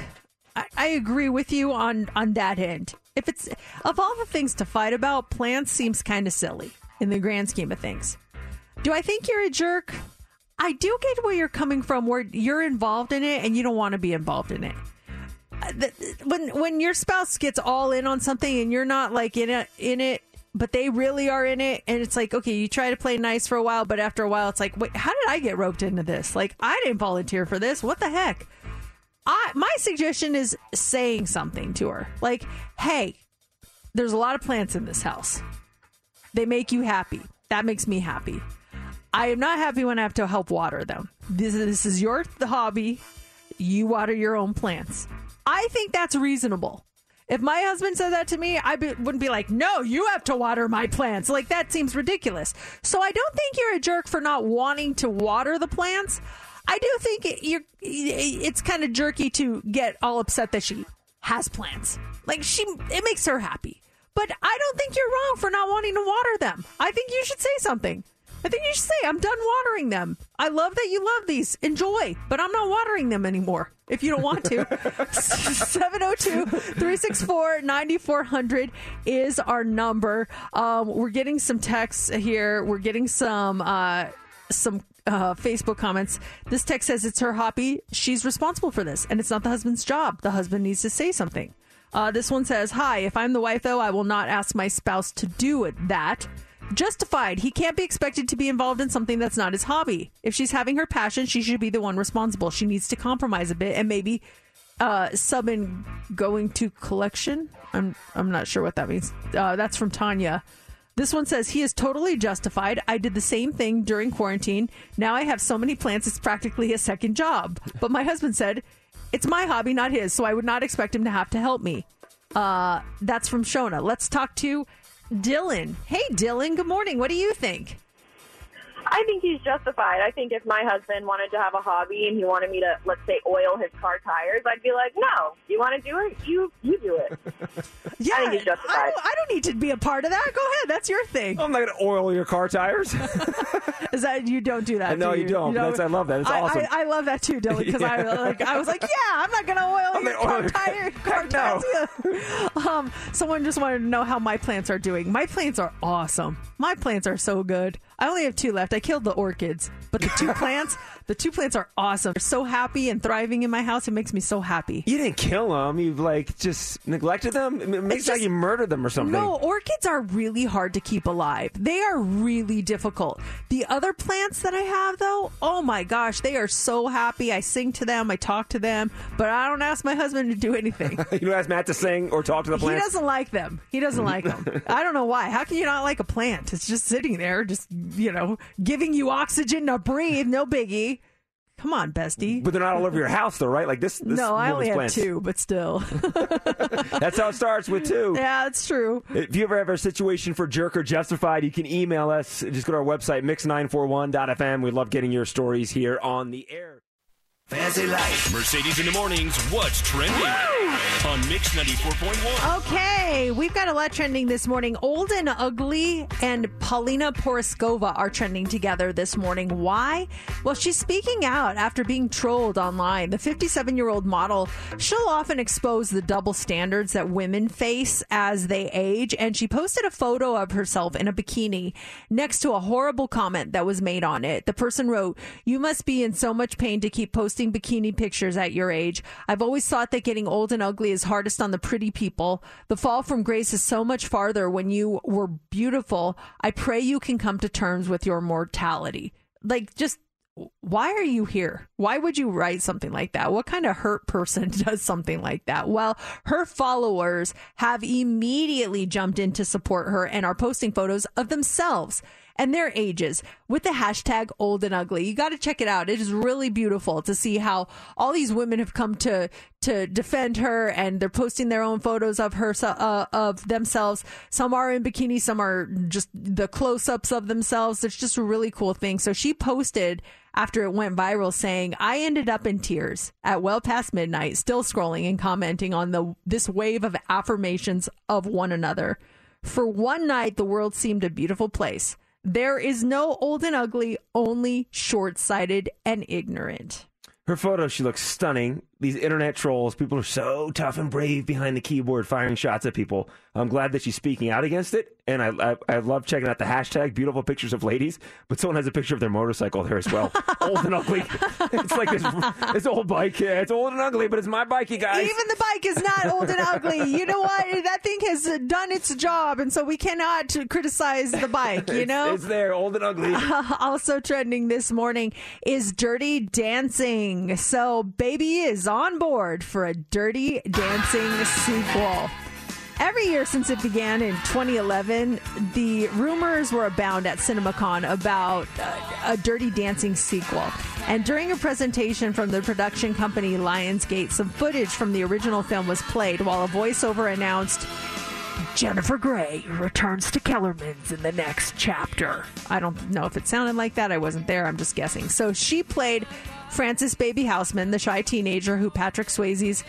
I agree with you on that end. If it's of all the things to fight about, plants seems kind of silly in the grand scheme of things. Do I think you're a jerk? I do get where you're coming from, where you're involved in it and you don't want to be involved in it. When your spouse gets all in on something and you're not like in it. But they really are in it, and it's like, okay, you try to play nice for a while, but after a while, it's like, wait, how did I get roped into this? Like, I didn't volunteer for this. What the heck? My suggestion is saying something to her. Like, hey, there's a lot of plants in this house. They make you happy. That makes me happy. I am not happy when I have to help water them. This is your hobby. You water your own plants. I think that's reasonable. If my husband said that to me, wouldn't be like, no, you have to water my plants. Like, that seems ridiculous. So I don't think you're a jerk for not wanting to water the plants. I do think it's kind of jerky to get all upset that she has plants. Like, it makes her happy. But I don't think you're wrong for not wanting to water them. I think you should say something. I think you should say, I'm done watering them. I love that you love these. Enjoy. But I'm not watering them anymore if you don't want to. 702-364-9400 is our number. We're getting some texts here. We're getting some Facebook comments. This text says it's her hobby. She's responsible for this. And it's not the husband's job. The husband needs to say something. This one says, hi, if I'm the wife, though, I will not ask my spouse to do it. That. Justified. He can't be expected to be involved in something that's not his hobby. If she's having her passion, she should be the one responsible. She needs to compromise a bit and maybe sub in going to collection. I'm not sure what that means. That's from Tanya. This one says, he is totally justified. I did the same thing during quarantine. Now I have so many plants, it's practically a second job. But my husband said, it's my hobby, not his, so I would not expect him to have to help me. That's from Shona. Let's talk to Dylan. Hey, Dylan. Good morning. What do you think? I think he's justified. I think if my husband wanted to have a hobby and he wanted me to, let's say, oil his car tires, I'd be like, no, you want to do it? You do it. Yeah, I think he's justified. I don't need to be a part of that. Go ahead. That's your thing. I'm not going to oil your car tires. Is that you don't do that? No, you don't. That's, I love that. It's awesome. I love that too, Dylan, because yeah. I was like, yeah, I'm not going to oil your car tires. No. Someone just wanted to know how my plants are doing. My plants are awesome. My plants are so good. I only have two left. I killed the orchids, but the two plants are awesome. They're so happy and thriving in my house. It makes me so happy. You didn't kill them. You've just neglected them. It makes like you murdered them or something. No, orchids are really hard to keep alive. They are really difficult. The other plants that I have, though, oh my gosh, they are so happy. I sing to them. I talk to them, but I don't ask my husband to do anything. You don't ask Matt to sing or talk to the plants? He doesn't like them. I don't know why. How can you not like a plant? It's just sitting there, just, giving you oxygen to breathe. No biggie. Come on, bestie. But they're not all over your house, though, right? Like this no, I only have two, but still. That's how it starts, with two. Yeah, that's true. If you ever have a situation for Jerk or Justified, you can email us. Just go to our website, mix941.fm. We love getting your stories here on the air. Fancy life. Mercedes in the mornings. What's trending? Woo! On Mix 94.1. Okay, we've got a lot trending this morning. Old and Ugly and Paulina Porizkova are trending together this morning. Why? Well, she's speaking out after being trolled online. The 57-year-old model, she'll often expose the double standards that women face as they age, and she posted a photo of herself in a bikini next to a horrible comment that was made on it. The person wrote, "You must be in so much pain to keep posting bikini pictures at your age. I've always thought that getting old and ugly is hardest on the pretty people. The fall from grace is so much farther when you were beautiful. I pray you can come to terms with your mortality." Like, just why are you here? Why would you write something like that? What kind of hurt person does something like that? Well, her followers have immediately jumped in to support her and are posting photos of themselves and their ages with the hashtag old and ugly. You got to check it out. It is really beautiful to see how all these women have come to defend her, and they're posting their own photos of her, of themselves. Some are in bikini, some are just the close-ups of themselves. It's just a really cool thing. So she posted after it went viral saying, "I ended up in tears at well past midnight, still scrolling and commenting on this wave of affirmations of one another. For one night, the world seemed a beautiful place. There is no old and ugly, only short-sighted and ignorant." Her photo, she looks stunning. These internet trolls, people are so tough and brave behind the keyboard firing shots at people. I'm glad that she's speaking out against it. And I love checking out the hashtag, beautiful pictures of ladies. But someone has a picture of their motorcycle there as well. Old and ugly. It's like this old bike. Yeah, it's old and ugly, but it's my bike, you guys. Even the bike is not old and ugly. You know what? That thing has done its job. And so we cannot criticize the bike, you know? It's there, old and ugly. Also trending this morning is Dirty Dancing. So Baby is on board for a Dirty Dancing sequel. Every year since it began in 2011, the rumors were abound at CinemaCon about a Dirty Dancing sequel. And during a presentation from the production company Lionsgate, some footage from the original film was played while a voiceover announced, "Jennifer Grey returns to Kellerman's in the next chapter." I don't know if it sounded like that. I wasn't there. I'm just guessing. So she played Frances Baby Houseman, the shy teenager who Patrick Swayze's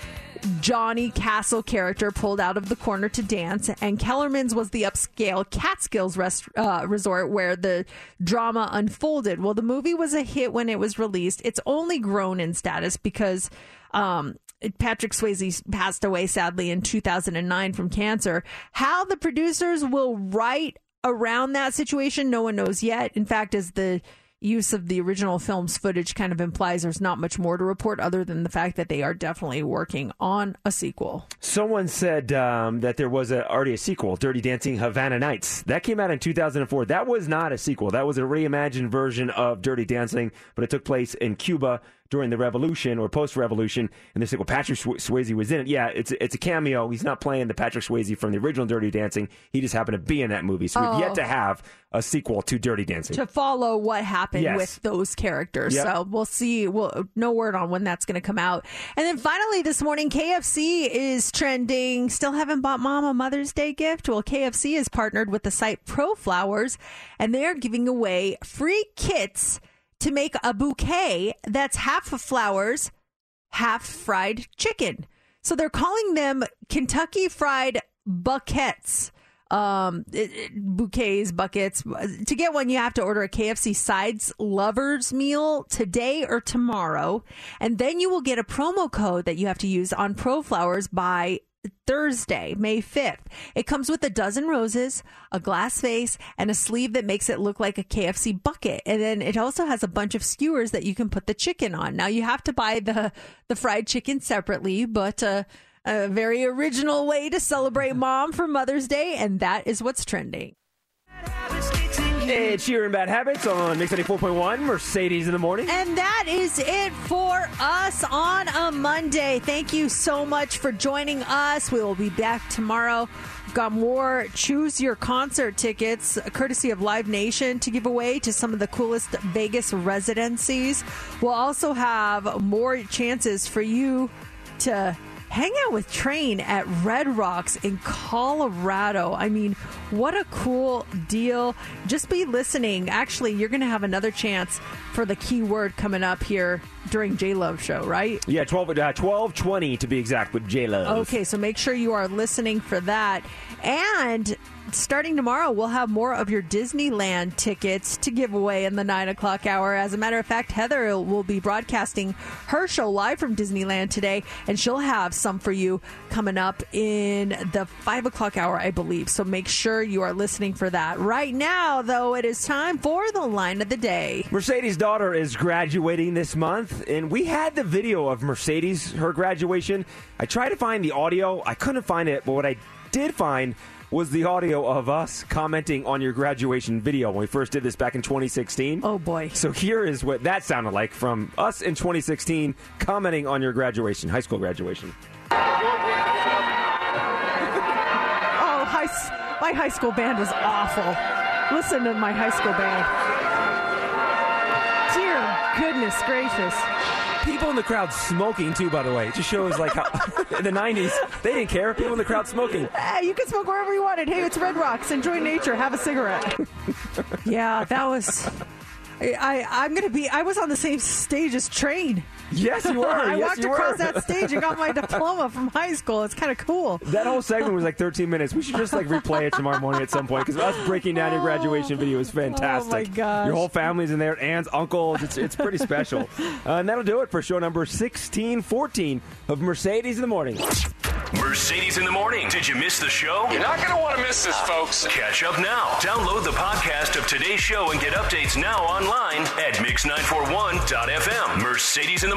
Johnny Castle character pulled out of the corner to dance, and Kellerman's was the upscale Catskills resort where the drama unfolded. Well, the movie was a hit when it was released. It's only grown in status because Patrick Swayze passed away, sadly, in 2009 from cancer. How the producers will write around that situation, no one knows yet. In fact, as the use of the original film's footage kind of implies, there's not much more to report other than the fact that they are definitely working on a sequel. Someone said that there was already a sequel, Dirty Dancing Havana Nights. That came out in 2004. That was not a sequel. That was a reimagined version of Dirty Dancing, but it took place in Cuba during the revolution or post-revolution, and they said, well, Patrick Swayze was in it. Yeah, it's a cameo. He's not playing the Patrick Swayze from the original Dirty Dancing. He just happened to be in that movie. So we've yet to have a sequel to Dirty Dancing. To follow what happened with those characters. Yep. So we'll see. No word on when that's going to come out. And then finally this morning, KFC is trending. Still haven't bought Mom a Mother's Day gift? Well, KFC is partnered with the site Pro Flowers, and they are giving away free kits to make a bouquet that's half flowers, half fried chicken. So they're calling them Kentucky Fried Buckets. Bouquets, buckets. To get one, you have to order a KFC Sides Lovers meal today or tomorrow. And then you will get a promo code that you have to use on ProFlowers by Thursday, May 5th. It comes with a dozen roses, a glass vase, and a sleeve that makes it look like a KFC bucket. And then it also has a bunch of skewers that you can put the chicken on. Now, you have to buy the fried chicken separately, but a very original way to celebrate Mom for Mother's Day, and that is what's trending. It's Sheeran Bad Habits on Mix 94.1, Mercedes in the morning. And that is it for us on a Monday. Thank you so much for joining us. We will be back tomorrow. We've got more Choose Your Concert tickets, courtesy of Live Nation, to give away to some of the coolest Vegas residencies. We'll also have more chances for you to hang out with Train at Red Rocks in Colorado. I mean, what a cool deal. Just be listening. Actually, you're going to have another chance for the key word coming up here during J-Love show, right? Yeah, 12:20 to be exact with J-Love. Okay, so make sure you are listening for that. And starting tomorrow, we'll have more of your Disneyland tickets to give away in the 9 o'clock hour. As a matter of fact, Heather will be broadcasting her show live from Disneyland today, and she'll have some for you coming up in the 5 o'clock hour, I believe. So make sure you are listening for that. Right now, though, it is time for the line of the day. Mercedes' daughter is graduating this month, and we had the video of Mercedes, her graduation. I tried to find the audio. I couldn't find it, but what I did find was the audio of us commenting on your graduation video when we first did this back in 2016. Oh, boy. So here is what that sounded like from us in 2016 commenting on your graduation, high school graduation. My high school band was awful. Listen to my high school band. Dear goodness gracious. People in the crowd smoking, too, by the way. It just shows, like, how in the 90s, they didn't care. People in the crowd smoking. Hey, you can smoke wherever you wanted. Hey, it's Red Rocks. Enjoy nature. Have a cigarette. Yeah, that was... I was on the same stage as Train. Yes, you were. I walked across that stage and got my diploma from high school. It's kind of cool. That whole segment was like 13 minutes. We should just like replay it tomorrow morning at some point, because us breaking down your graduation video is fantastic. Oh my gosh. Your whole family's in there, aunts, uncles. It's pretty special. And that'll do it for show number 1614 of Mercedes in the Morning. Mercedes in the Morning. Did you miss the show? You're not going to want to miss this, folks. Catch up now. Download the podcast of today's show and get updates now online at mix941.fm. Mercedes in the